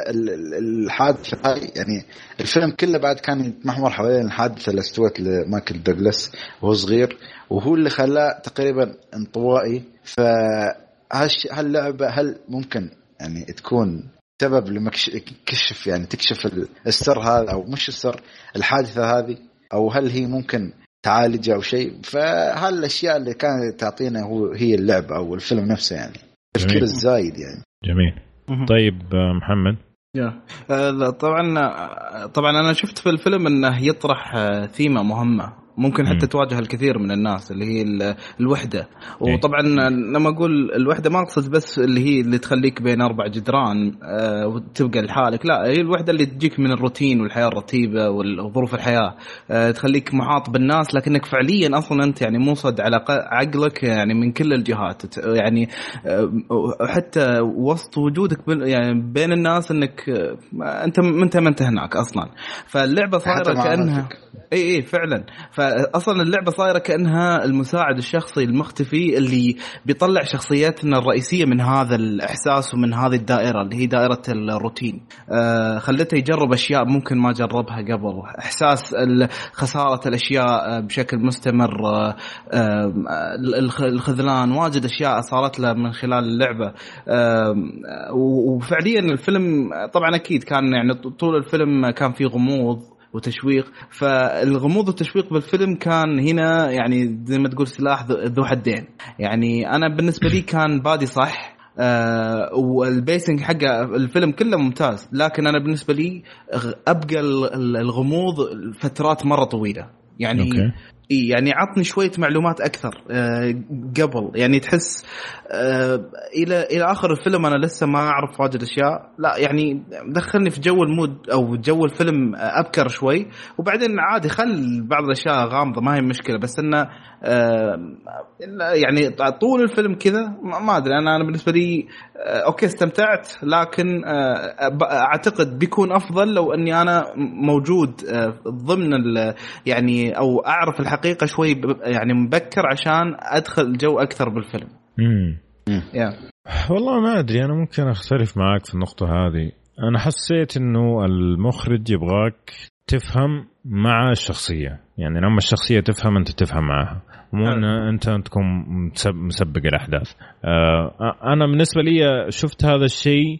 الحادث يعني الفيلم كله بعد كان يتمحور حوالين الحادثة اللي استوت لمايكل دوغلاس وهو صغير، وهو اللي خلاه تقريبا انطوائي. فهاللعبة هل ممكن يعني تكون سبب لمكشف يعني تكشف السر هذا أو مش السر الحادثة هذه، أو هل هي ممكن تعالج أو شيء؟ فهالأشياء اللي كانت تعطينا هو هي اللعبة أو الفيلم نفسه، يعني تفكير الزايد يعني. جميل. طيب محمد. طبعا طبعا أنا شفت في الفيلم أنه يطرح ثيمة مهمة ممكن حتى تواجه الكثير من الناس اللي هي الوحدة. وطبعا لما أقول الوحدة ما أقصد بس اللي هي اللي تخليك بين أربع جدران وتبقى لحالك، لا، هي الوحدة اللي تجيك من الروتين والحياة الرتيبة والظروف الحياة، تخليك محاط بالناس لكنك فعليا أصلا أنت يعني موصد على عقلك يعني من كل الجهات، يعني حتى وسط وجودك يعني بين الناس أنك أنت أنت ما أنت هناك أصلا. فاللعبة صايرة كأنها اي اي فعلا فاصلا اللعبه صايره كانها المساعد الشخصي المختفي اللي بيطلع شخصياتنا الرئيسيه من هذا الاحساس ومن هذه الدائره اللي هي دائره الروتين. آه خلته يجرب اشياء ممكن ما جربها قبل، احساس خساره الاشياء بشكل مستمر، آه الخذلان، واجد اشياء صارت له من خلال اللعبه. آه وفعليا الفيلم طبعا اكيد كان يعني طول الفيلم كان فيه غموض وتشويق، فالغموض والتشويق بالفيلم كان هنا يعني زي ما تقول سلاح ذو حدين. يعني أنا بالنسبة لي كان بادي صح، آه والبيسنج حق الفيلم كله ممتاز، لكن أنا بالنسبة لي أبقى الغموض فترات مرة طويلة، يعني إيه يعني عطني شوية معلومات أكثر أه قبل يعني تحس أه إلى إلى آخر الفيلم أنا لسه ما أعرف واجد أشياء. لا يعني دخلني في جو المود أو جو الفيلم أبكر شوي وبعدين عادي خل بعض الأشياء غامضة ما هي مشكلة. بس إنه أه يعني طول الفيلم كذا ما أدري أنا أنا بالنسبة لي أه أوكي استمتعت لكن أه أعتقد بيكون أفضل لو أني أنا موجود أه ضمن يعني أو أعرف الحق حقيقة شوي يعني مبكر عشان أدخل جو أكثر بالفيلم. امم yeah. والله ما أدري أنا ممكن أختلف معاك في النقطة هذه. أنا حسيت إنه المخرج يبغاك تفهم مع الشخصية يعني لما الشخصية تفهم أنت تفهم معها مو أن أنت تكون مسبق الأحداث. أنا بالنسبة لي شفت هذا الشيء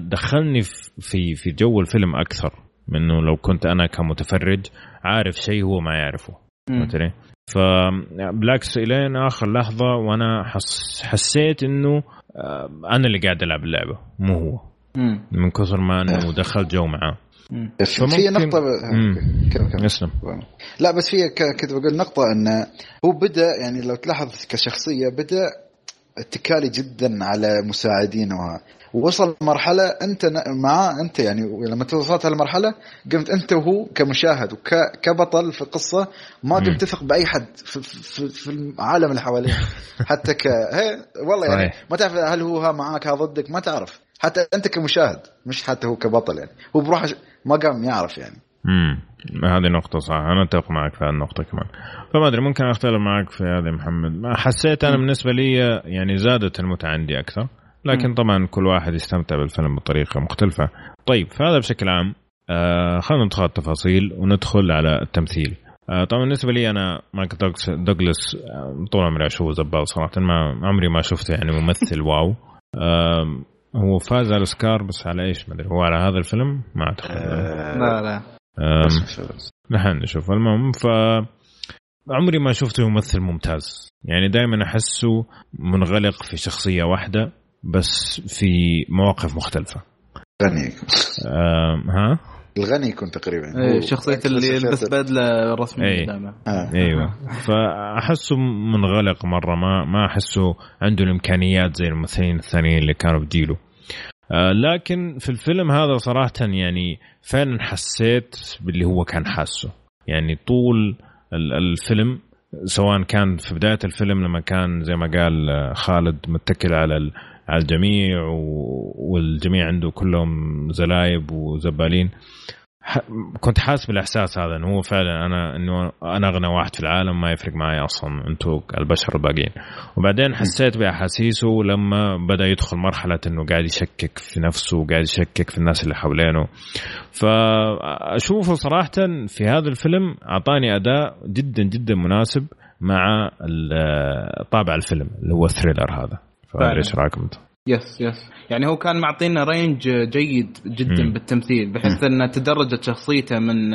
دخلني في في جو الفيلم أكثر منه لو كنت أنا كمتفرج عارف شيء هو ما يعرفه مثلا. فبلاكس إلين آخر لحظة وأنا حس حسيت إنه أنا اللي قاعد ألعب اللعبة مو هو من كثر ما أنه دخل جو معاه. في نقطة ب... كم كم. يسلم. لا بس في كنت بقول نقطة إنه هو بدأ يعني لو تلاحظ كشخصية بدأ اتكالي جدا على مساعدينها ووصل مرحلة أنت معاه أنت يعني لما توصلت هالمرحلة قمت أنت وهو كمشاهد وكبطل في القصة ما قمت تثق بأي حد في, في, في العالم اللي حواليه حتى ك والله يعني ما تعرف هل هو ها معاك ها ضدك ما تعرف حتى أنت كمشاهد مش حتى هو كبطل يعني هو بروح ما قام يعرف يعني. امم هذه نقطة صح أنا أتفق معك في هذه النقطة كمان. فما أدري ممكن أختلف معك في هذه محمد. ما حسيت أنا بالنسبة لي يعني زادت المتعة عندي أكثر لكن طبعا كل واحد يستمتع بالفيلم بطريقة مختلفة. طيب فهذا بشكل عام. آه خلينا ندخل التفاصيل وندخل على التمثيل. آه طبعا بالنسبة لي أنا مايكل دوغلاس طول عمري أشوفه زبال صراحة ما عمري ما شفته يعني ممثل واو. آه هو فاز على الأوسكار بس على إيش ما أدري هو على هذا الفيلم ما أعتقد. آه لا لا نحن نشوف. المهم ف عمري ما شفته ممثل ممتاز يعني دائما أحسه منغلق في شخصية واحدة بس في مواقف مختلفة. غني آه ها الغني كنت تقريبا ايه شخصية اللي لبس بدلة رسمية ايه قدامه آه. ايوه فأحسه منغلق مرة ما ما أحسه عنده الإمكانيات زي الممثلين الثانيين اللي كانوا بجيله. آه لكن في الفيلم هذا صراحة يعني فعلا حسيت باللي هو كان حاسه يعني طول الفيلم سواء كان في بداية الفيلم لما كان زي ما قال خالد متكل على على الجميع والجميع عنده كلهم زلايب وزبالين كنت حاسس بالإحساس هذا إنه هو فعلا أنا إنه أنا أغنى واحد في العالم ما يفرق معي أصلا أنتوا البشر الباقيين. وبعدين حسيت بأحاسيسه لما بدأ يدخل مرحلة إنه قاعد يشكك في نفسه وقاعد يشكك في الناس اللي حوالينه. فأشوفه صراحة في هذا الفيلم أعطاني أداء جدا جدا مناسب مع طابع الفيلم اللي هو الثريلر هذا. فايش رأيكم أنتم؟ يس يس يعني هو كان معطينا رينج جيد جدا م. بالتمثيل بحيث أن تدرجت شخصيته من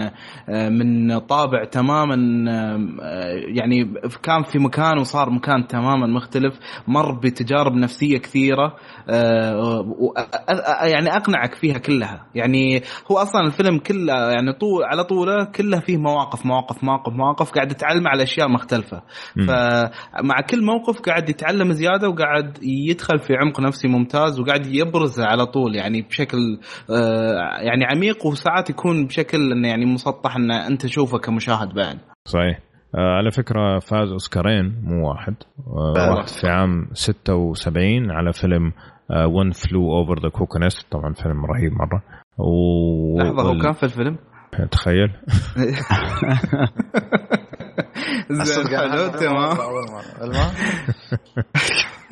من طابع تماما يعني كان في مكان وصار مكان تماما مختلف مر بتجارب نفسية كثيرة يعني أقنعك فيها كلها. يعني هو أصلا الفيلم كله يعني طول على طوله كله فيه مواقف مواقف مواقف مواقف قاعد يتعلم على أشياء مختلفة فمع كل موقف قاعد يتعلم زيادة وقاعد يدخل في عمق نفسي ممتاز وقاعد يبرز على طول يعني بشكل يعني عميق وساعات يكون بشكل إنه يعني مسطح إن أنت تشوفه كمشاهد بعد. صحيح. على فكرة فاز أوسكارين مو واحد واحد في عام ستة وسبعين على فيلم One Flew Over the Cuckoo's Nest طبعا فيلم رهيب مرة و... لحظة هو كان في الفيلم تخيل زين حلو تمام.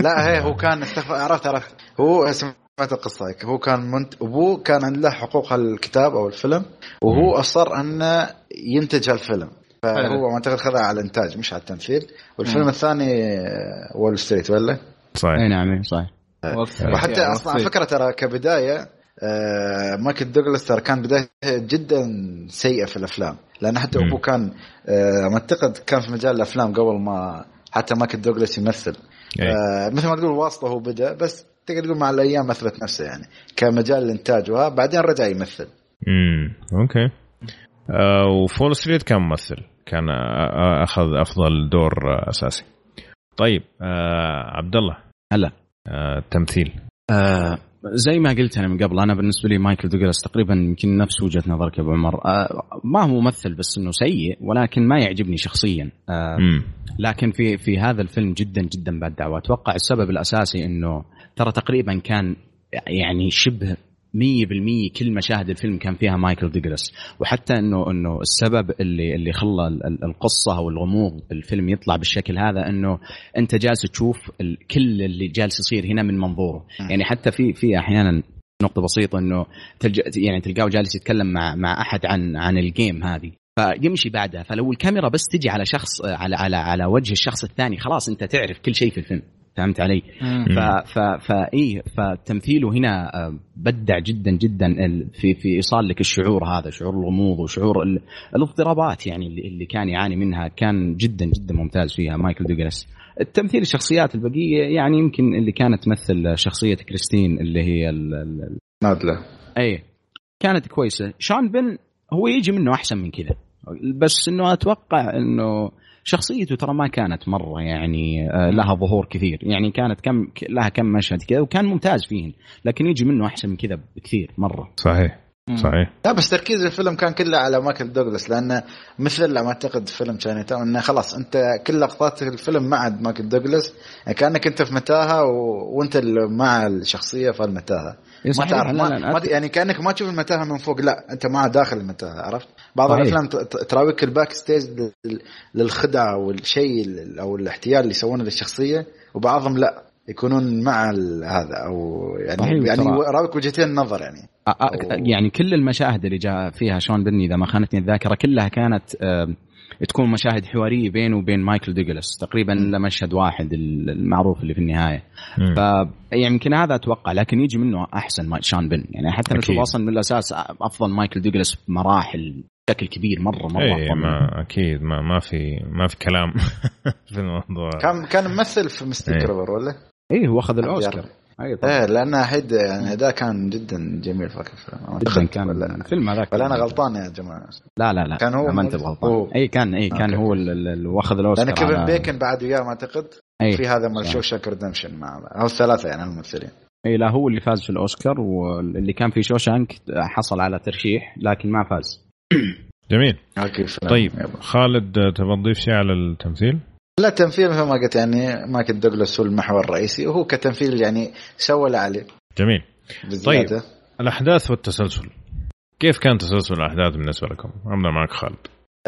لا هي هو كان عرفت عرفت هو سمعت القصة هو كان منت... أبوه كان عنده حقوق الكتاب أو الفيلم وهو أصر أنه ينتج هالفيلم فهو ما أعتقد خذها على الإنتاج مش على التمثيل. والفيلم الثاني وول ستريت ولا صحيح نعم صحيح. وحتى أصلا فكرة ترى كبداية آه، مايكل دوغلاس ترى كان بداية جدا سيئة في الأفلام لأن حتى أبوه كان آه، ما أعتقد كان في مجال الأفلام قبل ما حتى مايكل دوغلاس يمثل آه، مثل ما تقول واسطة هو بدأ بس تقدر تقول مع الأيام أثبت نفسه يعني كمجال الإنتاج وها بعدين رجع يمثل. أمم أوكي. آه، وفول ستريت كان ممثل كان أخذ أفضل دور أساسي. طيب آه عبد الله هلا آه تمثيل آه زي ما قلت أنا من قبل, أنا بالنسبة لي مايكل دوغلاس تقريبا يمكن نفس وجهة نظرك أبو عمر, آه ما هو ممثل بس إنه سيء, ولكن ما يعجبني شخصيا, آه لكن في في هذا الفيلم جدا جدا بادع. وأتوقع السبب الأساسي إنه ترى تقريبا كان يعني شبه مية بالمية كل مشاهد الفيلم كان فيها مايكل دوغلاس, وحتى إنه إنه السبب اللي اللي خلى القصة أو الغموض الفيلم يطلع بالشكل هذا إنه أنت جالس تشوف كل اللي جالس يصير هنا من منظوره. يعني حتى في في أحيانا نقطة بسيطة إنه تلج يعني تلقاه جالس يتكلم مع مع أحد عن عن الجيم هذه فيمشي بعدها, فلو الكاميرا بس تجي على شخص على على على وجه الشخص الثاني خلاص أنت تعرف كل شيء في الفيلم. فهمت علي؟ ف ف ف ايه فتمثيله هنا بدع جدا جدا في في ايصال لك الشعور هذا, شعور الغموض وشعور الاضطرابات يعني اللي كان يعاني منها, كان جدا جدا ممتاز فيها مايكل دوغلاس. التمثيل الشخصيات البقيه يعني يمكن اللي كانت تمثل شخصيه كريستين اللي هي النادله اي كانت كويسه. شون بن هو يجي منه احسن من كذا, بس انه اتوقع انه شخصيته ترى ما كانت مرة يعني لها ظهور كثير, يعني كانت كم لها كم مشهد كذا وكان ممتاز فيهن, لكن يجي منه أحسن من كذا بكثير مرة. صحيح مم. صحيح. لا بس تركيز الفيلم كان كله على مايكل دوغلاس, لأنه مثل ما أعتقد فيلم كان تام إنه خلاص أنت كل لقطات الفيلم مع مايكل دوغلاس كأنك أنت في متاهة و... وأنت مع الشخصية في المتاهة. ما تعرف ما... ما... يعني كأنك ما تشوف المتاهة من فوق, لا أنت مع داخل المتاهة. عرفت بعض الأفلام تراويك الباك ستيج للخدع والشيء أو الاحتيال اللي يسوونه للشخصية, وبعضهم لا يكونون مع هذا أو يعني يعني راويك وجهتين النظر يعني أو... يعني كل المشاهد اللي جاء فيها شون بني إذا ما خانتني الذاكرة كلها كانت تكون مشاهد حوارية بينه وبين مايكل دوغلاس تقريبا إلا مشهد واحد المعروف اللي في النهاية. ف يعني يمكن هذا أتوقع, لكن يجي منه أحسن شون بن يعني حتى التواصل من الأساس أفضل مايكل دوغلاس بمراحل بشكل كبير مرة مرة. أي ما أكيد ما ما في ما في كلام في الموضوع. كان كان ممثل في مستكرر ولا؟ إيه هو أخذ الأوسكار. أي طبعا. إيه لأنه حد يعني ده كان جدا جميل فكرة. جدا كان ولا فيلم هذاك. ولا أنا غلطان يا جماعة. لا لا لا. كان هو. ما أنت غلطان. أي كان أي كان هو ال واخذ الأوسكار. لأن كيفن بيكن بعد وياه ما أعتقد. في هذا ما شو شاكر دمشن مع هو الثلاثة يعني الممثلين. إيه لا هو اللي فاز في الأوسكار, واللي كان في شوشانك حصل على ترشيح لكن ما فاز. جميل. طيب خالد تضيف شيء على التمثيل؟ لا تمثيل مثل ما قلت يعني مايكل دوغلاس هو المحور الرئيسي, وهو كتمثيل يعني سوى اللي عليه. جميل. طيب الأحداث والتسلسل, كيف كان تسلسل الأحداث بالنسبة لكم؟ أبدأ معك خالد.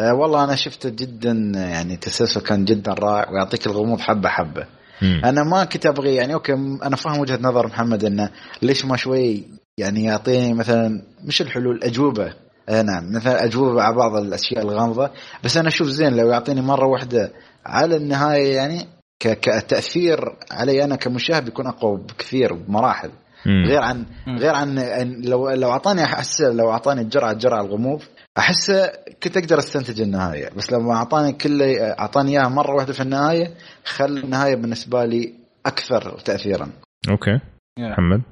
أه والله أنا شفت جدا يعني تسلسل كان جدا رائع, ويعطيك الغموض حبة حبة. م. أنا ما كنت أبغي يعني أوكي أنا فاهم وجهة نظر محمد إنه ليش ما شوي يعني يعطيني مثلا مش الحلول أجوبة. آه نعم مثلا أجوبة على بعض الأشياء الغامضة, بس أنا أشوف زين لو يعطيني مرة واحدة على النهاية يعني كتأثير علي أنا كمشاهد يكون أقوى بكثير بمراحل. مم. غير عن مم. غير عن لو لو أعطاني أحس لو أعطاني الجرعة الجرعة الغموض أحس كنت أقدر أستنتج النهاية, بس لما أعطاني كل أعطاني إياها مرة واحدة في النهاية خلى النهاية بالنسبة لي أكثر تأثيرا. أوكي محمد.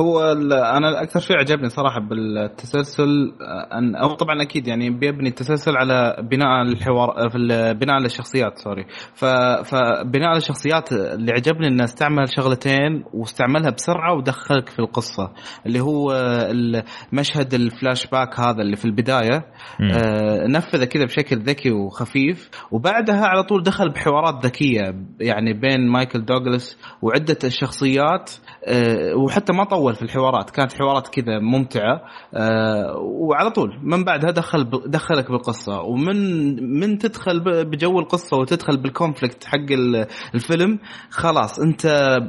هو انا الاكثر شيء عجبني صراحه بالتسلسل ان او طبعا اكيد يعني بيبني التسلسل على بناء على الحوار في بناء على الشخصيات سوري فبناء على الشخصيات اللي عجبني انه استعمل شغلتين واستعملها بسرعه ودخلك في القصه, اللي هو المشهد الفلاش باك هذا اللي في البدايه آه نفذه كذا بشكل ذكي وخفيف, وبعدها على طول دخل بحوارات ذكيه يعني بين مايكل دوغلاس وعده الشخصيات, آه حتى ما طول في الحوارات, كانت حوارات كذا ممتعة أه وعلى طول من بعدها دخل ب... دخلك بالقصة, ومن من تدخل ب... بجو القصة وتدخل بالكونفليكت حق الفيلم خلاص أنت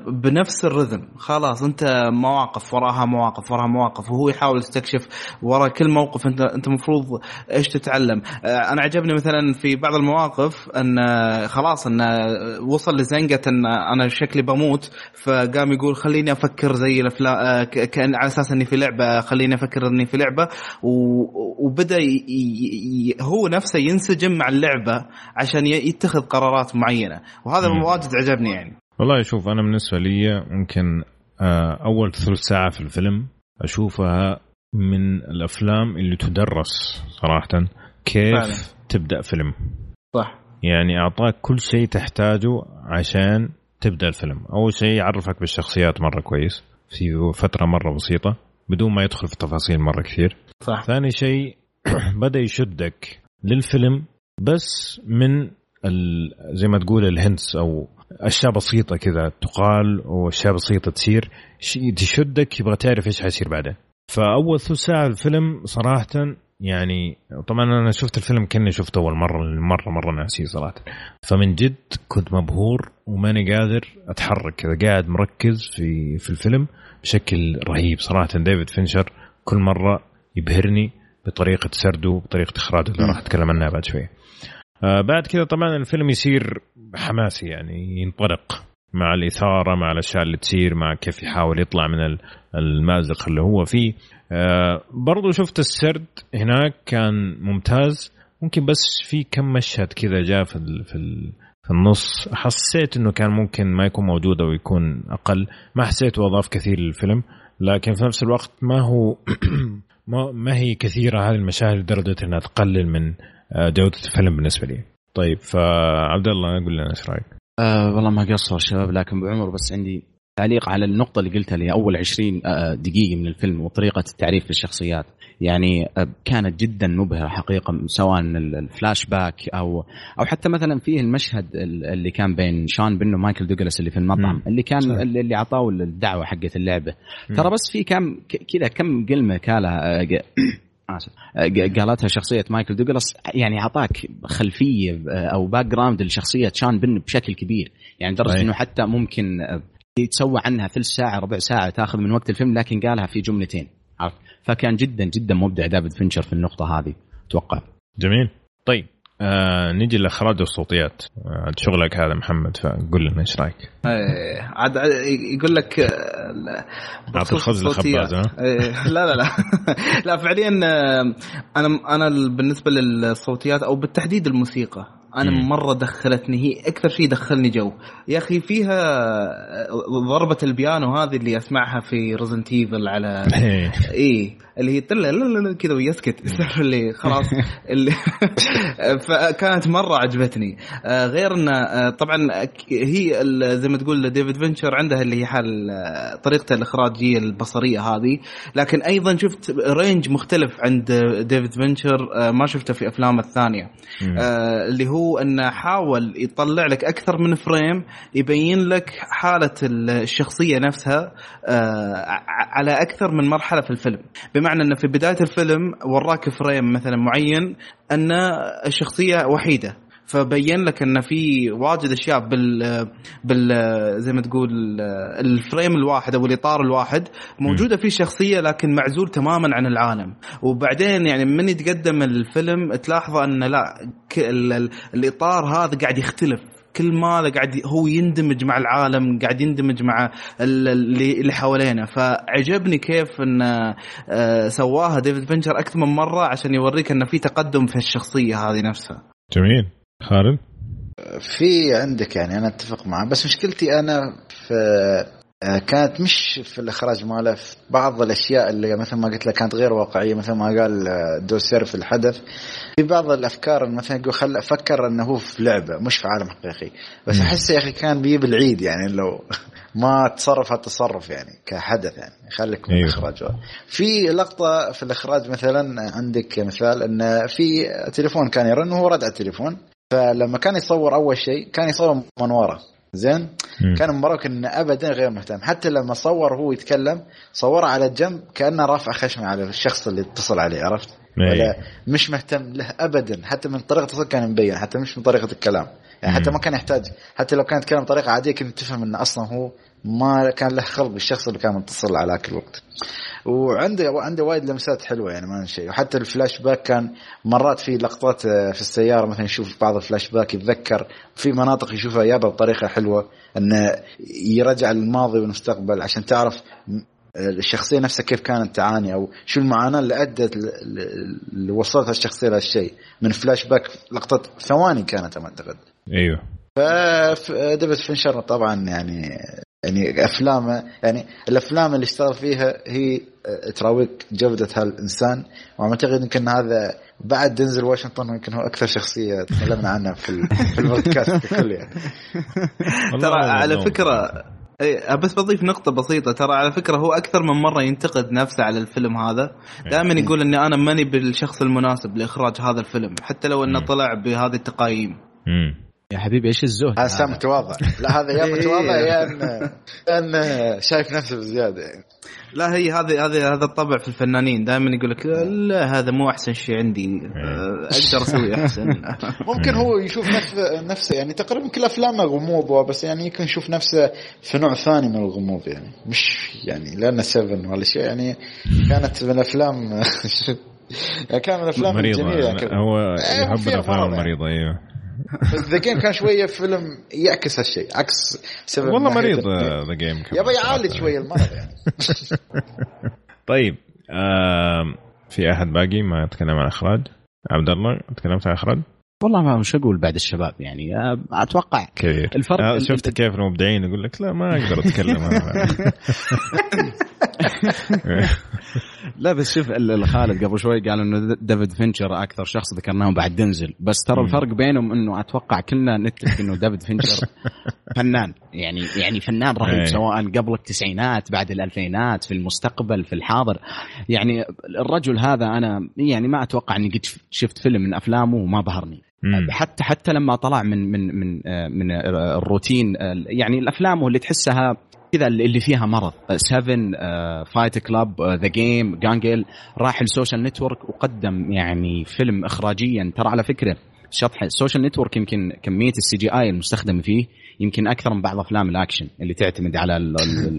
بنفس الرذم, خلاص أنت مواقف وراها مواقف وراها مواقف, وهو يحاول يستكشف ورا كل موقف أنت أنت مفروض إيش تتعلم. أه أنا عجبني مثلا في بعض المواقف أن خلاص أن وصل لزنقة أن أنا شكلي بموت, فقام يقول خليني أفكر زي الافلام كان على اساس اني في لعبه, خليني افكر اني في لعبه, وبدا ي... ي... هو نفسه ينسجم مع اللعبه عشان يتخذ قرارات معينه, وهذا واجد عجبني يعني. والله شوف انا بالنسبه لي ممكن اول ثلث ساعه في الفيلم اشوفها من الافلام اللي تدرس صراحه, كيف فعلا. تبدأ فيلم صح، يعني أعطاك كل شيء تحتاجه عشان تبدأ الفيلم. أول شيء يعرفك بالشخصيات مرة كويس في فترة مرة بسيطة بدون ما يدخل في تفاصيل مرة كثير صح. ثاني شيء بدأ يشدك للفيلم بس من ال... زي ما تقول الهندس أو أشياء بسيطة كذا تقال وأشياء بسيطة تصير تشدك، يبغى تعرف إيش حيصير بعده. فأول ثلث ساعة الفيلم صراحة يعني طبعا أنا شفت الفيلم كأني شفته أول مرة مرة مرة ناسي صراحة، فمن جد كنت مبهور وماني قادر أتحرك كذا، قاعد مركز في في الفيلم بشكل رهيب صراحة. ديفيد فينشر كل مرة يبهرني بطريقة سرده بطريقة إخراجه اللي راح أتكلم عنها بعد شوية. آه بعد كذا طبعا الفيلم يصير حماسي، يعني ينطلق مع الإثارة مع الأشياء اللي تصير مع كيف يحاول يطلع من المأزق اللي هو فيه. آه برضو شفت السرد هناك كان ممتاز، ممكن بس في كم مشهد كذا جاء في في النص حسيت انه كان ممكن ما يكون موجود او يكون اقل، ما حسيت واضاف كثير للفيلم، لكن في نفس الوقت ما هو ما هي كثيرة هذه المشاهد لدرجة انها تقلل من جودة الفيلم بالنسبة لي. طيب فعبد الله اقول لنا ايش رايك؟ أه والله ما قصر شباب، لكن بعمر بس عندي تعليق على النقطة اللي قلتها لي أول عشرين دقيقة من الفيلم وطريقة التعريف للشخصيات، يعني كانت جدا مبهرة حقيقة، سواء الفلاش باك أو أو حتى مثلا فيه المشهد اللي كان بين شان بن ومايكل دوغلاس اللي في المطعم اللي كان صحيح. اللي عطاه الدعوة حقت اللعبة مم. ترى بس في كم كذا كم كلمة كالها آسف قالتها شخصية مايكل دوغلاس، يعني عطاك خلفية أو باك جراوند لشخصية شان بن بشكل كبير، يعني درجة إنه حتى ممكن يتسوى عنها ثلث ساعة ربع ساعة تأخذ من وقت الفيلم، لكن قالها في جملتين عارف، فكان جدا جدا مبدع ديفيد فينشر في النقطة هذه أتوقع. جميل. طيب آه نيجي لإخراج الصوتيات، آه شغلك هذا محمد، فقول لنا إيش رأيك؟ إيه عاد يقول لك عاد الخزل الخباز ها؟ لا لا لا لا فعليا أنا أنا بالنسبة للصوتيات أو بالتحديد الموسيقى أنا مرة دخلتني، هي أكثر شيء دخلني جو يا أخي، فيها ضربة البيانو هذه اللي أسمعها في ريزنت ايفل على إيه اللي هي تلا لا لا كذا ويسكت اللي خلاص اللي فكانت مرة عجبتني. غير أن طبعا هي زي ما تقول ديفيد فينشر عندها اللي هي حال طريقته الإخراجية البصرية هذه، لكن أيضا شفت رينج مختلف عند ديفيد فينشر ما شفته في أفلامه الثانية، اللي هو أنه حاول يطلع لك أكثر من فريم يبين لك حالة الشخصية نفسها على أكثر من مرحلة في الفيلم، بمعنى أنه في بداية الفيلم وراك فريم مثلا معين أن الشخصية وحيدة، فبين لك أن في واجد أشياء بال بال زي ما تقول الفريم الواحد أو الإطار الواحد موجودة فيه شخصية لكن معزول تماما عن العالم. وبعدين يعني من يتقدم الفيلم تلاحظ أن لا الإطار هذا قاعد يختلف، كل ما هذا قاعد هو يندمج مع العالم قاعد يندمج مع اللي حوالينا. فعجبني كيف أن سواها ديفيد فينشر أكثر من مرة عشان يوريك أن في تقدم في الشخصية هذه نفسها. جميل. خالد في عندك؟ يعني أنا أتفق معه، بس مشكلتي أنا في كانت مش في الإخراج ماله، في بعض الأشياء اللي مثل ما قلت لك كانت غير واقعية، مثل ما قال دوسر في الحدث في بعض الأفكار مثلا يقول خل أفكر أنه هو في لعبة مش في عالم حقيقي، بس أحس يا أخي كان بيجيب العيد يعني لو ما تصرف هالتصرف يعني كحدث يعني خليك من أيوه. الإخراج في لقطة في الإخراج مثلا عندك مثال أن في تليفون كان يرن وهو رد على التليفون، فلما كان يصور أول شيء كان يصور منوره زين مم. كان مبروك إن أبدا غير مهتم، حتى لما صور هو يتكلم صوره على جنب كأنه رافع خشمه على الشخص اللي اتصل عليه عرفت مم. ولا مش مهتم له أبدا، حتى من طريقة اتصال كان مبين، حتى مش من طريقة الكلام يعني مم. حتى ما كان يحتاج، حتى لو كانت كلام طريقة عادية كنت تفهم إنه أصلا هو ما كان له خلق بالشخص اللي كان متصل على كل وقت. وعنده وعنده وايد لمسات حلوة يعني ما شيء، وحتى الفلاش باك كان مرات في لقطات في السيارة مثلا يشوف بعض الفلاش باك يتذكر في مناطق يشوفها يابا بطريقة حلوة أنه يرجع للماضي والمستقبل عشان تعرف الشخصية نفسها كيف كانت تعاني أو شو المعاناة اللي أدت اللي وصلتها الشخصية لهالشيء من فلاش باك لقطة ثواني كانت أعتقد. أيوه. فديفيد فينشر طبعا يعني يعني أفلامه يعني الأفلام اللي اشتغل فيها هي تراويك جودة هالإنسان، وأعتقد يمكن هذا بعد دينزل واشنطن يمكن هو أكثر شخصية تكلمنا عنها في في البودكاست كله يعني. ترى على فكرة بس بضيف نقطة بسيطة, ترى على فكرة هو أكثر من مرة ينتقد نفسه على الفيلم هذا, دائما يقول إني أنا ماني بالشخص المناسب لإخراج هذا الفيلم حتى لو إنه طلع بهذه التقايم. يا حبيبي إيش الزهد؟ هذا متواضع, لا هذا يا متواضع يا أن أن شايف نفسه بزيادة يعني. لا هي هذه هذه هذا الطبع في الفنانين, دائما يقول لك لا هذا مو أحسن شيء عندي, أقدر أسوي أحسن. ممكن هو يشوف نفسه نفسه يعني تقريبا كل أفلامه غموض, بس يعني يمكن يشوف نفسه في نوع ثاني من الغموض يعني, مش يعني لأن سيفن ولا شيء يعني, كانت من الأفلام يعني كان من الأفلام الجميلة يعني. هو يحب الأفلام المريضة يعني. أيوه The Game كان شوية فيلم يعكس هالشيء, عكس والله مريض The Game يبغى يعالج شوية المرض يعني. طيب في أحد باقي ما يتكلم عن إخراج؟ عبد الله تكلمت عن إخراج؟ والله ما مش أقول بعد الشباب يعني, أتوقع كبير. الفرق آه شفت كيف المبدعين يقول لك لا ما أقدر أتكلم أنا. لا بس شوف الخالد قبل شوي قال إنه ديفيد فينشر أكثر شخص ذكرناه بعد دنزل, بس ترى الفرق بينهم إنه أتوقع كلنا نتفق إنه ديفيد فينشر فنان يعني, يعني فنان رهيب سواء قبل التسعينات بعد الألفينات في المستقبل في الحاضر يعني. الرجل هذا أنا يعني ما أتوقع إني قد شفت فيلم من أفلامه وما بهرني, حتى حتى لما طلع من من من من الروتين يعني. الأفلام اللي تحسها كذا اللي فيها مرض, سيفن فايت كلاب ذا جيم جانجل, راح السوشيال نتورك وقدم يعني فيلم إخراجيا ترى على فكرة شطح. السوشيال نتورك يمكن كمية السي جي آي المستخدمة فيه يمكن أكثر من بعض أفلام الأكشن اللي تعتمد على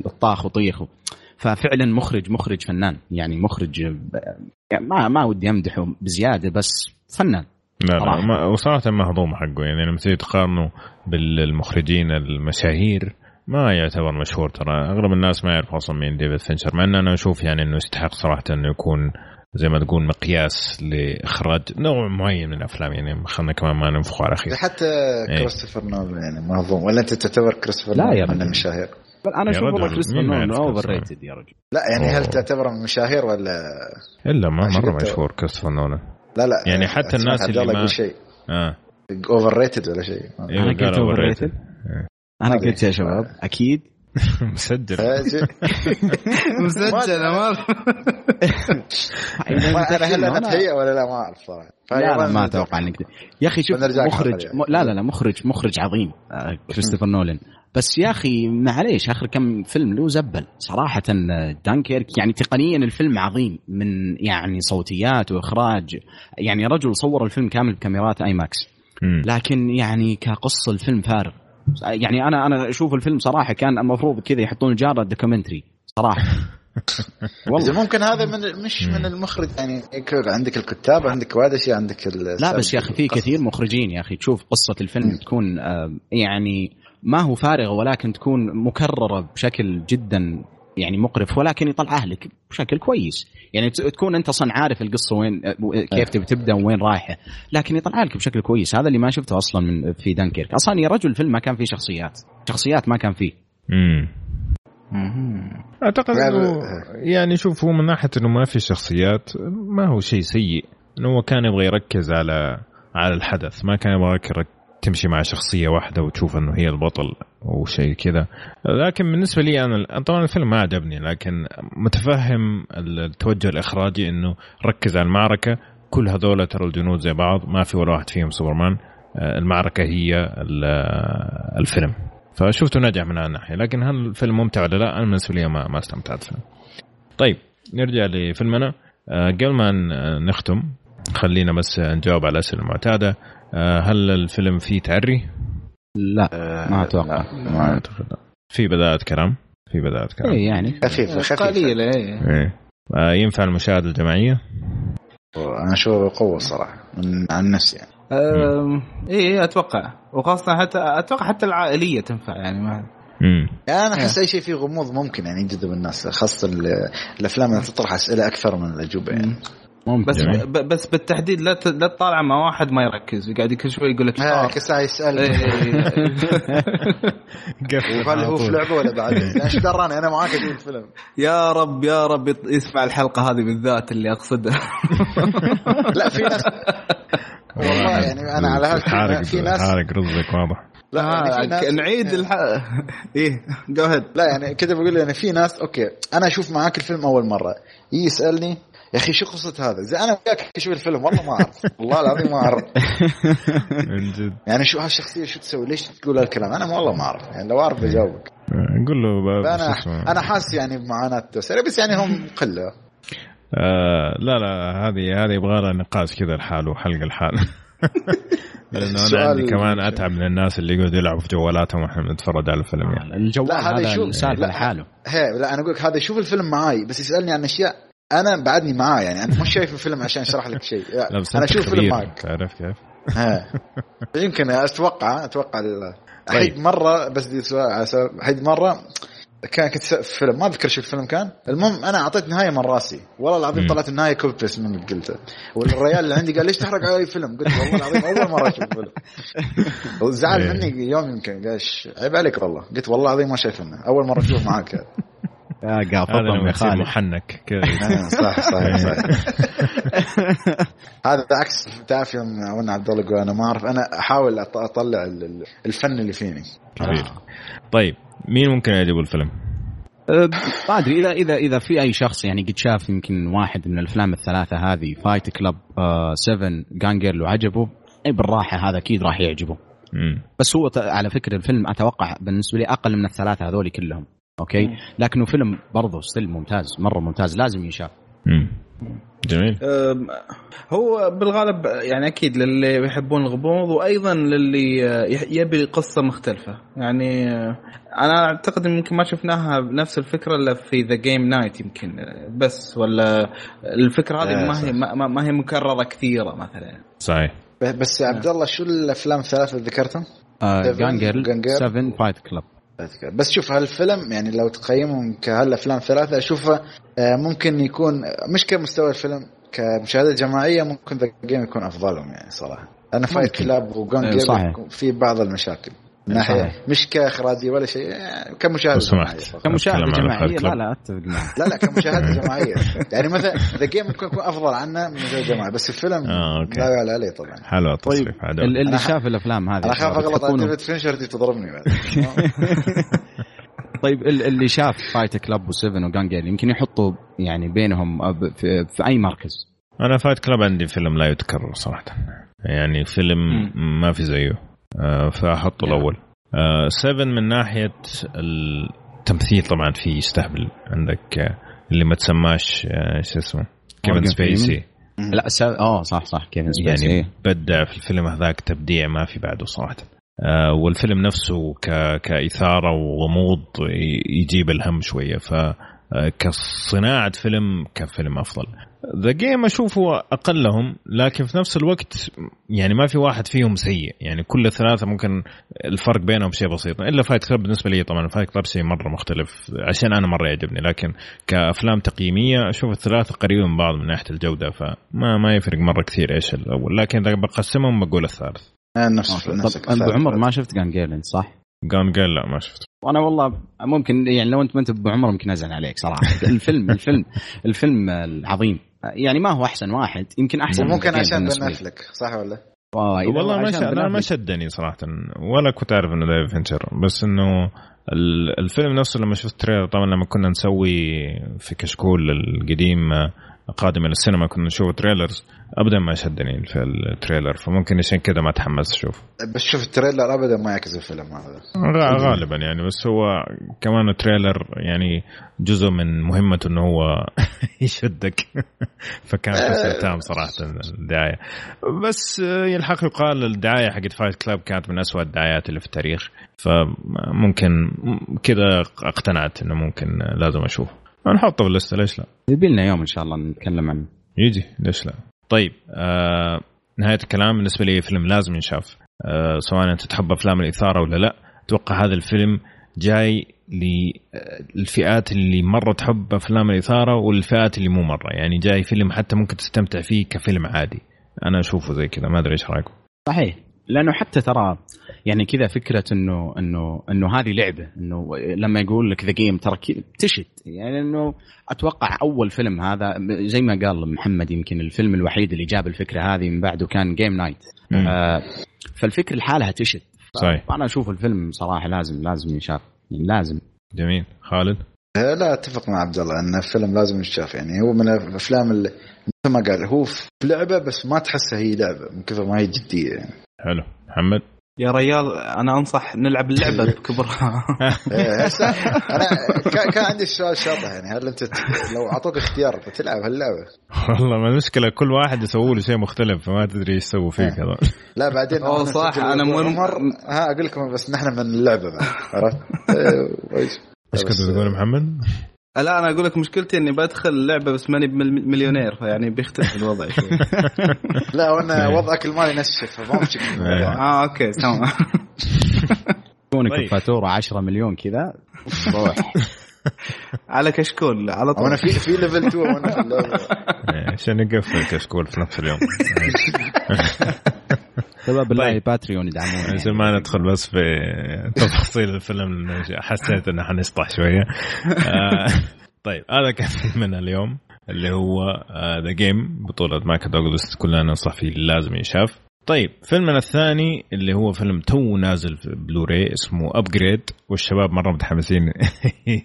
الطاخ وطيخه. ففعلا مخرج مخرج فنان يعني, مخرج يعني ما ما ودي أمدحه بزيادة بس فنان. لا لا ما وصراحة مهضوم حقه يعني, لما تيجي تقارنه بالمخرجين المشاهير ما يعتبر مشهور, ترى أغلب الناس ما يعرفوا أصلا مين ديفيد فينشر, مع أن أنا أشوف يعني أنه يستحق صراحة أنه يكون زي ما تقول مقياس لإخراج نوع معين من الأفلام يعني. خلنا كمان ما ننفخ على خير حتى ايه. كريستوفر نولان يعني مهضوم, ولا أنت تعتبر كريستوفر نولان من المشاهير؟ بل أنا شوف والله كريستوفر نولان أوفرريتد يا رجل. لا يعني أوه. هل تعتبره من المشاهير ولا إلا ما مرة مشهور كريستوفر نولان؟ لا لا يعني حتى الناس اللي ما آه أوفرريتد ولا شيء. أنا قلت أوفرريتد, أنا قلت يا شباب أكيد مسجل مسجل ما أعرف هل هي ولا لا ما أعرف صراحة. لا ما أتوقع إنك يا أخي شوف مخرج م... لا لا لا مخرج مخرج عظيم كريستوفر نولان, بس يا أخي معليش آخر كم فيلم له زبل صراحة. دانكيرك يعني تقنيا الفيلم عظيم من يعني صوتيات وإخراج يعني, رجل صور الفيلم كامل بكاميرات آي ماكس, لكن يعني كقصة الفيلم فارغ يعني. أنا أنا أشوف الفيلم صراحة كان المفروض كذا يحطون جارة دوكيومنتري صراحة. والله ممكن هذا من مش من المخرج يعني, عندك الكتاب عندك وهذا شيء عندك. لا بس يا أخي في كثير مخرجين يا أخي تشوف قصة الفيلم تكون يعني ما هو فارغ, ولكن تكون مكررة بشكل جدا يعني مقرف, ولكن يطلعها لك بشكل كويس يعني. تكون أنت صن عارف القصة وين كيف تبدأ وين رايحة, لكن يطلعها لك بشكل كويس. هذا اللي ما شفته أصلا من في دانكيرك أصلا يا رجل. الفيلم ما كان فيه شخصيات شخصيات ما كان فيه. أمم أعتقد أنه يعني شوف هو من ناحية أنه ما في شخصيات ما هو شيء سيء, أنه كان يبغى يركز على على الحدث, ما كان يبغى يركز تمشي مع شخصية واحدة وتشوف أنه هي البطل أو شيء كذا. لكن بالنسبة لي أنا طبعا الفيلم ما عجبني, لكن متفهم التوجه الإخراجي أنه ركز على المعركة. كل هذول ترى الجنود زي بعض, ما في ولا واحد فيهم سوبرمان, المعركة هي الفيلم. فشوفته نجح من هالناحية, لكن هل الفيلم ممتع ولا لا؟ أنا بالنسبة لي ما ما استمتعت فيه. طيب نرجع لفيلمنا قبل ما نختم, خلينا بس نجاوب على الأسئلة المعتادة. هل الفيلم فيه تعري؟ لا ما أتوقع. ما أعتقد. في بداية كلام في بداية كلام إيه يعني خفيفة خفيفة قليلة إيه. آه ينفع المشاهدة الجماعية؟ أنا شو قوة صراحة عن نفسي يعني. آه إيه أتوقع, وخاصة حتى أتوقع حتى العائلية تنفع يعني. ما امم أنا أحس أي شيء فيه غموض ممكن يعني يجذب الناس, خاصة الأفلام اللي تطرح أسئلة أكثر من الأجوبة يعني. بس يعني. بس بالتحديد لا لا تطالع مع واحد ما يركز وقاعد كل شوي يقول لك ها كسا يسأل قال هو في لعبه ولا بعد ايش دراني انا معاك في الفيلم. يا رب يا رب يسمع الحلقه هذه بالذات اللي اقصدها. لا في ناس والله يعني انا على هالحال في ناس حارق رزقك واضح. لا آه يعني نعيد الح... إيه جاهد. لا يعني كده بقول لي أنا في ناس أوكي أنا أشوف معاك الفيلم أول مرة يسألني يا أخي شو قصة هذا زي أنا وياك أشوف الفيلم والله ما أعرف والله العظيم ما أعرف. يعني شو هالشخصية شو تسوي ليش تقول هالكلام أنا والله ما أعرف يعني لو أعرف بجاوبك. نقول له أنا أنا حاس يعني بمعاناة سري بس يعني هم قلة. آه لا لا هذه هذه يبغى نقاش كذا الحال وحلقة الحال. لأنه أنا عندي كمان أتعب من الناس اللي يقعدوا يلعبوا في جوالاتهم وإحنا نتفرج على الفيلم يعني. الجوال هذا شو سالفة لحاله. ها لا أنا أقولك هذا شوف الفيلم معاي بس يسألني عن أشياء أنا بعدني معاه يعني أنا مش شايف الفيلم عشان أشرح لك شيء يعني أنا شوف الفيلم معك تعرف كيف. ها يمكن أتوقع أتوقع حيد مرة بس دي سؤال حيد مرة كان كنت فيلم ما أذكر شو الفيلم كان المهم أنا أعطيت نهاية من رأسي والله العظيم طلعت النهاية كوبس من قلته والرجال اللي عندي قال ليش تحرق علي فيلم قلت والله العظيم أول مرة أشوف فيلم وزعل مني يوم يمكن قالش عيب عليك والله قلت والله العظيم ما شايفنا أول مرة أشوف معاك يا قافض مخالي محنك كذا صح صح صح هذا عكس تعرف يوم عون عبد الله قال أنا ما أعرف أنا أحاول أطلع الفن اللي فيني. طيب مين ممكن يعجبه الفيلم؟ ما أدري إذا إذا إذا في أي شخص يعني قد شاف يمكن واحد من الأفلام الثلاثة هذه فايت كلاب سفن غانجر وعجبه أي بالراحة هذا أكيد راح يعجبه. مم. بس هو على فكرة الفيلم أتوقع بالنسبة لي أقل من الثلاثة هذولي كلهم أوكي مم. لكنه فيلم برضه سلم ممتاز مرة ممتاز لازم يشاف. مم. جميل. هو بالغالب يعني أكيد للي يحبون الغموض وأيضا للي يبي قصة مختلفة يعني أنا أعتقد يمكن ما شفناها بنفس الفكرة إلا في The Game Night يمكن بس ولا الفكرة هذه ما هي ما هي مكررة كثيرة مثلا. صحيح. بس عبد الله شو الأفلام الثلاثة اللي ذكرتها؟ Gangster, Seven, Fight Club. بس شوف هالفيلم يعني لو تقيمهم كهالأفلام ثلاثة أشوفه ممكن يكون مش كمستوى الفيلم كمشاهدة جماعية ممكن ذا جيم يكون أفضلهم يعني صراحة أنا فايت كلاب وغانجر في بعض المشاكل ناحية مش كإخراجي ولا شيء كمشاهدة جماعية كمشاهدة جماعية لا لا لا لا كمشاهدة جماعية يعني مثلا ذا جيم ممكن يكون أفضل عنا من مشاهدة جماعية بس الفيلم آه، لا يعلى عليه طبعا. حلو التصريف هذا اللي شاف الأفلام هذه أنا خاف أغلط على ديفيد فينشر دي تضربني بعد. طيب اللي شاف فايت كلاب وسيفن وغانجر يمكن يحطوا يعني بينهم في أي مركز. أنا فايت كلاب عندي فيلم لا يتكرر صراحة يعني فيلم م. ما في زيه فأحطه الأول. سيفن من ناحية التمثيل طبعا في يستهبل عندك اللي ما تسماش إيش اسمه كيفن سبيسي لا سا... آه صح صح كيفن سبيسي يعني بدع في الفيلم هذاك تبديع ما في بعده صراحة. والفيلم نفسه ك... كإثارة وغموض يجيب الهم شوية فكصناعة فيلم كفيلم أفضل. The Game أشوفه أقلهم لكن في نفس الوقت يعني ما في واحد فيهم سيء يعني كل الثلاثة ممكن الفرق بينهم شيء بسيط إلا فايت كلاب بالنسبة لي طبعا فايت كلاب شيء مرة مختلف عشان أنا مرة يعجبني لكن كأفلام تقييمية أشوف الثلاثة قريبة من بعض من ناحية الجودة فما ما يفرق مرة كثير إيش الأول لكن إذا بقسمهم بقول الثالث. نفس نفسك أبو عمر ما شفت كان جيلين صح؟ قام قال لا ما شفته وانا والله ممكن يعني لو انت ما انت بعمر ممكن ازعل عليك صراحه. الفيلم الفيلم الفيلم العظيم يعني ما هو احسن واحد يمكن احسن ممكن عشان بنفلك صح ولا والله ما شدني ما شدني صراحه ولا كنت اعرف انه ديفيد فينشر بس انه الفيلم نفسه لما شفت تريلر طبعا لما كنا نسوي في كشكول القديم قادم للسينما كنا نشوف تريلرز ابدا ما شدني في التريلر فممكن عشان كده ما تحمس اشوف بس شوف التريلر ابدا ما يعكس الفيلم هذا غالبا يعني بس هو كمان التريلر يعني جزء من مهمته انه هو يشدك فكان كسر تام صراحه الدعايه بس يلحق يقال الدعايه حقت فايت كلاب كانت من أسوأ الدعايات اللي في التاريخ فممكن كده اقتنعت انه ممكن لازم اشوف نحطه في اللسته ليش لا يبيلنا يوم ان شاء الله نتكلم عنه يجي ليش لا. طيب آه نهاية الكلام بالنسبة لي فيلم لازم ينشاف آه سواء أنت تحب أفلام الإثارة ولا لا. أتوقع هذا الفيلم جاي للفئات اللي مرة تحب أفلام الإثارة والفئات اللي مو مرة. يعني جاي فيلم حتى ممكن تستمتع فيه كفيلم عادي, أنا أشوفه زي كذا. ما أدري إيش رأيكم. صحيح, لأنه حتى ترى يعني كذا فكرة إنه إنه إنه هذه لعبة, إنه لما يقول لك The Game ترى تشد, يعني إنه أتوقع أول فيلم هذا زي ما قال محمد يمكن الفيلم الوحيد اللي جاب الفكرة هذه من بعده كان Game Night. آه فالفكرة الحالة تشد. صحيح. أنا أشوف الفيلم صراحة لازم لازم يشاف, يعني لازم. جميل. خالد؟ لا أتفق مع عبد الله أن الفيلم لازم يشاف, يعني هو من الأفلام اللي مثل ما قال هو في لعبة بس ما تحسها هي لعبة من كثر ما هي جدية يعني. حلو. محمد؟ يا ريال أنا أنصح نلعب اللعبة بكبرها. أنا كان عندي السؤال شاطح, يعني هل أنت لو أعطوك اختيار بتلعب هاللعبة؟ والله ما المشكلة, كل واحد يسوي له شيء مختلف فما تدري إيش يسوي فيك هذا. لا بعدين. أوه صح, أنا مر ها أقول لكم بس نحن من اللعبة بقى, عرفت؟ إيش كنت تقول محمد؟ لا أنا أقول لك مشكلتي إني بدخل اللعبة بس ماني مليونير, فيعني بيختلف الوضع شوي. لا وأنا وضعك المالي نشف فما مشكلة. آه أوكي تمام. كونك فاتورة عشرة مليون كذا روح على كشكول على طول. أنا في في ليفل اثنين وأنا في اللعبة عشان نقفل كشكول في نفس اليوم. طيب بالله باتريون يدعمونا عشان ما ندخل بس في تفاصيل الفيلم, حسيت أنه حنسطح شوية. طيب هذا كان فيلمنا اليوم اللي هو The Game بطولة مايكل دوغلاس, كلنا ننصح فيه لازم يشاف. طيب فيلمنا الثاني اللي هو فيلم تو نازل في بلوراي اسمه Upgrade, والشباب مرة متحمسين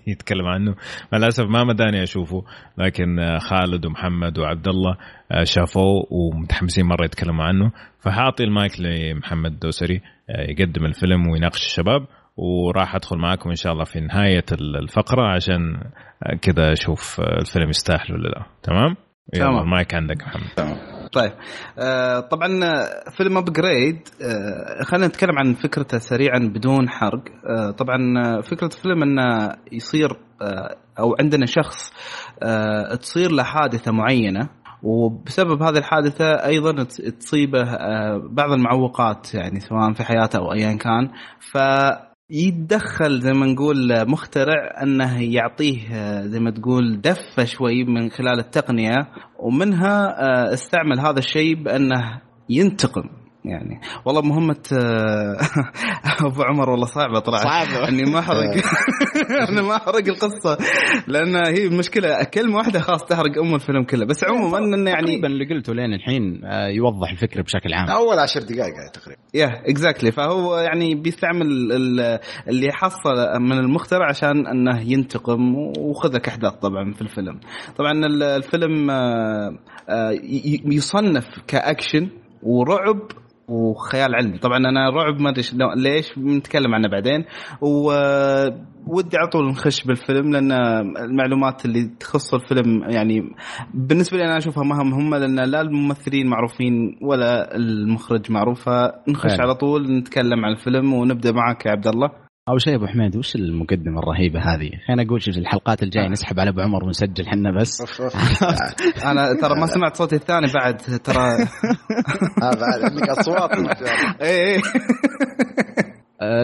يتكلم عنه. للأسف ما مداني أشوفه, لكن خالد ومحمد وعبد الله شافوه ومتحمسين مرة يتكلموا عنه, فحاطي المايك لمحمد دوسري يقدم الفيلم ويناقش الشباب, وراح أدخل معاكم إن شاء الله في نهاية الفقرة عشان كذا أشوف الفيلم يستاهل ولا لا. تمام؟ تمام. المايك عندك محمد. تمام. طيب آه طبعا فيلم أبجريد, آه خلينا نتكلم عن فكرته سريعا بدون حرق. آه طبعا فكرة الفيلم أنه يصير آه أو عندنا شخص آه تصير له حادثة معينة, وبسبب هذه الحادثة أيضا تصيبه آه بعض المعوقات, يعني سواء في حياته أو أيا كان, ف يتدخل زي ما نقول مخترع أنه يعطيه زي ما تقول دفة شوي من خلال التقنية, ومنها استعمل هذا الشيء بأنه ينتقم. يعني والله مهمة أبو عمر والله صعبة طلعت صعبة. أني ما أحرق أنا ما أحرق القصة لأن هي مشكلة كلمة واحدة خاص تحرق أم الفيلم كله. بس عموما أنه يعني اللي قلته لين الحين يوضح الفكرة بشكل عام أول عشر دقائق تقريبا. yeah exactly. فهو يعني بيستعمل اللي حصل من المخترع عشان أنه ينتقم, وخذك أحداث طبعا في الفيلم. طبعا الفيلم يصنف كأكشن ورعب وخيال علمي. طبعا أنا رعب ما أدري ليش, بنتكلم عنه بعدين, وودي على طول نخش بالفيلم لأن المعلومات اللي تخص الفيلم يعني بالنسبة لي أنا أشوفها ما مهمة, لأن لا الممثلين معروفين ولا المخرج معروف, فنخش يعني. على طول نتكلم عن الفيلم ونبدأ معك يا عبد الله. أول شيء أبو حميد, وش المقدمة الرهيبة هذه؟ خلينا أقول شوف الحلقات الجاية نسحب على أبو عمر ونسجل حنا بس. أنا ترى ما سمعت صوتي الثاني بعد, ترى هذا عندك أصوات. إيه.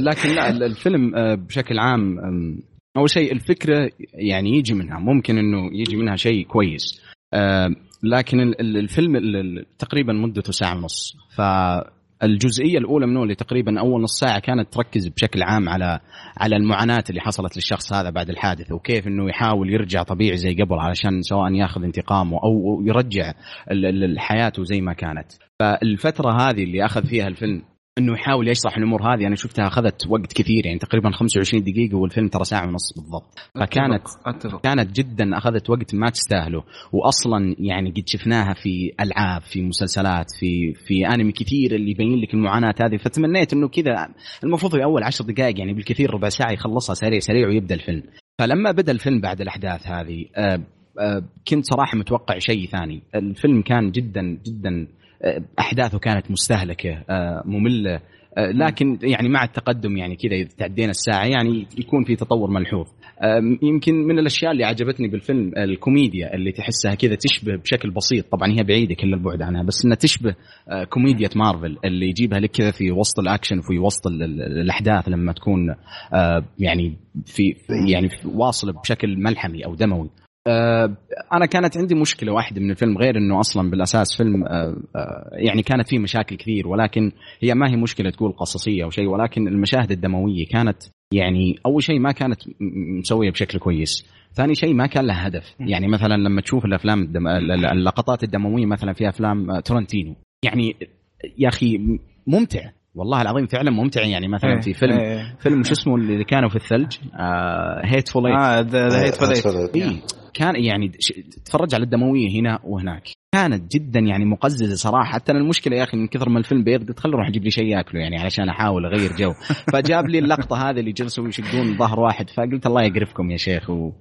لكن لا الفيلم بشكل عام أول شيء الفكرة يعني يجي منها ممكن إنه يجي منها شيء كويس, لكن الفيلم تقريبا مدته ساعة ونص, ف الجزئية الأولى منه اللي تقريبا أول نص ساعة كانت تركز بشكل عام على على المعاناة اللي حصلت للشخص هذا بعد الحادث, وكيف إنه يحاول يرجع طبيعي زي قبل علشان سواء يأخذ انتقامه أو يرجع حياته زي ما كانت. فالفترة هذه اللي أخذ فيها الفيلم إنه يحاول يشرح الأمور هذه, أنا شفتها أخذت وقت كثير, يعني تقريبا خمسة وعشرين دقيقة والفيلم ترى ساعة ونص بالضبط, فكانت أتفق. كانت جدا أخذت وقت ما تستاهله, وأصلا يعني قد شفناها في ألعاب في مسلسلات في في أنمي كثير اللي يبين لك المعاناة هذه, فتمنيت إنه كذا المفروض أول عشر دقائق يعني بالكثير ربع ساعة يخلصها سريع سريع ويبدأ الفيلم. فلما بدأ الفيلم بعد الأحداث هذه كنت صراحة متوقع شيء ثاني. الفيلم كان جدا جدا أحداثه كانت مستهلكة مملة, لكن يعني مع التقدم يعني كذا إذا تعدينا الساعة يعني يكون في تطور ملحوظ. يمكن من الأشياء اللي عجبتني بالفيلم الكوميديا اللي تحسها كذا تشبه بشكل بسيط, طبعا هي بعيدة كل البعد عنها, بس إنها تشبه كوميديا مارفل اللي يجيبها لك كذا في وسط الأكشن وفي وسط الأحداث لما تكون يعني في يعني واصلة بشكل ملحمي أو دموي. أنا كانت عندي مشكلة واحدة من الفيلم, غير أنه أصلا بالأساس فيلم يعني كانت فيه مشاكل كثير, ولكن هي ما هي مشكلة تقول قصصية أو شيء, ولكن المشاهد الدموية كانت يعني أول شيء ما كانت مسوية بشكل كويس, ثاني شيء ما كان لها هدف. يعني مثلا لما تشوف الأفلام الدم... اللقطات الدموية مثلا في أفلام تورنتينو, يعني يا أخي ممتع والله العظيم, فعلا ممتع. يعني مثلا ايه في فيلم ايه فيلم شو اسمه اللي كانوا في الثلج, هيتفول ايت, اه ذا هيتفول ايت, كان يعني تتفرج على الدمويه هنا وهناك, كانت جدا يعني مقززه صراحه. حتى انا المشكله يا اخي من كثر ما الفيلم بيض قلت خل اروح اجيب لي شيء اكله يعني علشان احاول اغير جو, فجاب لي اللقطه هذه اللي جلسوا يشدون ظهر واحد, فقلت الله يقرفكم يا شيخ و...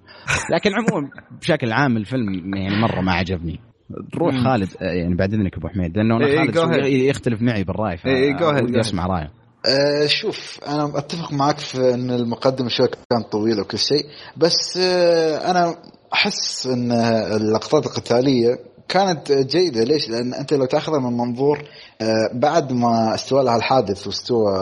لكن عموما بشكل عام الفيلم يعني مره ما عجبني. روح خالد يعني بعد إذنك أبو حميد, لأنه أنا خالد يختلف معي بالرأي, فأودي أسمع رأيه. أه شوف, أنا أتفق معك في أن المقدمة شوية كانت طويلة وكل شيء, بس أه أنا أحس أن اللقطات القتالية كانت جيدة. ليش؟ لأن أنت لو تأخذها من منظور أه بعد ما استوى لها الحادث واستوى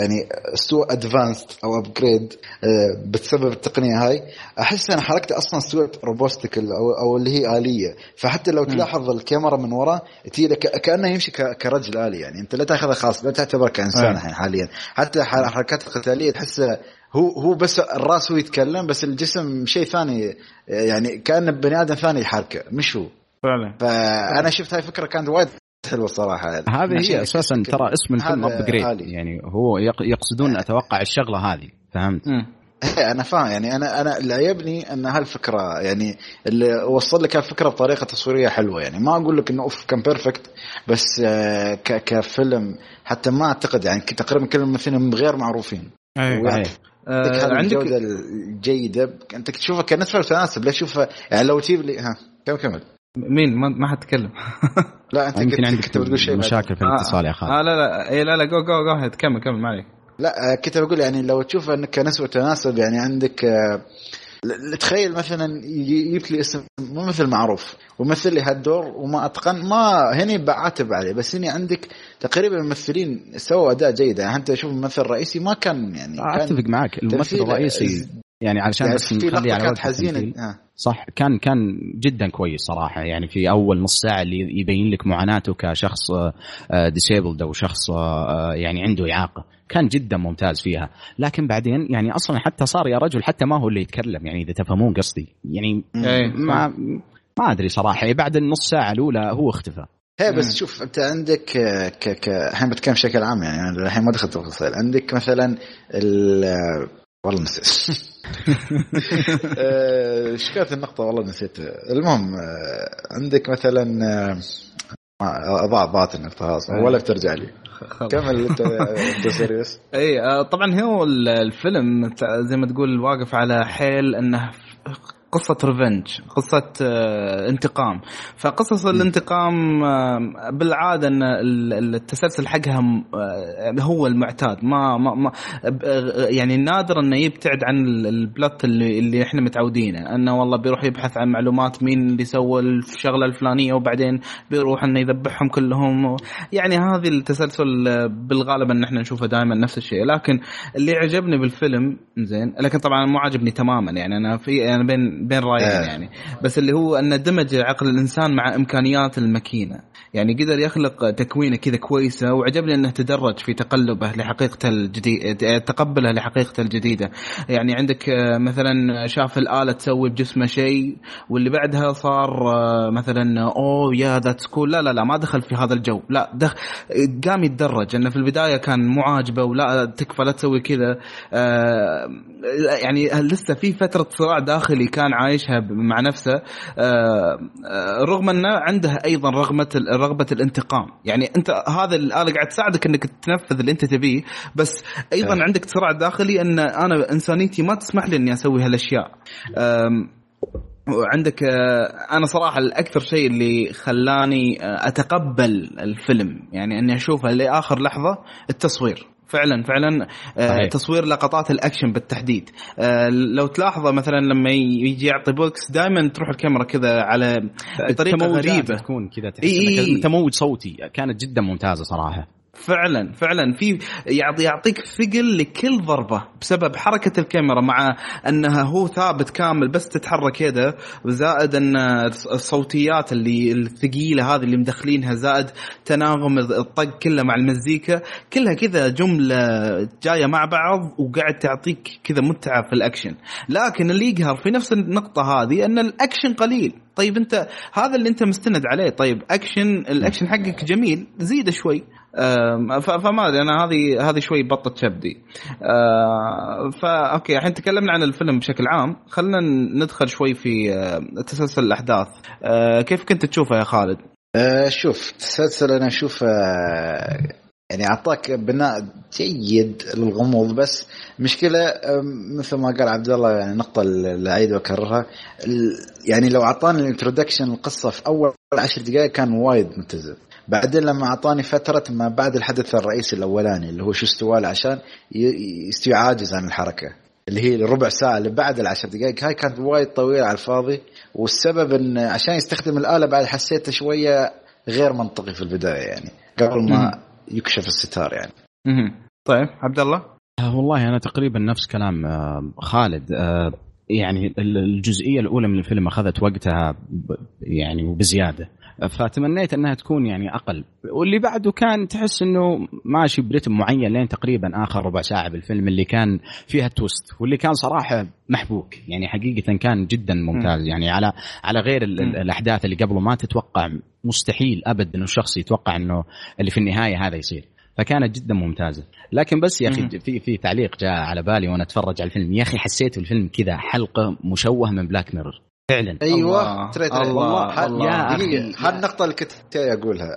يعني استوى أدفانسد أو أبجريد أه بسبب التقنية هاي, أحس أن حركته أصلا استوت روبوستيكال أو, أو اللي هي آلية. فحتى لو تلاحظ الكاميرا من وراء تيجي كأنه يمشي كرجل آلي, يعني أنت لا تأخذها خاص, لا تعتبر كإنسان الحين حاليا. حتى حركات القتالية تحسها هو هو بس الرأس هو يتكلم, بس الجسم شيء ثاني, يعني كأنه بني آدم ثاني يحركه مش هو فعلا. فأنا شفت هاي فكرة كانت وايد حلوة صراحة. هذه هي أساسا كده. ترى اسم الفيلم أبجريد, يعني هو يقصدون أتوقع الشغلة هذه, فهمت؟ م. أنا فاهم, يعني أنا أنا اللي عيبني أن هالفكرة يعني اللي وصل لك هالفكرة بطريقة تصويرية حلوة, يعني ما أقول لك إنه أوف كان بيرفكت, بس ك كفيلم حتى ما أعتقد يعني تقريبا كل الممثلين غير معروفين. أيوة. أه عندك الجودة الجيدة أنت تشوفها كنسبة تناسب, لا تشوفها يعني لو تجيب لي ها كم كمل مين ما ما حتكلم. لا انت يمكن عندك كنت بتقول شيء مشاكل في الاتصال يا خالد. اه لا لا اي لا لا جو جو جو كمل كمل ما عليك. لا كنت بقول يعني لو تشوف انك نسبة تناسب, يعني عندك تخيل مثلا يجيب لي اسم مو مثل معروف ومثل لي هالدور وما اتقن, ما هني بعاتب عليه, بس هني عندك تقريبا الممثلين سووا اداء جيد. يعني انت شوف الممثل الرئيسي ما كان يعني كان اتفق معك الممثل الرئيسي يعني علشان يعني بس نخلي على وقت حزينة صح, كان كان جدا كويس صراحة. يعني في أول نص ساعة اللي يبين لك معاناته كشخص ديسيبلد أو شخص يعني عنده إعاقة كان جدا ممتاز فيها, لكن بعدين يعني أصلا حتى صار يا رجل حتى ما هو اللي يتكلم, يعني إذا تفهمون قصدي يعني ما ما أدري صراحة. بعد النص ساعة الأولى هو اختفى. هي بس شوف أنت عندك ك ك الحين بتكلم بشكل عام, يعني الحين ما دخلت تفاصيل. عندك مثلا ال والله نسيت ايش كانت النقطة, والله نسيت. المهم عندك مثلا ضاعت ضاعت النقطة اصلا ولا بترجع لي, كمل انت سيريس. اي طبعا هو الفيلم زي ما تقول واقف على حيل انه قصة ريفنج, قصة انتقام. فقصص الانتقام بالعادة أن التسلسل حقها هو المعتاد, ما ما يعني نادر أنه يبتعد عن البلوت اللي اللي إحنا متعودينه, أنه والله بيروح يبحث عن معلومات مين اللي سوى الشغلة الفلانية وبعدين بيروح أنه يذبحهم كلهم. يعني هذه التسلسل بالغالب أن إحنا نشوفه دائما نفس الشيء. لكن اللي عجبني بالفيلم زين, لكن طبعا مو عجبني تماما, يعني أنا في أنا بين بين رايين يعني, بس اللي هو أن دمج عقل الإنسان مع إمكانيات الماكينة, يعني قدر يخلق تكوينه كذا كويسة. وعجبني أنه تدرج في تقلبه لحقيقته الجديدة, تقبله لحقيقته الجديدة. يعني عندك مثلا شاف الآلة تسوي بجسمه شيء واللي بعدها صار مثلا أوه يا ذات سكول, لا لا لا ما دخل في هذا الجو, لا دخل قام يتدرج. أنه في البداية كان معاجبة ولا تكفى لا تسوي كذا, يعني لسه في فترة صراع داخلي كان عايشها مع نفسه, رغم أنه عنده أيضا رغبة رغبة الانتقام. يعني أنت هذا الآلة قاعد تساعدك أنك تنفذ اللي أنت تبيه, بس أيضا عندك صراع داخلي أن أنا إنسانيتي ما تسمح لي أني أسوي هالأشياء. وعندك أنا صراحة الأكثر شيء اللي خلاني أتقبل الفيلم يعني أني أشوفه لآخر لحظة التصوير. فعلا فعلا صحيح. تصوير لقطات الأكشن بالتحديد لو تلاحظه مثلا لما يجي يعطي بوكس دائما تروح الكاميرا كذا على بطريقة غريبة تكون كذا إيه. تموج صوتي كانت جدا ممتازة صراحة فعلا فعلا في يعطيك ثقل لكل ضربة بسبب حركة الكاميرا مع أنها هو ثابت كامل بس تتحرك كده زائد أن الصوتيات اللي الثقيلة هذه اللي مدخلينها زائد تناغم الطق كله مع المزيكا كلها كذا جملة جاية مع بعض وقاعد تعطيك كذا متعة في الأكشن. لكن اللي يقهر في نفس النقطة هذه أن الأكشن قليل. طيب أنت هذا اللي أنت مستند عليه طيب أكشن الأكشن حقك جميل زيده شوي فما أدري أنا هذه هذه شوي بطة شبدي. فا أوكي الحين تكلمنا عن الفيلم بشكل عام خلنا ندخل شوي في تسلسل الأحداث. كيف كنت تشوفه يا خالد؟ شوف تسلسل أنا أشوف يعني أعطاك بناء جيد للغموض بس مشكلة مثل ما قال عبد الله يعني نقطة العيد وكررها يعني لو أعطاني الانترودكشن القصة في أول عشر دقائق كان وايد ممتاز. بعدين لما أعطاني فترة ما بعد الحدث الرئيسي الأولاني اللي هو شو استوال عشان يستعاجز عن الحركة اللي هي ربع ساعة اللي بعد العشر دقائق هاي كانت وايد طويلة على الفاضي. والسبب إن عشان يستخدم الآلة بعد حسيته شوية غير منطقي في البداية يعني قبل ما يكشف الستار يعني. طيب عبد الله؟ والله أنا تقريبا نفس كلام خالد يعني الجزئية الأولى من الفيلم أخذت وقتها يعني وبزيادة فتمنيت أنها تكون يعني أقل واللي بعده كان تحس أنه ماشي برتم معين لين تقريبا آخر ربع ساعة بالفيلم اللي كان فيها التوست واللي كان صراحة محبوك يعني حقيقة كان جدا ممتاز يعني على على غير الأحداث اللي قبله ما تتوقع مستحيل أبدا أنه الشخص يتوقع أنه اللي في النهاية هذا يصير فكانت جدا ممتازة. لكن بس يا أخي في في تعليق جاء على بالي وأنا أتفرج على الفيلم يا أخي حسيت الفيلم كذا حلقة مشوهة من بلاك ميرور فعلا. ايوه والله هذه النقطه اللي كنت اقولها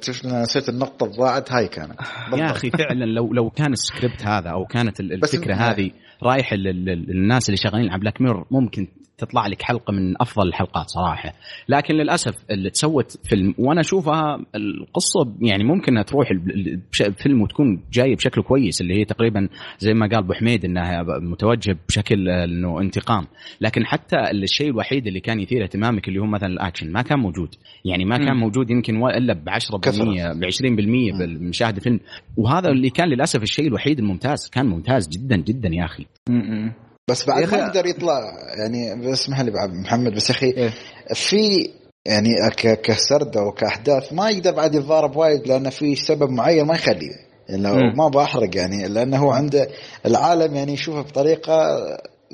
شفنا نسيت النقطه الضاعت هاي كانت يا اخي فعلا لو لو كان السكريبت هذا او كانت الفكره هذه رايح للناس اللي شغالين على بلاك ميرور ممكن تطلع لك حلقه من افضل الحلقات صراحه. لكن للاسف اللي تسوت فيلم وانا اشوفها القصه يعني ممكن تروح الفيلم وتكون جايه بشكل كويس اللي هي تقريبا زي ما قال ابو حميد انها متوجه بشكل انه انتقام. لكن حتى الشيء الوحيد اللي كان يثير اهتمامك اللي هو مثلا الاكشن ما كان موجود يعني ما كان م. موجود يمكن الا ب عشرة بالمية ب عشرين بالمية بمشاهده الفيلم وهذا اللي كان للاسف الشيء الوحيد الممتاز. كان ممتاز جدا جدا يا اخي م-م. بس بعد ما يقدر يطلع يعني اسمح لي بعد محمد بس أخي إيه؟ في يعني كسردة وكأحداث ما يقدر بعد يتضارب وايد لأنه في سبب معين ما يخليه لأنه يعني ما بأحرق يعني لأنه هو عنده العالم يعني يشوفه بطريقة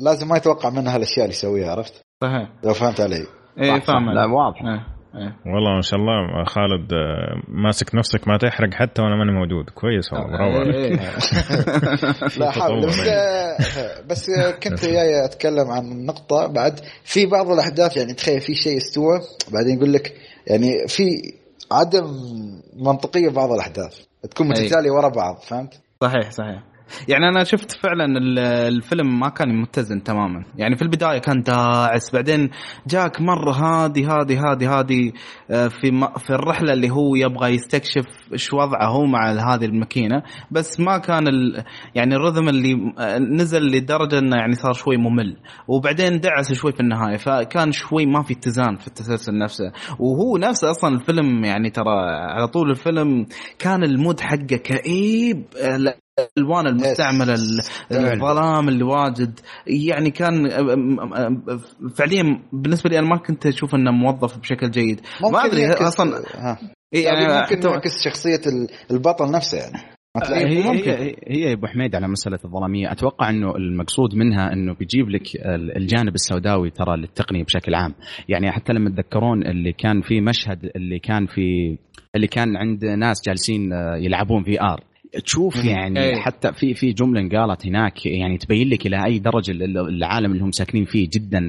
لازم ما يتوقع منها الأشياء اللي يسويها عرفت صحيح لو فهمت علي إيه فهم لا واضح إيه. إيه. والله ما شاء الله خالد ماسك نفسك ما تحرق حتى وأنا ماني موجود كويس والله برافو. لا حاول بس, بس كنت جاي أتكلم عن نقطة بعد في بعض الأحداث يعني تخيل في شيء استوى بعدين يقول لك يعني في عدم منطقية بعض الأحداث تكون متتالية ورا بعض فهمت صحيح صحيح. يعني أنا شفت فعلا الفيلم ما كان متزن تماما يعني في البداية كان داعس بعدين جاك مرة هادي هادي هادي هادي في في الرحلة اللي هو يبغى يستكشف شو وضعه هو مع هذه الماكينة بس ما كان ال يعني الرذم اللي نزل لدرجة إنه يعني صار شوي ممل وبعدين دعس شوي في النهاية فكان شوي ما في اتزان في التسلسل نفسه. وهو نفسه أصلا الفيلم يعني ترى على طول الفيلم كان المود حقه كئيب الألوان المستعملة الظلام اللي واجد يعني كان فعليا بالنسبة لي أنا ما كنت أشوف أنه موظف بشكل جيد ما أدري أصلا يعني ممكن يعكس شخصية البطل نفسه يعني هي ممكن. هي ابو حميد على مسألة الظلامية اتوقع انه المقصود منها انه بيجيب لك الجانب السوداوي ترى للتقنية بشكل عام يعني حتى لما تذكرون اللي كان في مشهد اللي كان في اللي كان عند ناس جالسين يلعبون في آر تشوف يعني أي. حتى في في جملة قالت هناك يعني تبين لك إلى أي درجة العالم اللي هم ساكنين فيه جدا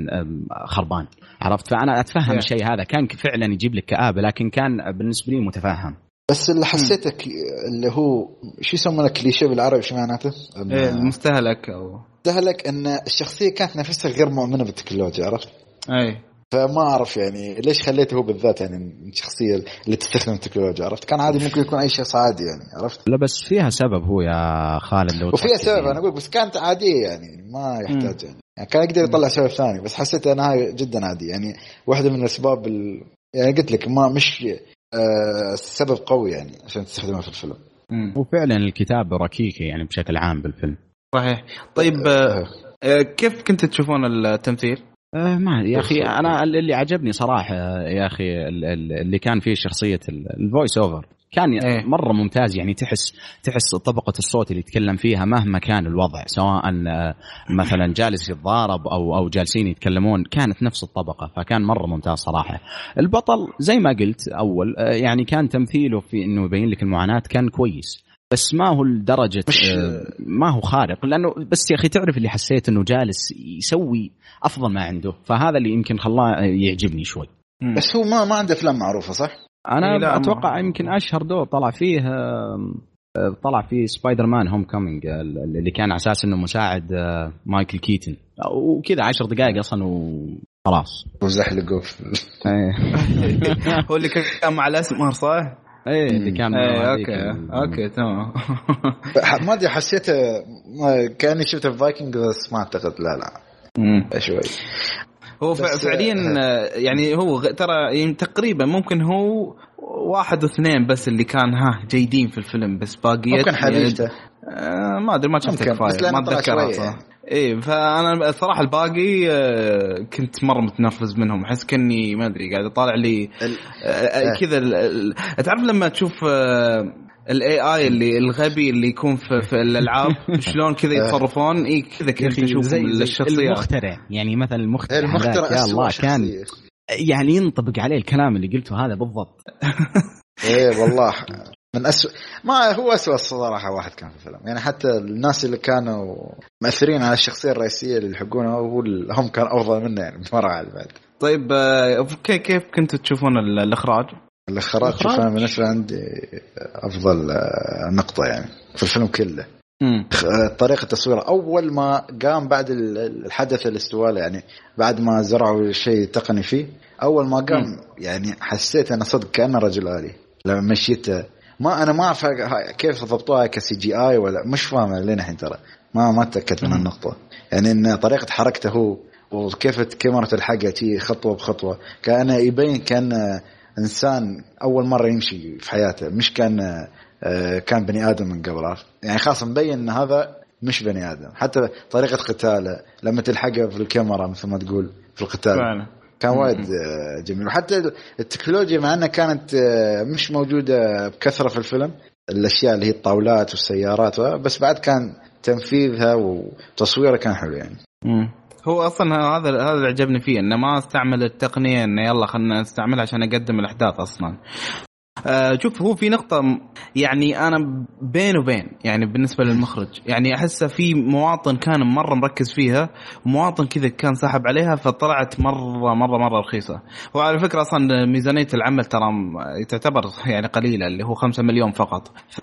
خربان عرفت. فأنا أتفهم الشيء هذا كان فعلا يجيب لك كآبة لكن كان بالنسبة لي متفاهم. بس اللي حسيتك اللي هو شو يسمونه كليشيه بالعربي شو معناته مستهلك أو مستهلك أن الشخصية كانت نفسها غير مؤمنة بالتكنولوجيا عرفت أي فما أعرف يعني ليش خليته هو بالذات يعني من شخصية اللي تستخدم التكنولوجيا. عرفت كان عادي ممكن يكون أي شيء عادي يعني عرفت. لا بس فيها سبب هو يا خالد لو وفيها سبب أنا أقول بس كانت عادية يعني ما يحتاج يعني. يعني كان يقدر يطلع سبب ثاني بس حسيت أنها جدا عادية يعني واحدة من الأسباب ال... يعني قلت لك ما مش آه سبب قوي يعني عشان تستخدمها في الفيلم. وفعلا الكتاب ركيكي يعني بشكل عام بالفيلم صحيح. طيب آه آه كيف كنت تشوفون التمثيل؟ آه ما يا أخي أنا اللي عجبني صراحة يا أخي اللي كان فيه شخصية الفويس أوفر كان إيه؟ مرة ممتاز يعني تحس تحس طبقة الصوت اللي يتكلم فيها مهما كان الوضع سواء مثلا جالس يتضارب أو أو جالسين يتكلمون كانت نفس الطبقة فكان مرة ممتاز صراحة. البطل زي ما قلت أول يعني كان تمثيله في إنه يبين لك المعاناة كان كويس بس ما هو لدرجة ما هو خارق لأنه بس يا أخي تعرف اللي حسيت إنه جالس يسوي أفضل ما عنده فهذا اللي يمكن خلاه يعجبني شوي. بس هو ما ما عنده أفلام معروفة صح؟ أنا أتوقع يمكن أشهر دور طلع فيه طلع فيه سبايدر مان هوم كومينج اللي كان على أساس إنه مساعد مايكل كيتن وكذا عشر دقائق أصلا وخلاص وزحلقوا هو اللي كان مع الأسمر صح؟ ايه اللي كان ايه اوكي اوكي تمام. ما ادري حسيت كاني شفت فايكنج بس ما اعتقد لا لا امم شوي هو فعليا يعني هو ترى تقريبا ممكن هو واحد واثنين بس اللي كان ها جيدين في الفيلم بس باقية ممكن حبيبته آه ما ادري ما شفت كفايه ما اتذكرها ايه. فانا الصراحه الباقي كنت مره متنرفز منهم احس كني ما ادري قاعد اطالع لي كذا. تعرف لما تشوف الاي اي اللي الغبي اللي يكون في, في الالعاب شلون كذا يتصرفون اي كذا كيف تشوف الشخصيه المخترع يعني مثلا المخترع, المخترع يا الله كان يعني ينطبق عليه الكلام اللي قلته هذا بالضبط. ايه والله من أسوأ ما هو أسوأ الصراحة واحد كان في الفيلم يعني حتى الناس اللي كانوا مأثرين على الشخصية الرئيسية اللي يحقونه هم كانوا أفضل منه يعني مرة على بعد. طيب كيف كنتوا تشوفون الإخراج؟ الإخراج شوفنا بالنسبة عندي أفضل نقطة يعني في الفيلم كله طريقة التصوير أول ما قام بعد الحدث الاستوالة يعني بعد ما زرعوا شيء تقني فيه أول ما قام م. يعني حسيت أنا صدق كأنه رجل آلي لما مشيت ما أنا ما أعرف كيف ضبطوها كسي جي آي ولا مش فاهمة لين الحين ترى ما ما تأكدت من النقطة يعني إن طريقة حركته هو وكيف كاميرا الحقتي خطوة بخطوة كان يبين كان إنسان أول مرة يمشي في حياته مش كان كان بني آدم من قبل يعني خاصة مبين إن هذا مش بني آدم حتى طريقة قتاله لما تلحقه في الكاميرا مثل ما تقول في القتال كان وايد جميل. وحتى التكنولوجيا مع أنها كانت مش موجودة بكثرة في الفيلم الأشياء اللي هي الطاولات والسيارات بس بعد كان تنفيذها وتصويرها كان حلو يعني. هو أصلا هذا هذا اللي عجبني فيه إنه ما استعمل التقنية إنه يلا خلنا نستعملها عشان أقدم الأحداث أصلا. شوف هو في نقطة يعني أنا بين وبين يعني بالنسبة للمخرج يعني أحسه في مواطن كان مرة مركز فيها ومواطن كذا كان ساحب عليها فطلعت مرة مرة مرة رخيصة. وعلى فكرة أصلا ميزانية العمل ترى تعتبر يعني قليلة اللي هو خمسة مليون فقط ف...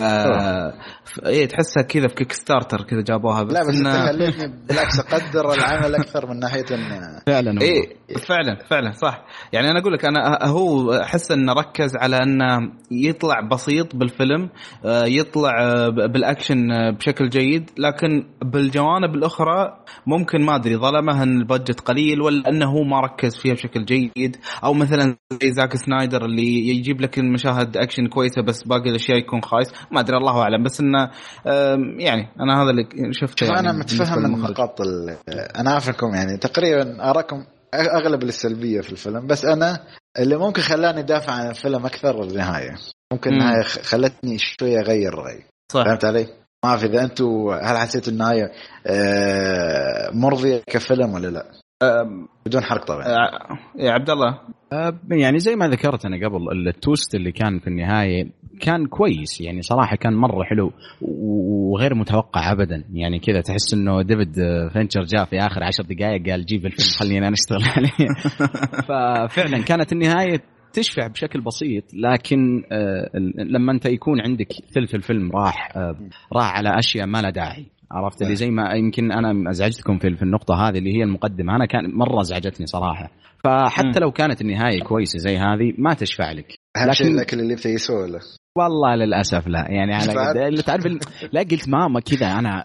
ف... إيه تحسها كذا في كيك ستارتر كذا جابوها بس لا بس إن... خليتني بالعكس أقدر العمل أكثر من ناحية إن... فعلا إيه فعلا فعلا صح يعني أنا أقول لك أنا هو أحس إنه ركز على إنه يطلع بسيط بالفيلم يطلع بالأكشن بشكل جيد لكن بالجوانب الأخرى ممكن ما أدري ظلمه أن البجت قليل ولا أنه ما ركز فيها بشكل جيد أو مثلا زي زاك سنايدر اللي يجيب لك المشاهد أكشن كويسة بس باقي الأشياء يكون خايس ما أدري الله أعلم بس أنه يعني أنا هذا اللي شفته يعني أنا متفهم النقاط أنا أعرفكم يعني تقريبا أراكم أغلب السلبية في الفيلم بس أنا اللي ممكن خلاني دافع عن الفيلم أكثر النهاية ممكن النهاية خلتني شوية أغير رأيي فهمت علي؟ ما أعرف إذا أنتوا هل حسيت النهاية مرضية كفيلم ولا لا؟ بدون حرق طبعا يا عبد الله يعني زي ما ذكرت أنا قبل التوست اللي كان في النهاية كان كويس يعني صراحة كان مرة حلو وغير متوقع أبدا يعني كذا تحس إنه ديفيد فينشر جاء في آخر عشر دقائق قال جيب الفيلم خلينا نشتغل عليه. ففعلا كانت النهاية تشفع بشكل بسيط لكن لما أنت يكون عندك ثلث الفيلم راح راح على أشياء ما لا داعي عرفت اللي زي ما يمكن أنا أزعجتكم في في النقطة هذه اللي هي المقدمة، أنا كان مرة زعجتني صراحة. فحتى لو كانت النهاية كويسة زي هذه ما تشفع لك. لكن الأكل اللي بتيسه ولا؟ والله للأسف لا يعني على اللي تعرف ال... لا قلت ماما كذا أنا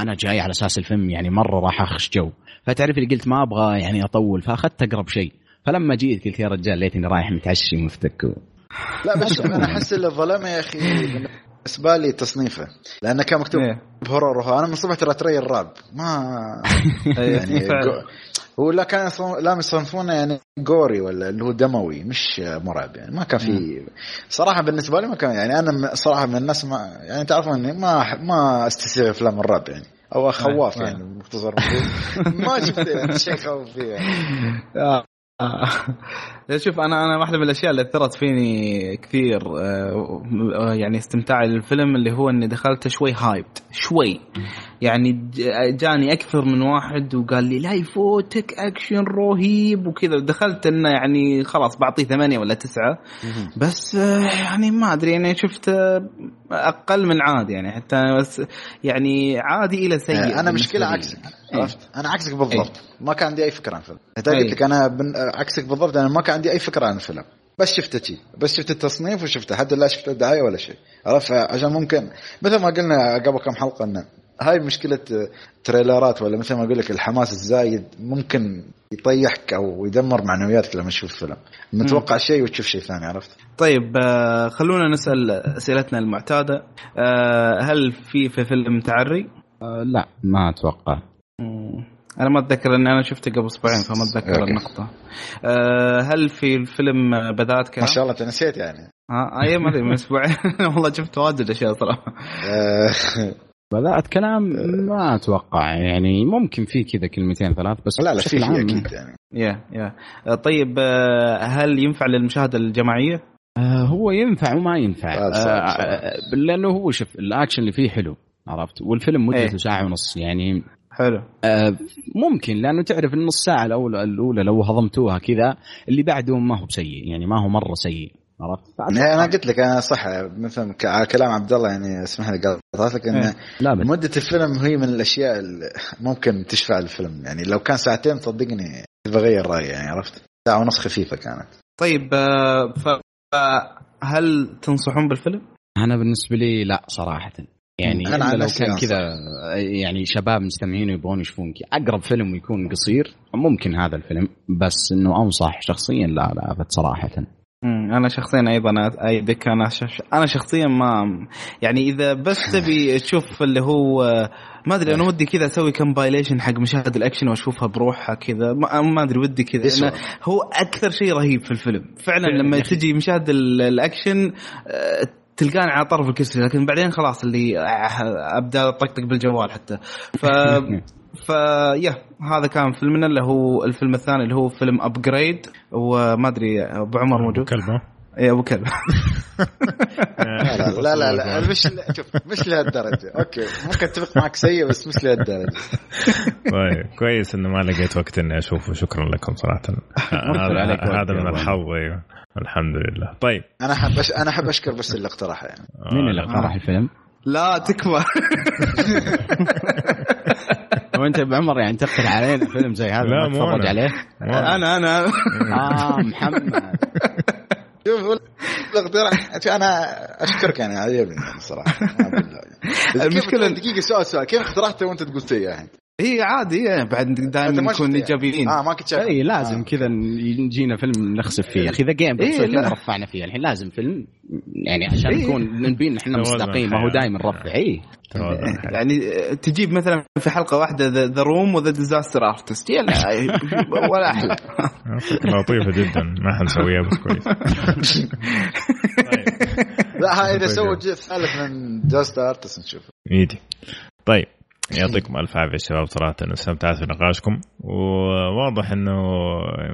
أنا جاي على أساس الفيلم يعني مرة راح أخش جو، فتعرف اللي قلت ما أبغى يعني أطول، فأخذت أقرب شيء. فلما جيت قلت يا رجال ليتني رايح متعشي مفتك و... لا بس أنا أحس الظلمة يا أخي بالنسبة لي تصنيفه، لأنه كان مكتوب بهرور. أنا من صبح ترى تري الرعب ما يعني جو... ولا كان لا مصنفونه يعني غوري ولا اللي هو دموي مش مرعب، يعني ما كان في صراحة بالنسبة لي ما كان يعني أنا صراحة من الناس ما يعني تعرفون إني ما ما استسيغ أفلام الرعب يعني أو خواف يعني مختصر ما شفت يعني شيء خوف فيه. شوف أنا أنا واحدة من الأشياء اللي أثرت فيني كثير يعني استمتاع الفيلم اللي هو إني دخلت شوي هايبت شوي، يعني جاني أكثر من واحد وقال لي لا يفوتك أكشن رهيب وكذا، دخلت إنه يعني خلاص بعطيه ثمانية ولا تسعة بس يعني ما أدري أنا شفت أقل من عادي يعني حتى بس يعني عادي إلى سيء. أنا مشكلة عكسك عرفت إيه؟ أنا عكسك بالضبط إيه؟ ما كان عندي أي فكرة عن الفيلم إيه؟ قلت لك أنا بن... عكسك بالضبط، أنا ما كان عندي أي فكرة عن الفيلم بس شفته شيء بس شفت التصنيف وشفته حد لا شفت الدعاية ولا شيء عرفت، عشان ممكن مثل ما قلنا قبل كم حلقة إن هاي مشكلة تريلرات ولا مثل ما أقول لك الحماس الزايد ممكن يطيحك أو يدمر معنوياتك لما تشوف فيلم متوقع م. شيء وتشوف شيء ثاني عرفت. طيب آه خلونا نسأل أسئلتنا المعتادة، آه هل في في فيلم تعري؟ آه لا ما أتوقع م. أنا ما أتذكر أن أنا شفته قبل أسبوعين فما أتذكر النقطة. آه هل في الفيلم بذات كلام؟ ما شاء الله تنسيت يعني آه أيه ما أدري من أسبوعين والله شفت واجد أشياء صراحة. بدأت كلام ما أتوقع يعني ممكن فيه كذا كلمتين ثلاث بس لا لا في أكيد يعني يا يا طيب هل ينفع للمشاهدة الجماعية؟ هو ينفع وما ينفع لأنه هو شوف الأكشن اللي فيه حلو عرفت، والفيلم مدته ساعة ونص يعني حلو ممكن، لأنه تعرف النص ساعة الأولى الأولى لو هضمتوها كذا اللي بعده ما هو سيء يعني ما هو مرة سيء عرفت. أنا قلت لك أنا صح مثلا كلام عبد الله يعني اسمح لي قلت لك إن مدة الفيلم هي من الأشياء اللي ممكن تشفع الفيلم، يعني لو كان ساعتين صدقني بغير رأيي يعني عرفت، ساعة ونص خفيفة كانت. طيب فهل تنصحون بالفيلم؟ أنا بالنسبة لي لا صراحة يعني أنا لو كان كذا يعني شباب مستمعين يبغون يشوفون أقرب فيلم ويكون قصير ممكن هذا الفيلم، بس إنه أنصح شخصيا لا لا أبد صراحة. امم انا شخصيا ايضا اي ذكر انا انا شخصيا ما يعني اذا بس تبي تشوف اللي هو ما ادري انا ودي كذا اسوي كومبايليشن حق مشاهد الاكشن واشوفها بروحها كذا ما ادري ودي كذا، هو اكثر شيء رهيب في الفيلم فعلا لما تجي مشاهد الاكشن تلقان على طرف الكرسي لكن بعدين خلاص اللي ابدا طقطق بالجوال حتى ف فيا هذا كان فيلمنا اللي هو الفيلم الثاني اللي هو فيلم أبجريد، وما أدري أبو عمر موجود كلبه إيه أبو كلبه لا لا لا مش شوف مش لهالدرجة أوكي ممكن أتفق معك سيء بس مش لهالدرجة. طيب كويس إنه ما لقيت وقت إني أشوفه، شكرا لكم صراحة هذا من الحظ الحمد لله. طيب أنا حب أنا حب أشكر بس اللي اقترحه يعني مين اللي اقترح الفيلم؟ لا تكفى وانت بعمر يعني تقتل علينا فيلم زي هذا ما تفرج عليه انا انا اه محمد شوف الاقتراح انا اشكرك يعني عجبني صراحه المشكله دقيقه سؤال سؤال كيف اقترحته وانت قلت لي اياه هي عادي بعد دائما نكون ايجابيين اه ما كنت اي لازم كذا نجينا فيلم نخسف فيه يا اخي ذا جيم بس رفعنا فيه الحين لازم فيلم يعني عشان نكون نبين احنا مستقيم ما هو دائما رفع اي يعني تجيب مثلا في حلقه واحده ذا روم وذا ديزاستر ارتست ولا احلى لطيفه جدا ما حنسويها بس كويس. لا هاي اذا سووا جزء ثالث من ديزاستر ارتست نشوفه ايدي. طيب يعطيكم ألف عافية شباب صراحة أنا استمتعت بنقاشكم وواضح إنه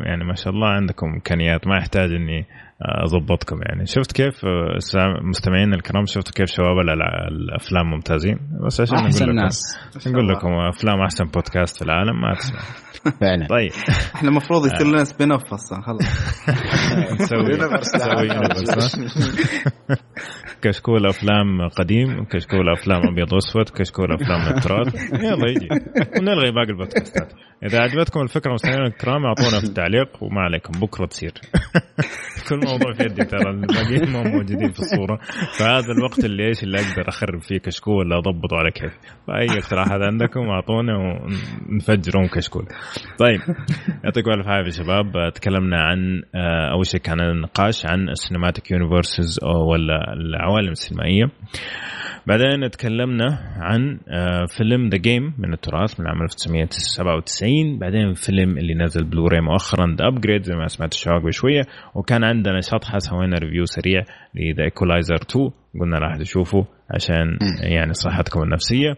يعني ما شاء الله عندكم إمكانيات ما يحتاج إني أضبطكم يعني شفت كيف مستمعين الكرام شفت كيف شباب الأفلام ممتازين بس عشان نقول لكم نقول لكم أفلام أحسن بودكاست في العالم ما تسمع فعلا. طيب إحنا مفروض يصير لنا سبين أوف أصلا خلاص نسوي نسوي كشكول أفلام قديم, كشكول أفلام أبيض وأسود, كشكول أفلام نترات. يلا يجي ونلغي باقي البودكاستات. إذا عجبتكم الفكرة مستمعينا الكرام أعطونا في التعليق, وما عليكم بكرة تصير كل موضوع في يدي, ترى الباقيين ما موجودين في الصورة, فهذا الوقت اللي إيش اللي أقدر أخرب فيه كشكول ولا أضبطه على كيف. فأي اقتراحات عندكم أعطونا ونفجرهم كشكول. طيب يعطيكم ألف عافية شباب. تكلمنا عن أول شيء كان النقاش عن السينماتيك يونيفرسز ولا العوالم السينمائية, بعدين تكلمنا عن فيلم The Game من التراث من عام ألف وتسعمية وسبعة وتسعين, بعدين فيلم اللي نزل بلوراي مؤخرا The Upgrade زي ما سمعت الشواق بشوية, وكان عندنا شطحة سوينا ريفيو سريع ل The Equalizer تو, قلنا راح تشوفوا عشان يعني صحتكم النفسية.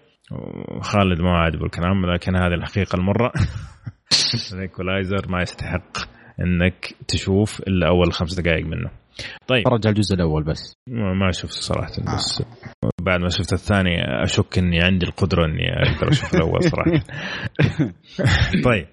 وخالد ما عاجبه الكلام, لكن هذه الحقيقة المرة The Equalizer ما يستحق انك تشوف الا اول خمس دقائق منه. طيب رجع الجزء الاول بس ما شفت صراحه, بس بعد ما شفت الثاني اشك اني عندي القدره اني اقدر اشوف الاول صراحه. طيب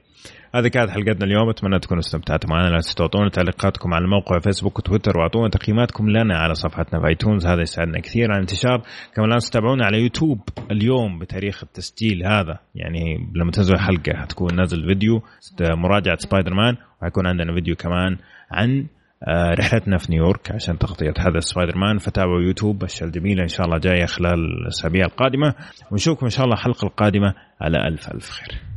هذه كانت حلقتنا اليوم, اتمنى تكونوا استمتعتوا معنا. لا تنسوا تعطونا تعليقاتكم على الموقع فيسبوك وتويتر, واعطونا تقييماتكم لنا على صفحتنا في آيتونز, هذا يساعدنا كثير على الانتشار. كمان لا تنسوا تتابعونا على يوتيوب. اليوم بتاريخ التسجيل هذا يعني لما تنزل الحلقه حتكون نازل فيديو مراجعه سبايدر مان, وحيكون عندنا فيديو كمان عن رحلتنا في نيويورك عشان تغطية حدث سبايدر مان. فتابعوا يوتيوب, الأشياء الجميلة إن شاء الله جاية خلال الأسابيع القادمة, ونشوفكم إن شاء الله الحلقة القادمة على ألف ألف خير.